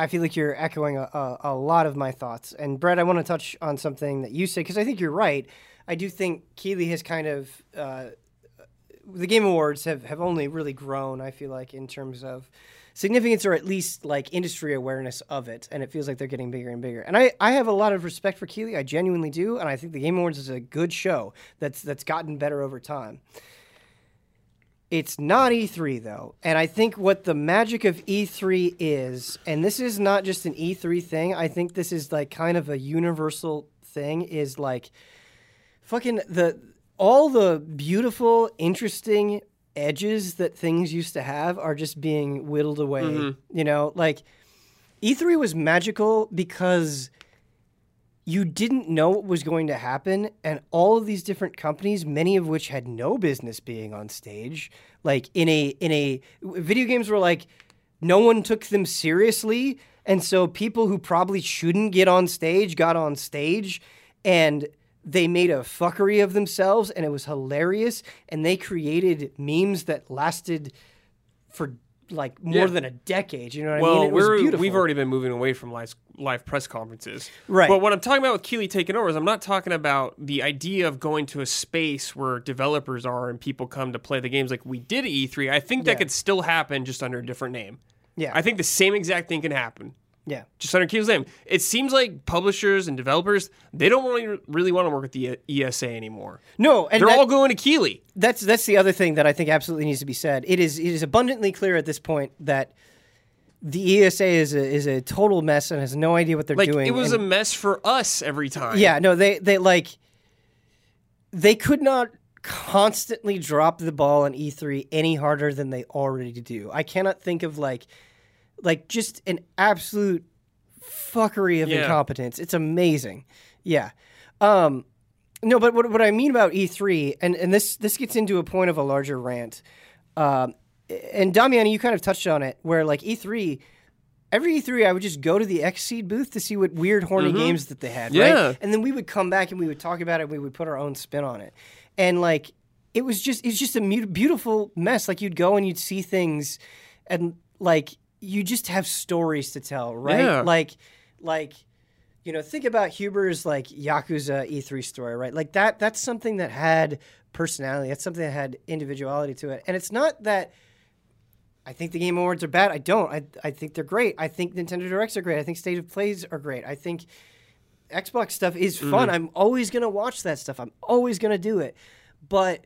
I feel like you're echoing a, a, a lot of my thoughts. And Brett, I want to touch on something that you said, because I think you're right. I do think Keely has kind of uh, the Game Awards have, have only really grown, I feel like, in terms of significance, or at least like industry awareness of it, and it feels like they're getting bigger and bigger. And I, I have a lot of respect for Keely, I genuinely do, and I think the Game Awards is a good show that's that's gotten better over time. It's not E three though, and I think what the magic of E three is, and this is not just an E three thing, I think this is like kind of a universal thing, is like fucking the all the beautiful, interesting edges that things used to have are just being whittled away. Mm-hmm. You know, like E three was magical because you didn't know what was going to happen, and all of these different companies, many of which had no business being on stage, like in a in a video games were like no one took them seriously, and so people who probably shouldn't get on stage got on stage, and they made a fuckery of themselves, and it was hilarious, and they created memes that lasted for like more yeah. than a decade. You know what well, I mean? It we're, was beautiful. We've already been moving away from live, live press conferences. Right. But what I'm talking about with Keighley taking over is I'm not talking about the idea of going to a space where developers are and people come to play the games like we did at E three. I think that yeah. could still happen just under a different name. Yeah. I think the same exact thing can happen. Yeah. Just under Keel's name. It seems like publishers and developers, they don't really, really want to work with the E S A anymore. No. And They're that, all going to Keighley. That's that's the other thing that I think absolutely needs to be said. It is it is abundantantly clear at this point that the E S A is a, is a total mess and has no idea what they're like, doing. It was and, a mess for us every time. Yeah. No, they, they like, they could not constantly drop the ball on E three any harder than they already do. I cannot think of like... Like, just an absolute fuckery of yeah. incompetence. It's amazing. Yeah. Um, no, but what, what I mean about E three, and, and this, this gets into a point of a larger rant, um, and Damiani, you kind of touched on it, where, like, E three, every E three I would just go to the Xseed booth to see what weird, horny mm-hmm. games that they had, yeah. right? And then we would come back and we would talk about it and we would put our own spin on it. And, like, it was just, it's just a beautiful mess. Like, you'd go and you'd see things and, like... You just have stories to tell, right? Yeah. Like, like, you know, think about Huber's, like, Yakuza E three story, right? Like, that that's something that had personality. That's something that had individuality to it. And it's not that I think the Game Awards are bad. I don't. I, I think they're great. I think Nintendo Directs are great. I think State of Plays are great. I think Xbox stuff is mm. fun. I'm always going to watch that stuff. I'm always going to do it. But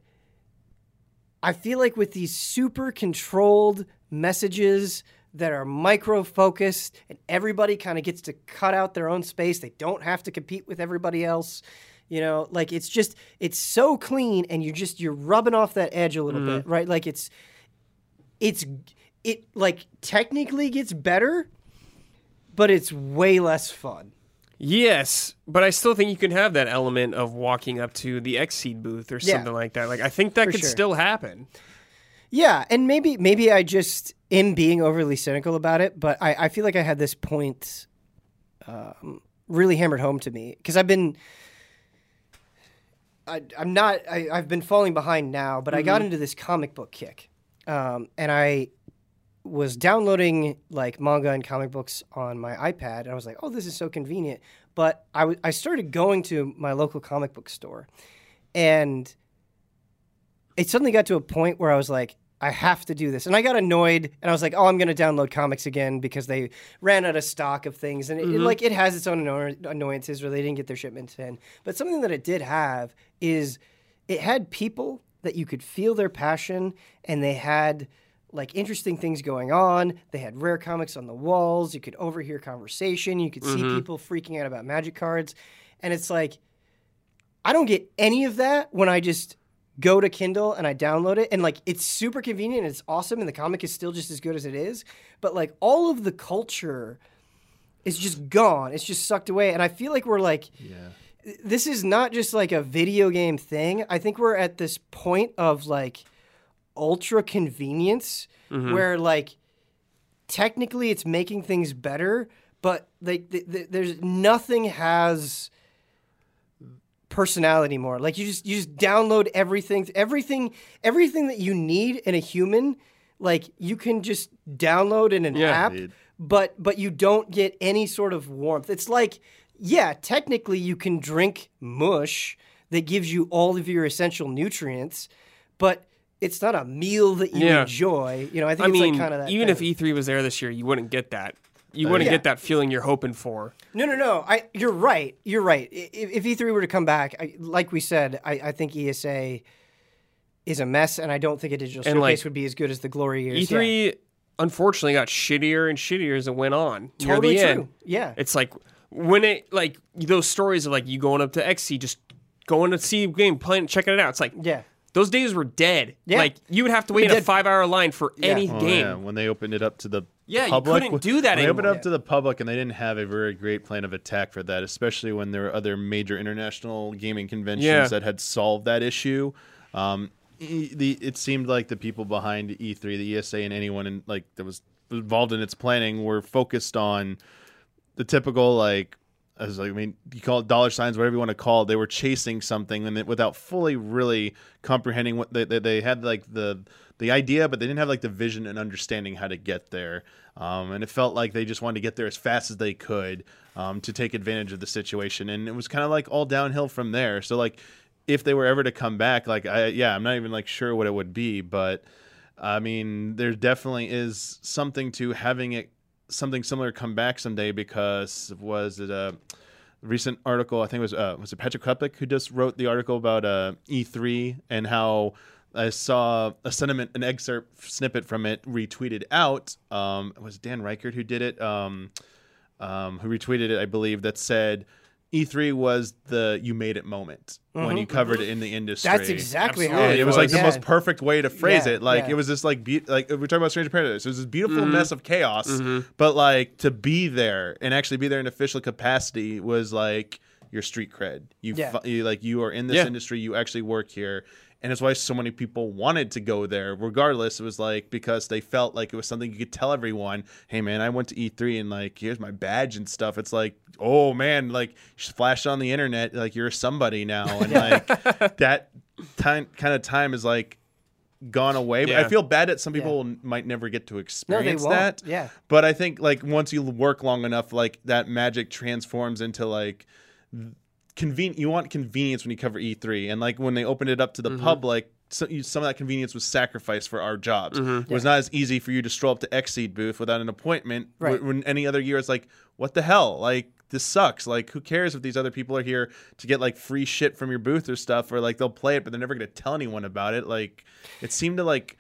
I feel like with these super controlled messages that are micro-focused, and everybody kind of gets to cut out their own space. They don't have to compete with everybody else. You know, like, it's just, it's so clean, and you're just, you're rubbing off that edge a little mm-hmm. bit, right? Like, it's, it's, it, like, technically gets better, but it's way less fun. Yes, but I still think you can have that element of walking up to the Xseed booth or something yeah. like that. Like, I think that For could sure. still happen. Yeah, and maybe maybe I just am being overly cynical about it, but I, I feel like I had this point um, really hammered home to me because I've been I, I'm not I, I've been falling behind now, but mm-hmm. I got into this comic book kick, um, and I was downloading like manga and comic books on my iPad, and I was like, oh, this is so convenient. But I w- I started going to my local comic book store, and it suddenly got to a point where I was like, I have to do this. And I got annoyed, and I was like, oh, I'm going to download comics again because they ran out of stock of things. And it, mm-hmm. it, like, it has its own anno- annoyances where they didn't get their shipments in. But something that it did have is it had people that you could feel their passion, and they had, like, interesting things going on. They had rare comics on the walls. You could overhear conversation. You could mm-hmm. see people freaking out about magic cards. And it's like, I don't get any of that when I just go to Kindle and I download it, and like it's super convenient and it's awesome, and the comic is still just as good as it is, but like all of the culture is just gone. It's just sucked away. And I feel like we're like yeah. this is not just like a video game thing. I think we're at this point of like ultra convenience mm-hmm. where like technically it's making things better, but like th- th- there's nothing has personality more. Like you just you just download everything everything everything that you need in a human. Like you can just download in an yeah, app dude. but but you don't get any sort of warmth. It's like yeah technically you can drink mush that gives you all of your essential nutrients, but it's not a meal that you yeah. enjoy, you know. I think I it's mean, like kind of that even if of. E three was there this year, you wouldn't get that. You wouldn't yeah. get that feeling you're hoping for. No, no, no. I, you're right. You're right. If, if E three were to come back, I, like we said, I, I think E S A is a mess, and I don't think a digital showcase like, would be as good as the glory years. E three, yeah. unfortunately, got shittier and shittier as it went on. Totally true. End. Yeah. It's like when it like those stories of like you going up to X C, just going to see a game, playing, checking it out. It's like yeah. Those days were dead. Yeah. Like, you would have to wait in a five-hour line for yeah. any oh, game. Yeah. When they opened it up to the yeah, public. Yeah, you couldn't do that when anymore. They opened it up yeah. to the public, and they didn't have a very great plan of attack for that, especially when there were other major international gaming conventions yeah. that had solved that issue. Um, e- the, it seemed like the people behind E three, the E S A, and anyone in, like that was involved in its planning were focused on the typical, like, I was like, I mean, you call it dollar signs, whatever you want to call it. They were chasing something, and it, without fully really comprehending what they, they they had, like the the idea, but they didn't have like the vision and understanding how to get there. Um, and it felt like they just wanted to get there as fast as they could um, to take advantage of the situation. And it was kind of like all downhill from there. So like, if they were ever to come back, like I yeah, I'm not even like sure what it would be, but I mean, there definitely is something to having it. Something similar come back someday, because was it a recent article? I think it was uh, was it Patrick Klepek who just wrote the article about uh, E three, and how I saw a sentiment, an excerpt snippet from it retweeted out. Um, it was Dan Reichert who did it, um, um, who retweeted it, I believe, that said E three was the you made it moment mm-hmm. when you covered it in the industry. That's exactly Absolutely. how it, it was. was. Like yeah. the most perfect way to phrase yeah. it. Like yeah. it was this like be- like we're talking about Stranger Paradise. It was this beautiful mm-hmm. mess of chaos, mm-hmm. but like to be there and actually be there in official capacity was like your street cred. You, yeah. fu- you like you are in this yeah. industry. You actually work here, and it's why so many people wanted to go there. Regardless, it was like because they felt like it was something you could tell everyone. Hey man, I went to E three and like here's my badge and stuff. It's like, oh man, like you should flash on the internet, like you're somebody now, and like that time kind of time is like gone away. Yeah. But I feel bad that some people yeah. might never get to experience no, they won't. that. Yeah. But I think like once you work long enough, like that magic transforms into like. Conven- you want convenience when you cover E three, and like when they opened it up to the mm-hmm. public, so you, some of that convenience was sacrificed for our jobs. Mm-hmm. It yeah. was not as easy for you to stroll up to Xseed booth without an appointment. Right. When, when any other year, it's like, what the hell? Like this sucks. Like who cares if these other people are here to get like free shit from your booth or stuff, or like they'll play it, but they're never going to tell anyone about it. Like it seemed to like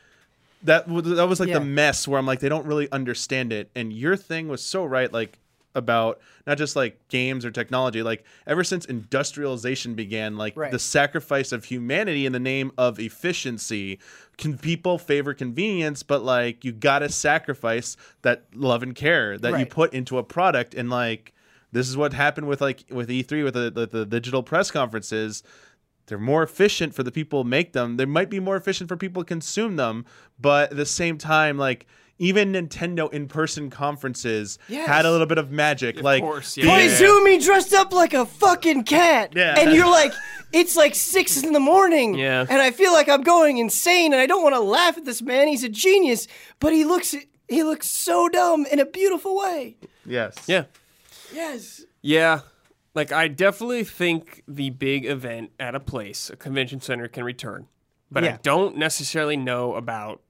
that. That was like yeah. the mess where I'm like, they don't really understand it. And your thing was so right. Like. About not just like games or technology, like ever since industrialization began, like right. the sacrifice of humanity in the name of efficiency. Can people favor convenience, but like you gotta sacrifice that love and care that right. you put into a product. And like this is what happened with like with E three, with the, the, the digital press conferences. They're more efficient for the people who make them. They might be more efficient for people who consume them, but at the same time, like even Nintendo in-person conferences yes. had a little bit of magic. Of like, course, yeah. Koizumi dressed up like a fucking cat. Yeah. And you're like, it's like six in the morning. Yeah. And I feel like I'm going insane, and I don't want to laugh at this man. He's a genius. But he looks he looks so dumb in a beautiful way. Yes. Yeah. Yes. Yeah. Like, I definitely think the big event at a place, a convention center, can return. But yeah. I don't necessarily know about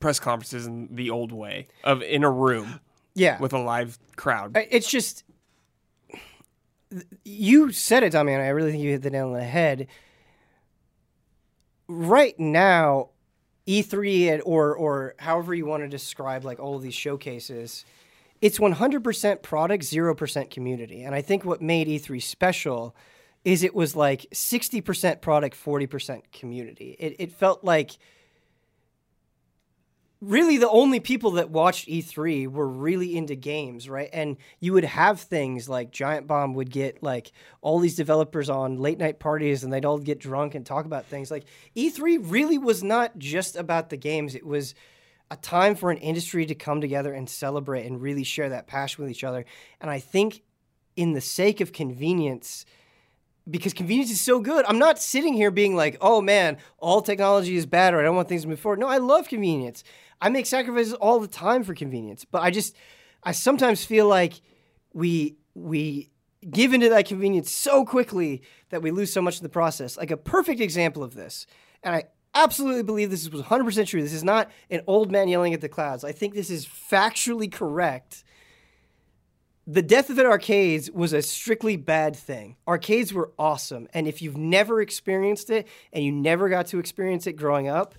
press conferences in the old way of in a room yeah. with a live crowd. It's just, you said it, Tommy, and I really think you hit the nail on the head. Right now, E three or or however you want to describe like all of these showcases, it's one hundred percent product, zero percent community. And I think what made E three special is it was like sixty percent product, forty percent community. It, it felt like really the only people that watched E three were really into games, right? And you would have things like Giant Bomb would get like all these developers on late night parties, and they'd all get drunk and talk about things. Like E three really was not just about the games. It was a time for an industry to come together and celebrate and really share that passion with each other. And I think in the sake of convenience, because convenience is so good. I'm not sitting here being like, oh man, all technology is bad, or I don't want things to move forward. No, I love convenience. I make sacrifices all the time for convenience, but I just, I sometimes feel like we we give into that convenience so quickly that we lose so much in the process. Like a perfect example of this, and I absolutely believe this was one hundred percent true. This is not an old man yelling at the clouds. I think this is factually correct. The death of it arcades was a strictly bad thing. Arcades were awesome, and if you've never experienced it and you never got to experience it growing up,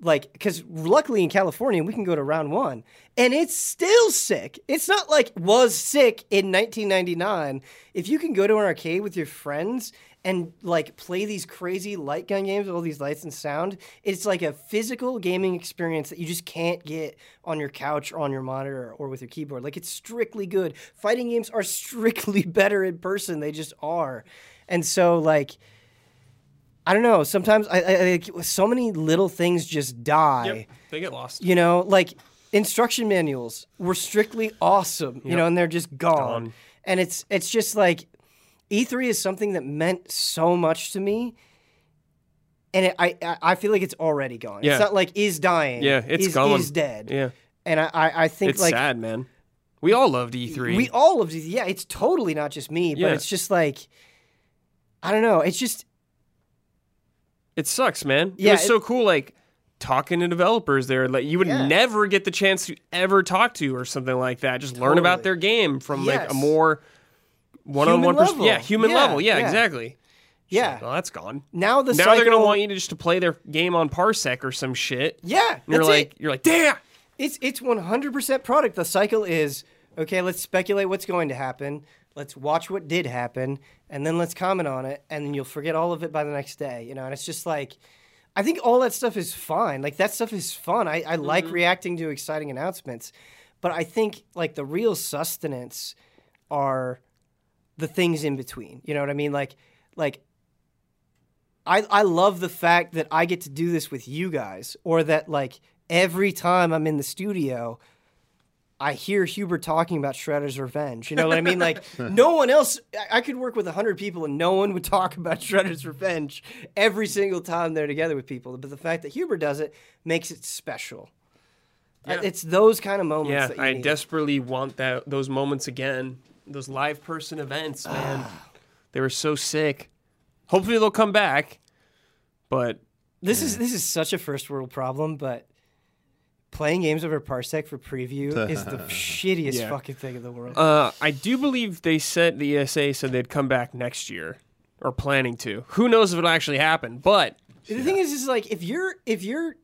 like, because luckily in California, we can go to round one, and it's still sick. It's not like was sick in nineteen ninety-nine. If you can go to an arcade with your friends and, like, play these crazy light gun games with all these lights and sound, it's like a physical gaming experience that you just can't get on your couch or on your monitor or with your keyboard. Like, it's strictly good. Fighting games are strictly better in person. They just are. And so, like, I don't know. Sometimes I, I, I so many little things just die. Yep, they get lost. You know, like instruction manuals were strictly awesome. Yep. You know, and they're just gone. gone. And it's it's just like E three is something that meant so much to me, and it, I I feel like it's already gone. Yeah. It's not like is dying. Yeah, it's is, gone. Is dead. Yeah, and I I think it's like sad, man. We all loved E three. We all loved E three. Yeah, it's totally not just me, but yeah. It's just like I don't know. It's just it sucks, man. It yeah, was it, so cool, like talking to developers there, like you would yeah. never get the chance to ever talk to or something like that. Just totally. Learn about their game from yes. like a more one-on-one perspective. Yeah, human yeah, level. Yeah, yeah. exactly. Yeah. So, well, that's gone. Now the now cycle... they're gonna want you to just to play their game on Parsec or some shit. Yeah, and you're like it. You're like, damn. It's it's one hundred percent product. The cycle is okay. Let's speculate what's going to happen. Let's watch what did happen, and then let's comment on it, and then you'll forget all of it by the next day. You know, and it's just like. I think all that stuff is fine. Like, that stuff is fun. I, I mm-hmm. like reacting to exciting announcements. But I think, like, the real sustenance are the things in between. You know what I mean? Like, like I I love the fact that I get to do this with you guys, or that, like, every time I'm in the studio, I hear Hubert talking about Shredder's Revenge. You know what I mean? Like, no one else... I could work with one hundred people and no one would talk about Shredder's Revenge every single time they're together with people. But the fact that Hubert does it makes it special. Yeah. It's those kind of moments yeah, that you I need. Desperately want that those moments again. Those live person events, man. They were so sick. Hopefully they'll come back. But... This yeah. is This is such a first world problem, but... Playing games over Parsec for preview is the shittiest yeah. fucking thing in the world. Uh, I do believe they said, the E S A said they'd come back next year, or planning to. Who knows if it'll actually happen, but... The yeah. thing is, is like, if you're, if you're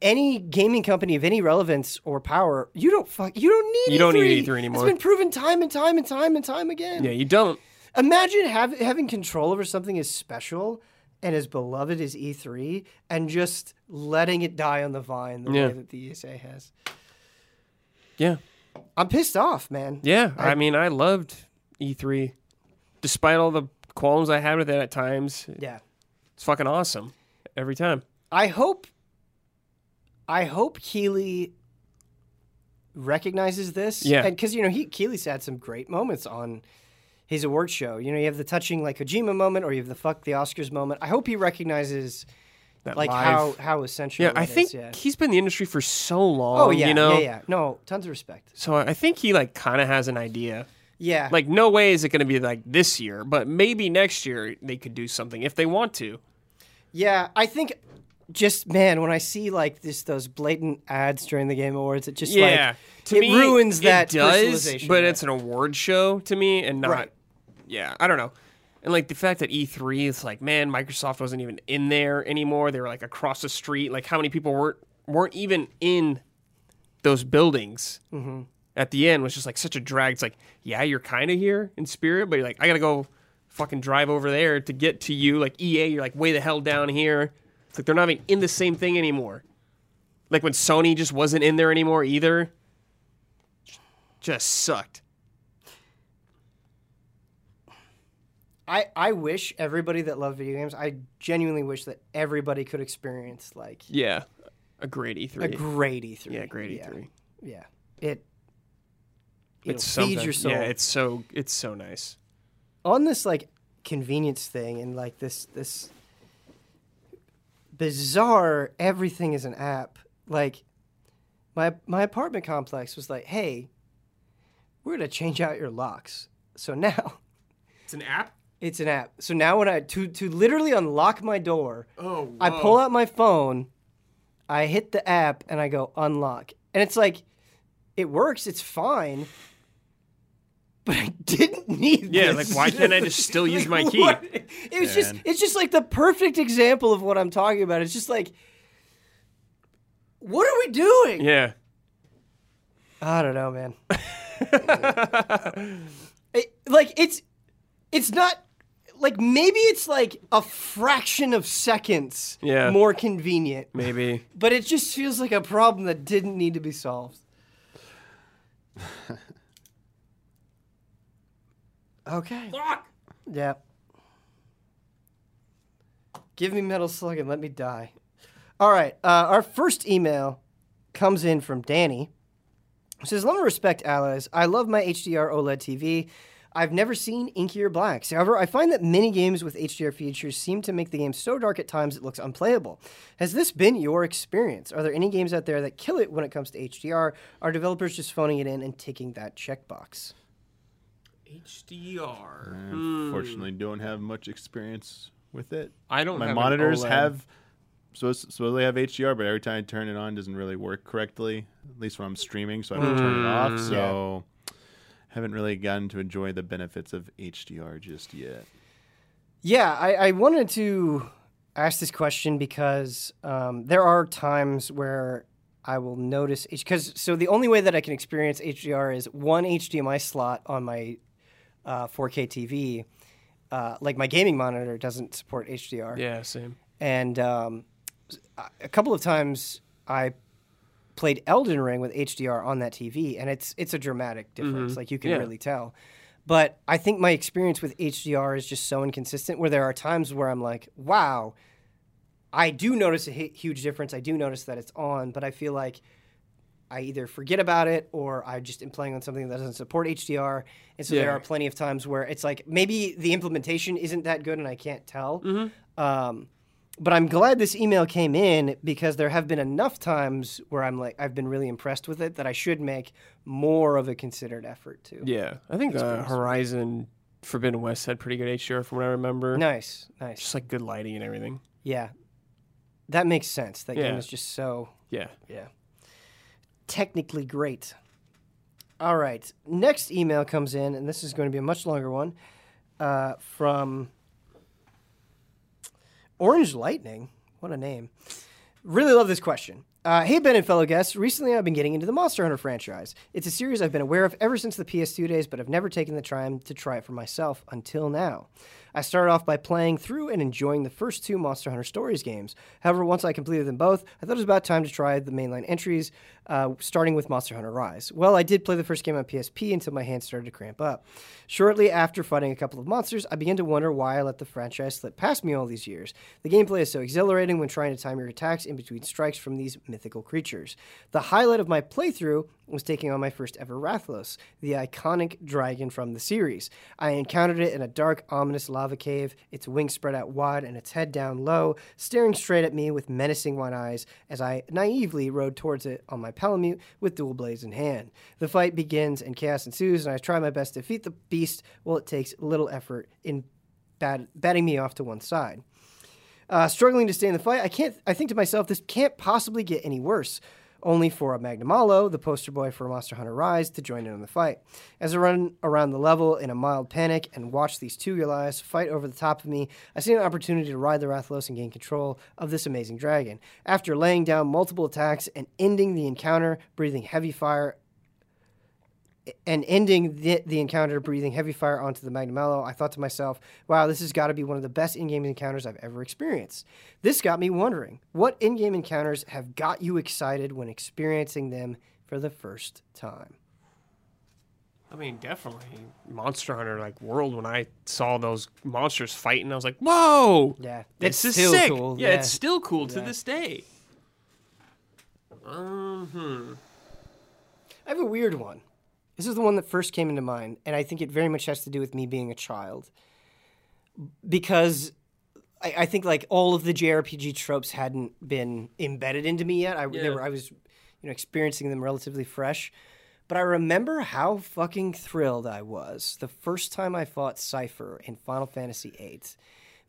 any gaming company of any relevance or power, you don't fuck, you don't need E three. You don't need E three anymore. It's been proven time and time and time and time again. Yeah, you don't. Imagine have, having control over something as special and as beloved as E three, and just letting it die on the vine the yeah. way that the E S A has. Yeah. I'm pissed off, man. Yeah, I, I mean, I loved E three. Despite all the qualms I had with it at times, yeah, it's fucking awesome every time. I hope, I hope Keighley recognizes this. Yeah. And because, you know, he Keighley's had some great moments on... his award show. You know, you have the touching, like, Kojima moment, or you have the fuck the Oscars moment. I hope he recognizes, that like, live. how how essential yeah, it I is. Think yeah, I think he's been in the industry for so long, oh, yeah, you know? yeah, yeah. No, tons of respect. So I think he, like, kind of has an idea. Yeah. Like, no way is it going to be, like, this year, but maybe next year they could do something if they want to. Yeah, I think... Just, man, when I see, like, this, those blatant ads during the Game Awards, it just, yeah. like, to it me, ruins it that does, personalization. But it's an award show to me and not, right. yeah, I don't know. And, like, the fact that E three, it's like, man, Microsoft wasn't even in there anymore. They were, like, across the street. Like, how many people weren't, weren't even in those buildings mm-hmm. at the end was just, like, such a drag. It's like, yeah, you're kind of here in spirit, but you're like, I got to go fucking drive over there to get to you. Like, E A, you're, like, way the hell down here. It's like they're not even in the same thing anymore. Like when Sony just wasn't in there anymore either. Just sucked. I I wish everybody that loved video games, I genuinely wish that everybody could experience like... Yeah, a great E three. A great E three. Yeah, a great E three. Yeah. yeah. It It's feeds your soul. Yeah, it's so, it's so nice. On this like convenience thing and like this this... bizarre, everything is an app. Like, my my apartment complex was like, hey, we're going to change out your locks. So now... It's an app? It's an app. So now when I... To, to literally unlock my door, oh, I pull out my phone, I hit the app, and I go, unlock. And it's like, it works, it's fine, but I didn't need yeah, this. Yeah, like, why can't I just still use like, my key? What? It was Man. just, it's just like the perfect example of what I'm talking about. It's just like, what are we doing? Yeah. I don't know, man. it, like, it's, it's not, like, maybe it's like a fraction of seconds yeah. more convenient. Maybe. But it just feels like a problem that didn't need to be solved. Okay. Fuck! Yeah. Give me Metal Slug and let me die. All right. Uh, our first email comes in from Danny. It says, love and respect, allies. I love my H D R OLED T V. I've never seen inkier blacks. However, I find that many games with H D R features seem to make the game so dark at times it looks unplayable. Has this been your experience? Are there any games out there that kill it when it comes to H D R? Are developers just phoning it in and ticking that checkbox? H D R. I unfortunately mm. don't have much experience with it. I don't. My have monitors have supposedly have H D R, but every time I turn it on, it doesn't really work correctly. At least when I'm streaming, so I don't mm. turn it off. So. Yeah. Haven't really gotten to enjoy the benefits of H D R just yet. Yeah, I, I wanted to ask this question because um, there are times where I will notice... Because So the only way that I can experience H D R is one H D M I slot on my uh, four K T V. Uh, like my gaming monitor doesn't support H D R. Yeah, same. And um, a couple of times I... played Elden Ring with H D R on that T V, and it's it's a dramatic difference. Mm-hmm. Like, you can yeah. really tell. But I think my experience with H D R is just so inconsistent, where there are times where I'm like, wow, I do notice a huge difference. I do notice that it's on, but I feel like I either forget about it or I just am playing on something that doesn't support H D R. And so yeah. there are plenty of times where it's like, maybe the implementation isn't that good and I can't tell. Mm-hmm. Um But I'm glad this email came in, because there have been enough times where I'm like, I've been really impressed with it that I should make more of a considered effort to. Yeah, I think uh, Horizon Forbidden West had pretty good H D R from what I remember. Nice, nice. Just like good lighting and everything. Yeah, that makes sense. That yeah. game is just so yeah, yeah, technically great. All right, next email comes in, and this is going to be a much longer one uh, from. Orange Lightning, what a name. Really love this question. Uh, hey, Ben and fellow guests. Recently, I've been getting into the Monster Hunter franchise. It's a series I've been aware of ever since the P S two days, but I've never taken the time to try it for myself until now. I started off by playing through and enjoying the first two Monster Hunter Stories games. However, once I completed them both, I thought it was about time to try the mainline entries, uh, starting with Monster Hunter Rise. Well, I did play the first game on P S P until my hands started to cramp up. Shortly after fighting a couple of monsters, I began to wonder why I let the franchise slip past me all these years. The gameplay is so exhilarating when trying to time your attacks in between strikes from these mythical creatures. The highlight of my playthrough was taking on my first ever Rathalos, the iconic dragon from the series. I encountered it in a dark, ominous lava cave, its wings spread out wide and its head down low, staring straight at me with menacing wide eyes as I naively rode towards it on my palamute with dual blades in hand. The fight begins and chaos ensues, and I try my best to defeat the beast while it takes little effort in bat- batting me off to one side. Uh, struggling to stay in the fight, I can't. I think to myself, this can't possibly get any worse. Only for a Magnamalo, the poster boy for Monster Hunter Rise, to join in on the fight. As I run around the level in a mild panic and watch these two Goliaths fight over the top of me, I see an opportunity to ride the Rathalos and gain control of this amazing dragon. After laying down multiple attacks and ending the encounter, breathing heavy fire... And ending the, the encounter, breathing heavy fire onto the Magnamalo, I thought to myself, wow, this has got to be one of the best in-game encounters I've ever experienced. This got me wondering, what in-game encounters have got you excited when experiencing them for the first time? I mean, definitely Monster Hunter like World. When I saw those monsters fighting, I was like, whoa! Yeah, that's just sick. Cool. Yeah, yeah, it's still cool yeah. to this day. Mm-hmm. I have a weird one. This is the one that first came into mind, and I think it very much has to do with me being a child. Because I, I think, like, all of the J R P G tropes hadn't been embedded into me yet. I, yeah. they were, I was, you know, experiencing them relatively fresh. But I remember how fucking thrilled I was the first time I fought Cypher in Final Fantasy eight.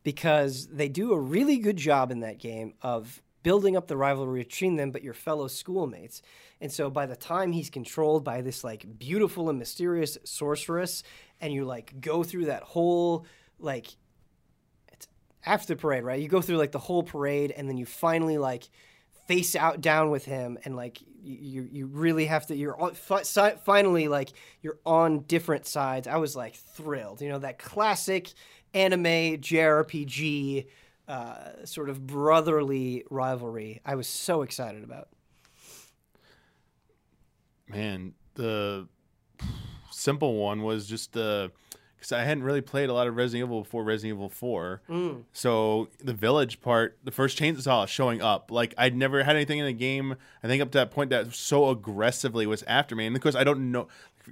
Because they do a really good job in that game of... building up the rivalry between them, but your fellow schoolmates. And so by the time he's controlled by this, like, beautiful and mysterious sorceress, and you, like, go through that whole, like, it's after the parade, right? You go through, like, the whole parade, and then you finally, like, face out down with him, and, like, you you really have to, you're on, fi- finally, like, you're on different sides. I was, like, thrilled. You know, that classic anime J R P G Uh, sort of brotherly rivalry I was so excited about. Man, the simple one was just the... because I hadn't really played a lot of Resident Evil before Resident Evil four. Mm. So the village part, the first chainsaw showing up, like I'd never had anything in a game, I think up to that point, that so aggressively was after me. And of course, I don't know...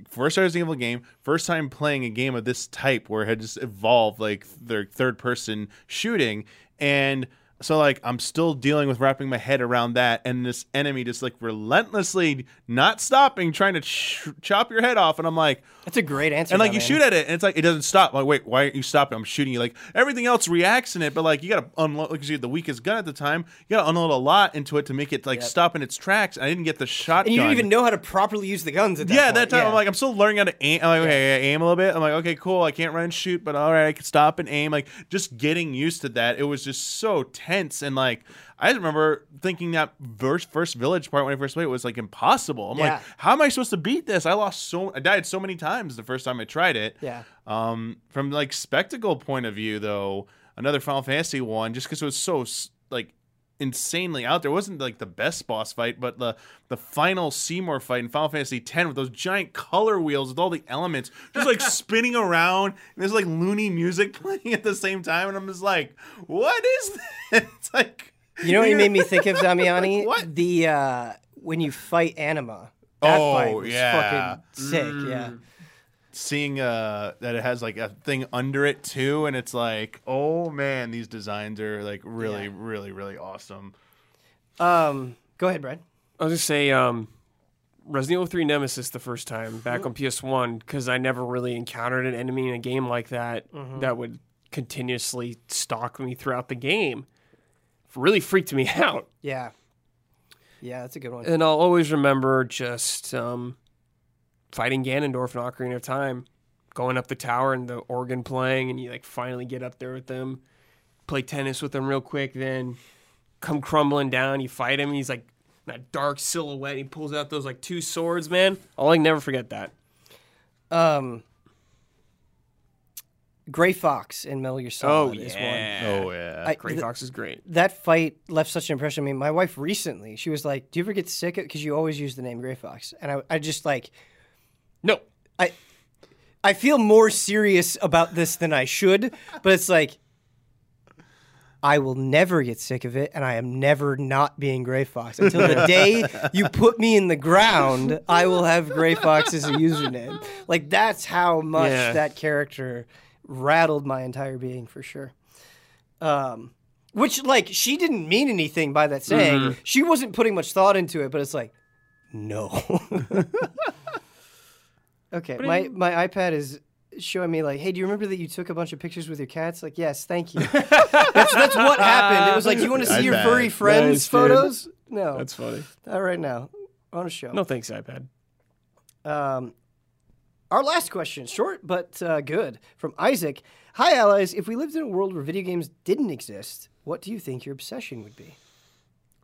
first Resident Evil game, first time playing a game of this type where it had just evolved like their third person shooting. And so like I'm still dealing with wrapping my head around that, and this enemy just like relentlessly not stopping trying to ch chop your head off, and I'm like, that's a great answer. And like you man. shoot at it and it's like it doesn't stop. I'm like, wait, why aren't you stopping? I'm shooting you. Like everything else reacts in it, but like you got to unload because you had the weakest gun at the time. You got to unload a lot into it to make it like yep. stop in its tracks. And I didn't get the shotgun. And you didn't even know how to properly use the guns at that yeah, point. That time yeah. I'm like I'm still learning how to aim. I'm like, okay, I aim a little bit. I'm like, okay, cool. I can't run and shoot, but all right, I can stop and aim. Like just getting used to that. It was just so terrible. Tense and like I remember thinking that first first village part when I first played it was like impossible. I'm yeah. like, how am I supposed to beat this? I lost so I died so many times the first time I tried it. Yeah. Um, from like spectacle point of view though, another Final Fantasy one, just because it was so like insanely out there. It wasn't like the best boss fight, but the the final Seymour fight in Final Fantasy ten with those giant color wheels with all the elements just like spinning around, and there's like loony music playing at the same time, and I'm just like, what is this? It's like, you know what you made me think of, Damiani? What? The uh when you fight Anima. That oh fight was yeah fucking sick. mm. Yeah, seeing uh that it has like a thing under it too, and it's like, oh man, these designs are like really yeah. really really awesome. Um go ahead, Brad. I was gonna say um Resident Evil three Nemesis the first time back on P S one, because I never really encountered an enemy in a game like that mm-hmm. that would continuously stalk me throughout the game. It really freaked me out. Yeah, yeah, that's a good one. And I'll always remember just um fighting Ganondorf in Ocarina of Time, going up the tower and the organ playing, and you like finally get up there with them, play tennis with them real quick, then come crumbling down, you fight him, and he's like in that dark silhouette, and he pulls out those like two swords, man. I'll like never forget that. Um, Gray Fox in Metal Gear Solid oh, yeah. is one. Oh, yeah. I, Gray Fox is great. That fight left such an impression on me. My wife recently, she was like, do you ever get sick of it? Because you always use the name Gray Fox. And I, I just like... No, I I feel more serious about this than I should, but it's like, I will never get sick of it, and I am never not being Gray Fox. Until the day you put me in the ground, I will have Gray Fox as a username. Like, that's how much yeah. that character rattled my entire being, for sure. Um, which, like, she didn't mean anything by that saying. Mm-hmm. She wasn't putting much thought into it, but it's like, no. Okay, my, in... my iPad is showing me like, hey, do you remember that you took a bunch of pictures with your cats? Like, yes, thank you. that's, that's what happened. It was like, you want to see iPad. Your furry friends' nice, photos? Dude. No. That's funny. Not right now. On a show. No thanks, iPad. Um, Our last question, short but uh, good, from Isaac. Hi, allies. If we lived in a world where video games didn't exist, what do you think your obsession would be?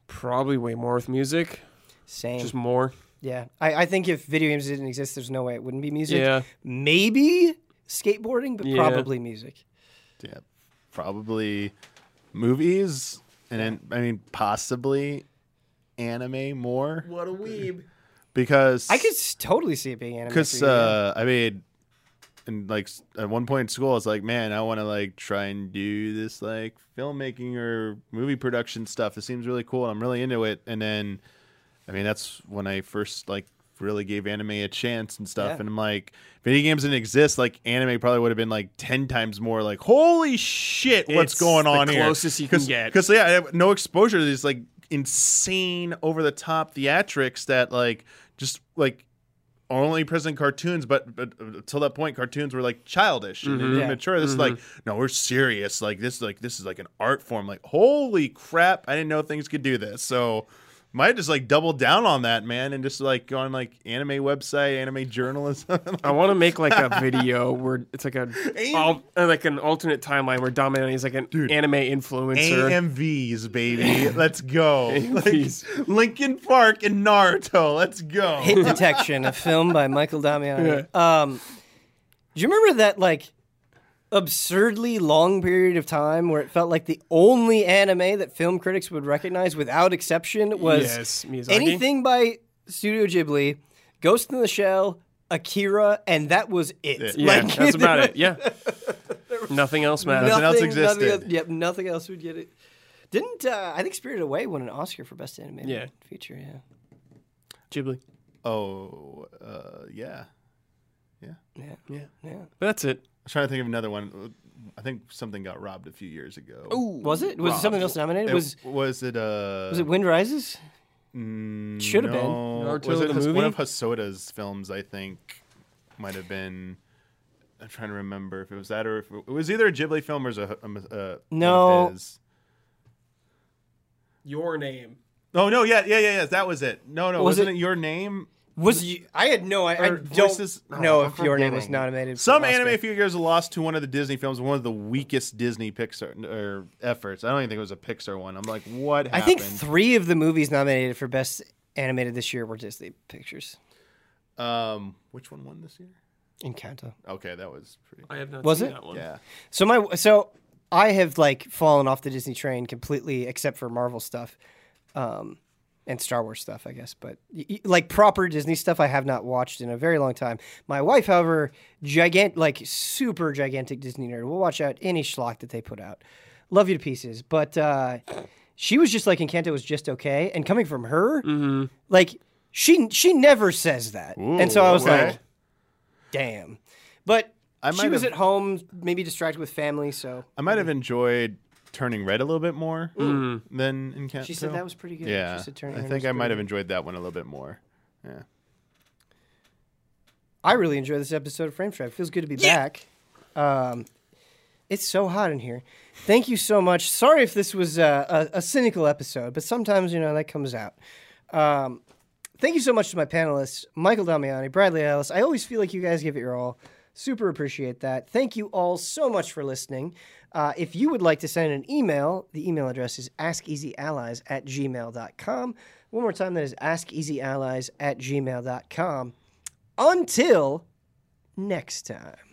Probably way more with music. Same. Just more. Yeah, I, I think if video games didn't exist, there's no way it wouldn't be music. Yeah. Maybe skateboarding, but yeah. probably music. Yeah, probably movies, and then, I mean, possibly anime more. What a weeb. Because... I could totally see it being anime. Because, uh, I mean, and like at one point in school, I was like, man, I want to like try and do this like filmmaking or movie production stuff. It seems really cool, and I'm really into it. And then... I mean, that's when I first, like, really gave anime a chance and stuff. Yeah. And I'm like, if video games didn't exist, like, anime probably would have been, like, ten times more, like, holy shit, what's it's going on here? It's the closest you can get. Because, yeah, I have no exposure to these, like, insane, over-the-top theatrics that, like, just, like, are only present in cartoons. But, but until that point, cartoons were, like, childish mm-hmm. and immature. Yeah. This mm-hmm. is like, no, we're serious. Like this, like, this is, like, an art form. Like, holy crap, I didn't know things could do this. So... Might just like double down on that, man, and just like go on like anime website, anime journalism. I want to make like a video where it's like a al- like an alternate timeline where Dominic is like an Dude, anime influencer. A M Vs, baby, let's go. Like, Linkin Park and Naruto, let's go. Hit Detection, a film by Michael Damiani. Yeah. Um, do you remember that like absurdly long period of time where it felt like the only anime that film critics would recognize without exception was yes, anything by Studio Ghibli, Ghost in the Shell, Akira, and that was it. Yeah, like, that's about it. Yeah. Nothing else mattered. Nothing, nothing else existed. Nothing else, yep, nothing else would get it. Didn't, uh, I think Spirited Away won an Oscar for Best Animated yeah. Feature, yeah. Ghibli. Oh, uh, yeah. Yeah. Yeah. Yeah. Yeah. But that's it. I was trying to think of another one. I think something got robbed a few years ago. Oh, was it? Was robbed. It something else nominated? It, was was it? Uh, was it Wind Rises? Mm, Should have no. been. Was it H- one of Hosoda's films? I think might have been. I'm trying to remember if it was that or if it was either a Ghibli film or was a, a, a no. His. Your Name. Oh no! Yeah, yeah, yeah, yeah. That was it. No, no, was wasn't it, it Your Name? Was you, I had no I, I don't oh, know if Your Name was nominated. Some anime a few years lost to one of the Disney films, one of the weakest Disney Pixar or efforts. I don't even think it was a Pixar one. I'm like, what happened? I think three of the movies nominated for Best Animated this year were Disney Pictures. Um, which one won this year? Encanto. Okay, that was pretty cool. I have not was seen it? That one. Yeah. So my so I have like fallen off the Disney train completely except for Marvel stuff. Um And Star Wars stuff, I guess, but like proper Disney stuff, I have not watched in a very long time. My wife, however, gigantic, like super gigantic Disney nerd, will watch out any schlock that they put out. Love you to pieces, but uh, she was just like Encanto was just okay, and coming from her, mm-hmm. like she she never says that, ooh, and so I was wow. like, damn. But I she was have, at home, maybe distracted with family, so I might have enjoyed. Turning Red a little bit more mm. than Encanto. She said that was pretty good. Yeah, she said Turning I Red think I might have enjoyed that one a little bit more. Yeah, I really enjoyed this episode of Frame Trap. Feels good to be yeah. back. Um, it's so hot in here. Thank you so much. Sorry if this was a, a, a cynical episode, but sometimes you know that comes out. Um, thank you so much to my panelists, Michael Damiani, Bradley Ellis. I always feel like you guys give it your all. Super appreciate that. Thank you all so much for listening. Uh, if you would like to send an email, the email address is ask easy allies at gmail dot com. One more time, that is ask easy allies at gmail dot com. Until next time.